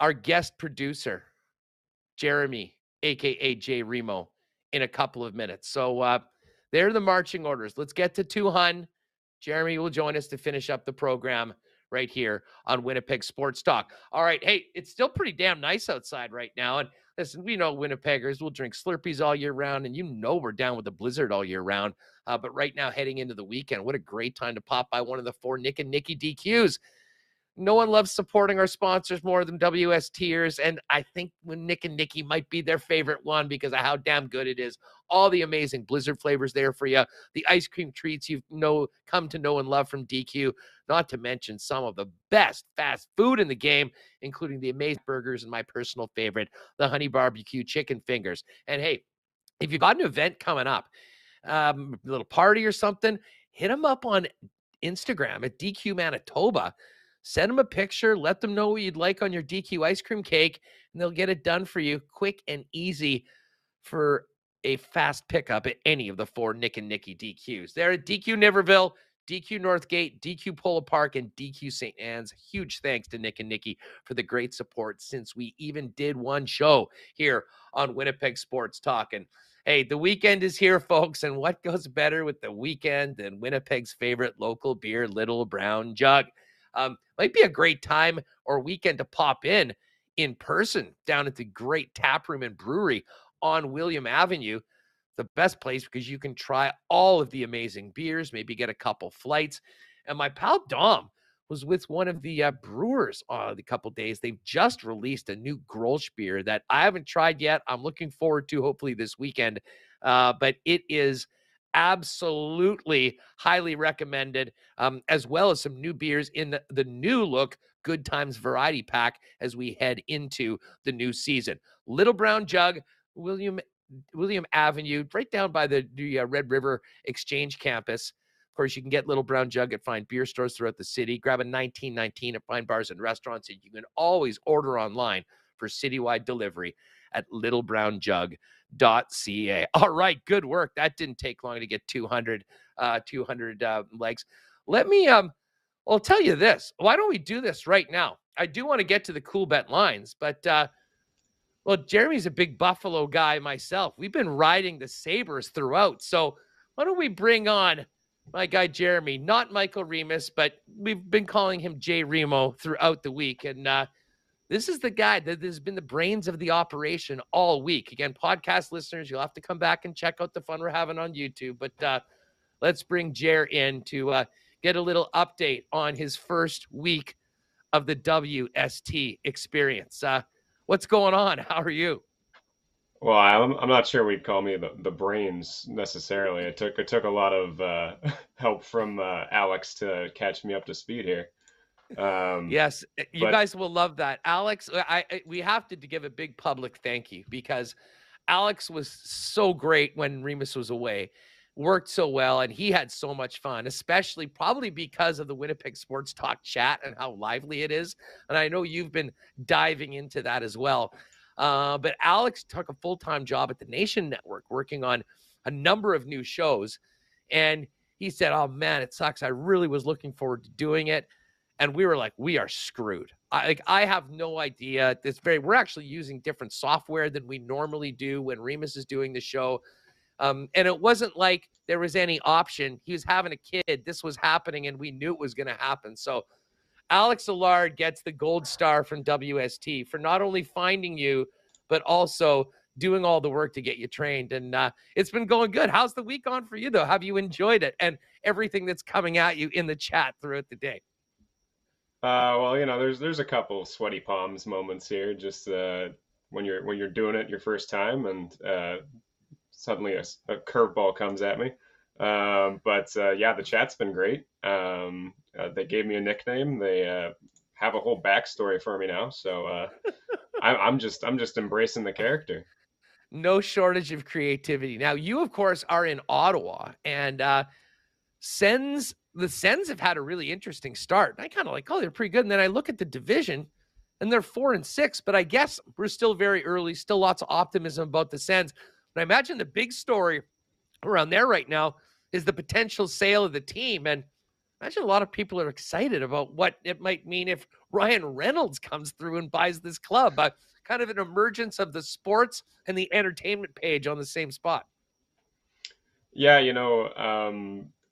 our guest producer, Jeremy, a.k.a. J. Remo, in a couple of minutes. So there are the marching orders. Let's get to 200. Jeremy will join us to finish up the program right here on Winnipeg Sports Talk. All right, hey, it's still pretty damn nice outside right now. And listen, we know Winnipeggers will drink Slurpees all year round, and you know we're down with the blizzard all year round. But right now, heading into the weekend, what a great time to pop by one of the 4 Nick and Nicky DQs. No one loves supporting our sponsors more than WS Tears, and I think when Nick and Nicky might be their favorite one because of how damn good it is. All the amazing blizzard flavors there for you, the ice cream treats you've come to know and love from DQ, not to mention some of the best fast food in the game, including the amazing burgers and my personal favorite, the honey barbecue chicken fingers. And hey, if you've got an event coming up, a little party or something, hit them up on Instagram at DQ Manitoba. Send them a picture, let them know what you'd like on your DQ ice cream cake, and they'll get it done for you quick and easy for a fast pickup at any of the 4 Nick and Nicky DQs. They're at DQ Niverville, DQ Northgate, DQ Polo Park, and DQ St. Anne's. Huge thanks to Nick and Nicky for the great support since we even did one show here on Winnipeg Sports Talk. And hey, the weekend is here, folks, and what goes better with the weekend than Winnipeg's favorite local beer, Little Brown Jug? Might be a great time or weekend to pop in person down at the great tap room and brewery on William Avenue, the best place because you can try all of the amazing beers, maybe get a couple flights. And my pal Dom was with one of the brewers the couple days. They've just released a new Grolsch beer that I haven't tried yet. I'm looking forward to hopefully this weekend, but it is absolutely highly recommended, as well as some new beers in the new look Good Times variety pack as we head into the new season. Little Brown Jug, William Avenue, right down by the Red River Exchange campus. Of course, you can get Little Brown Jug at fine beer stores throughout the city. Grab a $19.19 at fine bars and restaurants, and you can always order online for citywide delivery at littlebrownjug.ca. All right, good work. That didn't take long to get 200 legs. Let me, I'll tell you this. Why don't we do this right now? I do want to get to the Coolbet lines, but, well, Jeremy's a big Buffalo guy myself. We've been riding the Sabres throughout. So why don't we bring on my guy, Jeremy, not Michael Remus, but we've been calling him J. Remo throughout the week. And, this is the guy that has been the brains of the operation all week. Again, podcast listeners, you'll have to come back and check out the fun we're having on YouTube. But let's bring Jer in to get a little update on his first week of the WST experience. What's going on? How are you? Well, I'm not sure we'd call me the brains necessarily. It took a lot of help from Alex to catch me up to speed here. Yes, you guys will love that. Alex, we have to give a big public thank you because Alex was so great when Remus was away, worked so well, and he had so much fun, especially probably because of the Winnipeg Sports Talk chat and how lively it is. And I know you've been diving into that as well. But Alex took a full-time job at the Nation Network working on a number of new shows. And he said, oh, man, it sucks. I really was looking forward to doing it. And we were like, we are screwed. I have no idea. We're actually using different software than we normally do when Remus is doing the show. And it wasn't like there was any option. He was having a kid. This was happening, and we knew it was going to happen. So Alex Allard gets the gold star from WST for not only finding you, but also doing all the work to get you trained. And it's been going good. How's the week on for you, though? Have you enjoyed it and everything that's coming at you in the chat throughout the day? Well, you know, there's a couple sweaty palms moments here, just when you're doing it your first time, and suddenly a curveball comes at me. But yeah, the chat's been great. They gave me a nickname. They have a whole backstory for me now, so I'm just embracing the character. No shortage of creativity. Now, you of course are in Ottawa, and the Sens have had a really interesting start. And I kind of like, oh, they're pretty good. And then I look at the division and they're 4-6, but I guess we're still very early, still lots of optimism about the Sens. And I imagine the big story around there right now is the potential sale of the team. And I imagine a lot of people are excited about what it might mean if Ryan Reynolds comes through and buys this club. Kind of an emergence of the sports and the entertainment page on the same spot. Yeah, you know,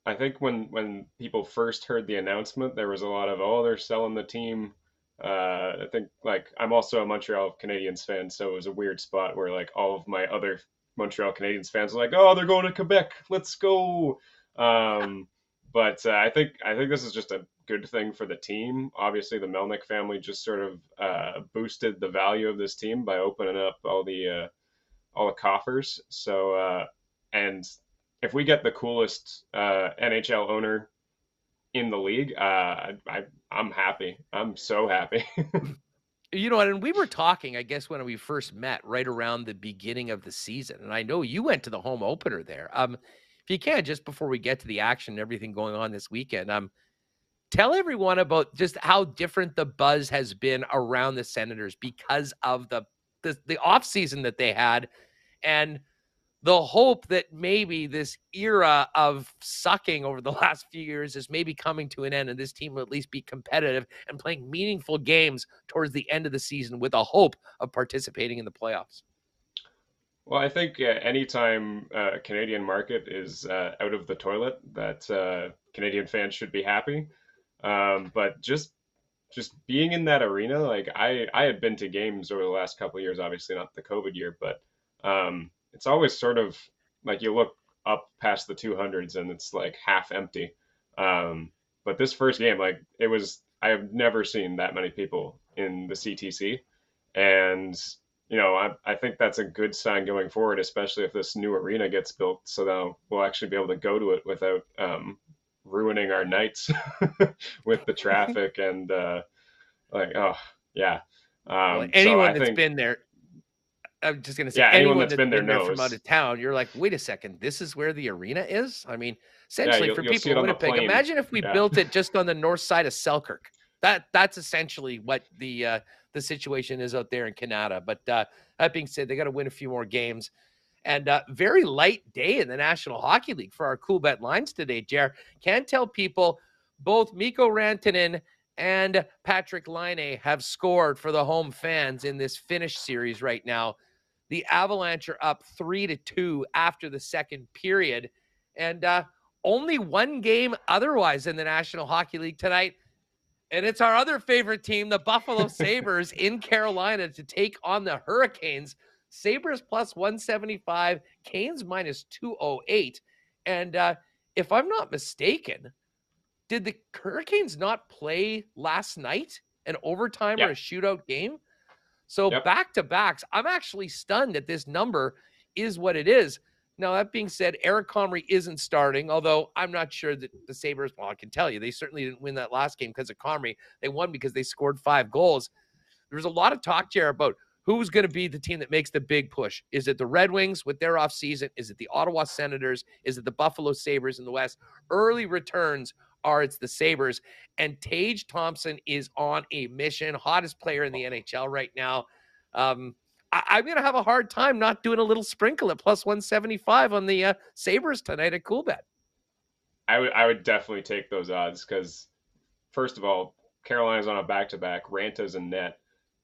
I think when people first heard the announcement, there was a lot of, oh, they're selling the team. I think, like, I'm also a Montreal Canadiens fan, so it was a weird spot where, like, all of my other Montreal Canadiens fans were like, oh, they're going to Quebec. Let's go. But I think this is just a good thing for the team. Obviously, the Melnyk family just sort of boosted the value of this team by opening up all the coffers. So, and if we get the coolest NHL owner in the league, I'm happy. I'm so happy. You know, and we were talking, I guess, when we first met, right around the beginning of the season, and I know you went to the home opener there. If you can, just before we get to the action and everything going on this weekend, tell everyone about just how different the buzz has been around the Senators because of the offseason that they had and the hope that maybe this era of sucking over the last few years is maybe coming to an end, and this team will at least be competitive and playing meaningful games towards the end of the season with a hope of participating in the playoffs. Well, I think anytime a Canadian market is out of the toilet, that Canadian fans should be happy. But just being in that arena, like I had been to games over the last couple of years, obviously not the COVID year, but it's always sort of like you look up past the 200s and it's like half empty. But this first game, like I have never seen that many people in the CTC. And, you know, I think that's a good sign going forward, especially if this new arena gets built, so that we'll actually be able to go to it without ruining our nights with the traffic and anyone that's been there knows. From out of town, you're like, wait a second, this is where the arena is. I mean, essentially, for people in Winnipeg, imagine if we built it just on the north side of Selkirk. That's essentially what the situation is out there in Canada. But that being said, they got to win a few more games. And very light day in the National Hockey League for our Coolbet lines today, Jer. Can tell people both Mikko Rantanen and Patrick Laine have scored for the home fans in this Finnish series right now. The Avalanche are up 3-2 after the second period. And only one game otherwise in the National Hockey League tonight. And it's our other favorite team, the Buffalo Sabres, in Carolina to take on the Hurricanes. Sabres +175, Canes -208. And if I'm not mistaken, did the Hurricanes not play last night an overtime or a shootout game? So back-to-backs, I'm actually stunned that this number is what it is. Now, that being said, Eric Comrie isn't starting, although I'm not sure that the Sabres, well, I can tell you, they certainly didn't win that last game because of Comrie. They won because they scored 5 goals. There was a lot of talk, Jared, about who's going to be the team that makes the big push. Is it the Red Wings with their offseason? Is it the Ottawa Senators? Is it the Buffalo Sabres in the West? Early returns are it's the Sabres. And Tage Thompson is on a mission, hottest player in the NHL right now. I'm going to have a hard time not doing a little sprinkle at +175 on the Sabres tonight at Coolbet. I would definitely take those odds because, first of all, Carolina's on a back-to-back, Ranta's in net,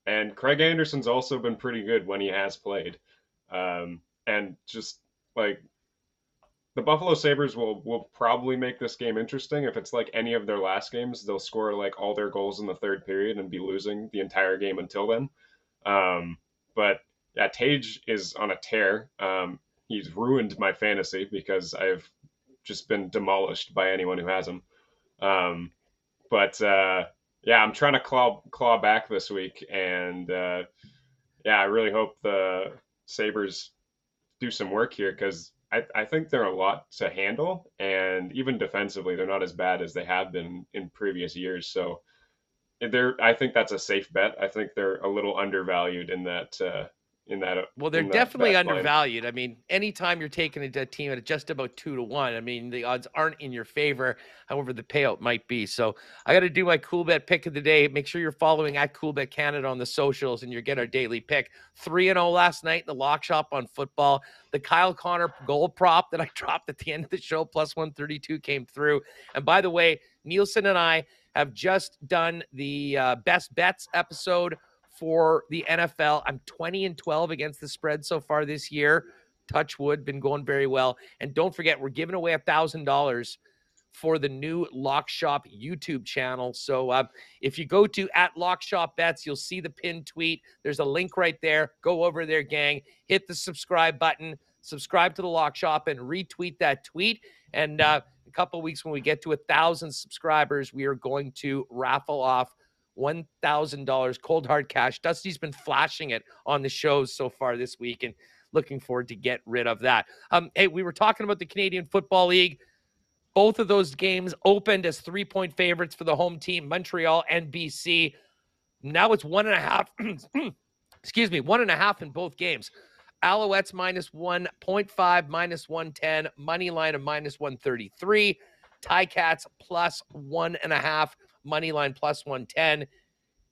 and Craig Anderson's also been pretty good when he has played. And just, like, the Buffalo Sabres will probably make this game interesting. If it's like any of their last games, they'll score, like, all their goals in the third period and be losing the entire game until then. But yeah, Tage is on a tear. He's ruined my fantasy because I've just been demolished by anyone who has him. But I'm trying to claw back this week. And I really hope the Sabres do some work here because I think they're a lot to handle. And even defensively, they're not as bad as they have been in previous years. So I think that's a safe bet. I think they're a little undervalued in that in that. Well, they're definitely undervalued. I mean, anytime you're taking a team at just about 2-1, I mean, the odds aren't in your favor. However, the payout might be. So I got to do my Coolbet pick of the day. Make sure you're following at Coolbet Canada on the socials, and you get our daily pick. 3-0 last night in the lock shop on football. The Kyle Connor goal prop that I dropped at the end of the show, plus 132, came through. And by the way, Nielsen and I have just done the best bets episode for the NFL. I'm 20-12 against the spread so far this year. Touch wood, been going very well. And don't forget, we're giving away $1,000 for the new Lock Shop YouTube channel. So if you go to @LockShopBets, you'll see the pinned tweet. There's a link right there. Go over there, gang. Hit the subscribe button. Subscribe to the Lock Shop and retweet that tweet. And a couple of weeks when we get to 1,000 subscribers, we are going to raffle off $1,000 cold hard cash. Dusty's been flashing it on the shows so far this week and looking forward to get rid of that. Hey, we were talking about the Canadian Football League. Both of those games opened as 3-point favorites for the home team, Montreal and BC. Now it's 1.5, excuse me, 1.5 in both games. Alouettes -1.5, -110, money line of -133. Ticats +1.5. Money line +110,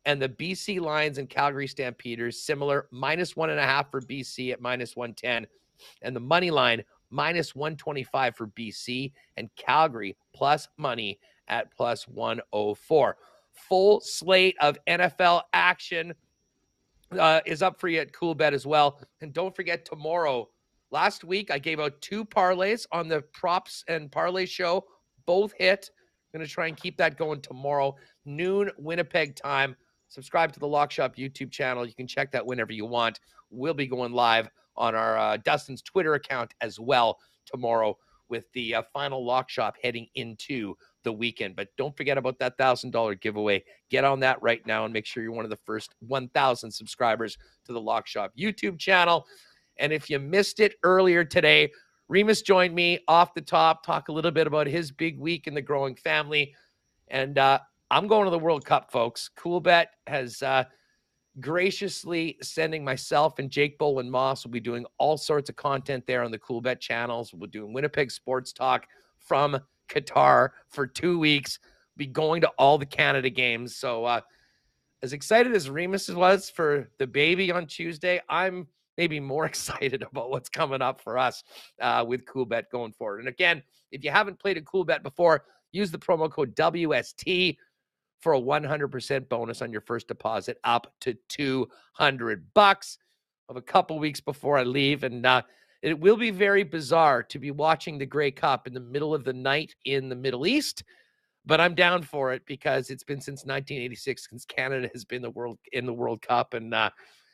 and the BC Lions and Calgary Stampeders similar, -1.5 for BC at -110, and the money line -125 for BC and Calgary plus money at +104. Full slate of NFL action is up for you at Coolbet as well. And don't forget tomorrow. Last week I gave out 2 parlays on the props and parlay show, both hit. Going to try and keep that going tomorrow, noon Winnipeg time. Subscribe to the Lock Shop YouTube channel. You can check that whenever you want. We'll be going live on our Dustin's Twitter account as well tomorrow with the final Lock Shop heading into the weekend. But don't forget about that $1,000 giveaway. Get on that right now and make sure you're one of the first 1,000 subscribers to the Lock Shop YouTube channel. And if you missed it earlier today, Remus joined me off the top, talk a little bit about his big week in the growing family. And I'm going to the World Cup, folks. Coolbet has graciously sending myself and Jake Boland-Moss. We'll be doing all sorts of content there on the Coolbet channels. We'll be doing Winnipeg Sports Talk from Qatar for 2 weeks. We'll be going to all the Canada games. So as excited as Remus was for the baby on Tuesday, I'm maybe more excited about what's coming up for us with Coolbet going forward. And again, if you haven't played a Coolbet before, use the promo code WST for a 100% bonus on your first deposit up to $200. Of a couple weeks before I leave. And it will be very bizarre to be watching the Grey Cup in the middle of the night in the Middle East, but I'm down for it because it's been since 1986 since Canada has been in the World Cup. And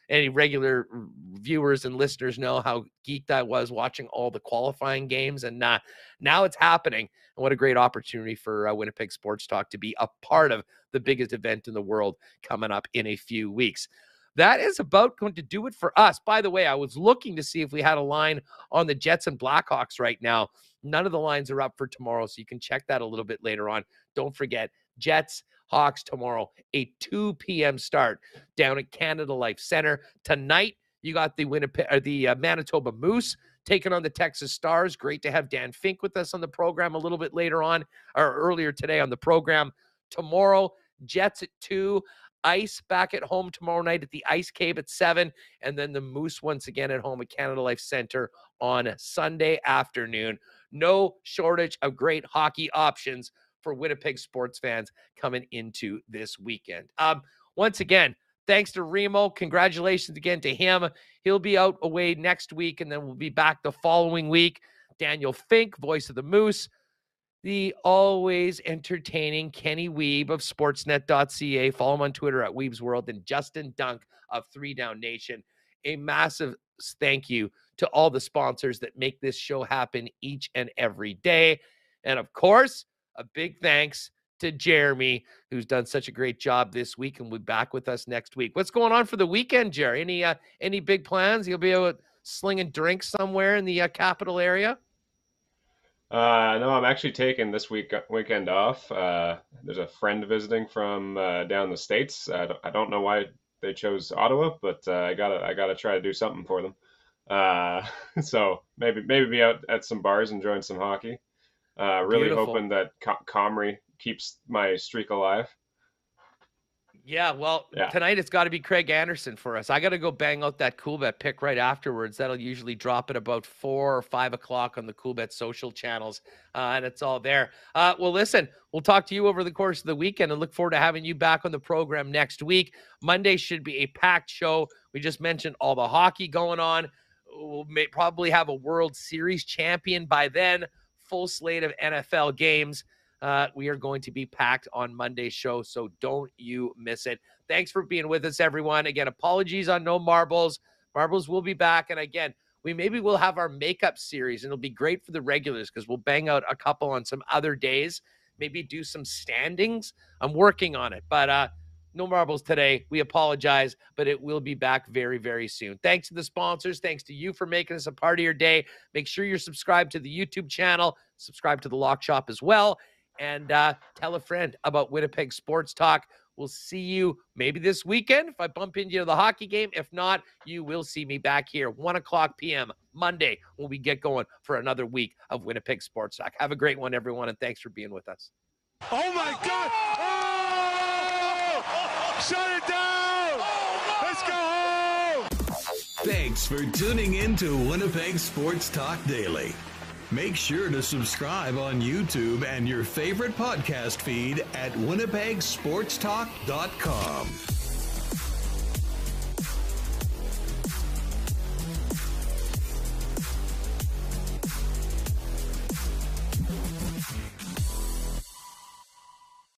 any regular viewers and listeners know how geeked I was watching all the qualifying games. And now it's happening. And what a great opportunity for Winnipeg Sports Talk to be a part of the biggest event in the world coming up in a few weeks. That is about going to do it for us. By the way, I was looking to see if we had a line on the Jets and Blackhawks right now. None of the lines are up for tomorrow, so you can check that a little bit later on. Don't forget, Jets, Hawks tomorrow, a 2 p.m. start down at Canada Life Center. Tonight, you got the Manitoba Moose taking on the Texas Stars. Great to have Dan Fink with us on the program a little bit later on, or earlier today on the program. Tomorrow, Jets at 2, Ice back at home tomorrow night at the Ice Cave at 7, and then the Moose once again at home at Canada Life Center on Sunday afternoon. No shortage of great hockey options for Winnipeg sports fans coming into this weekend. Once again, thanks to Remo. Congratulations again to him. He'll be out away next week, and then we'll be back the following week. Daniel Fink, voice of the Moose, the always entertaining Kenny Wiebe of sportsnet.ca. Follow him on Twitter at Wiebe's World, and Justin Dunk of 3 Down Nation. A massive thank you to all the sponsors that make this show happen each and every day. And of course, a big thanks to Jeremy, who's done such a great job this week and will be back with us next week. What's going on for the weekend, Jerry? Any big plans? You'll be able to sling and drink somewhere in the capital area? No, I'm actually taking this weekend off. There's a friend visiting from down the States. I don't know why they chose Ottawa, but I gotta try to do something for them. So maybe be out at some bars enjoying some hockey. Really Beautiful. Hoping that Comrie keeps my streak alive. Yeah, well, Tonight it's got to be Craig Anderson for us. I got to go bang out that Coolbet pick right afterwards. That'll usually drop at about 4 or 5 o'clock on the Coolbet social channels, and it's all there. Well, listen, we'll talk to you over the course of the weekend and look forward to having you back on the program next week. Monday should be a packed show. We just mentioned all the hockey going on. We'll probably have a World Series champion by then, full slate of NFL games. We are going to be packed on Monday's show, so don't you miss it. Thanks for being with us, everyone. Again, apologies on no marbles. Marbles will be back, and again, we maybe will have our makeup series, and it'll be great for the regulars because we'll bang out a couple on some other days, maybe do some standings. I'm working on it, but no marbles today. We apologize, but it will be back very, very soon. Thanks to the sponsors. Thanks to you for making us a part of your day. Make sure you're subscribed to the YouTube channel. Subscribe to the Lock Shop as well. And tell a friend about Winnipeg Sports Talk. We'll see you maybe this weekend if I bump into you to the hockey game. If not, you will see me back here, 1 o'clock p.m. Monday when we get going for another week of Winnipeg Sports Talk. Have a great one, everyone, and thanks for being with us. Oh, my God. Oh! Shut it down. Let's go home. Thanks for tuning in to Winnipeg Sports Talk Daily. Make sure to subscribe on YouTube and your favorite podcast feed at winnipegsportstalk.com.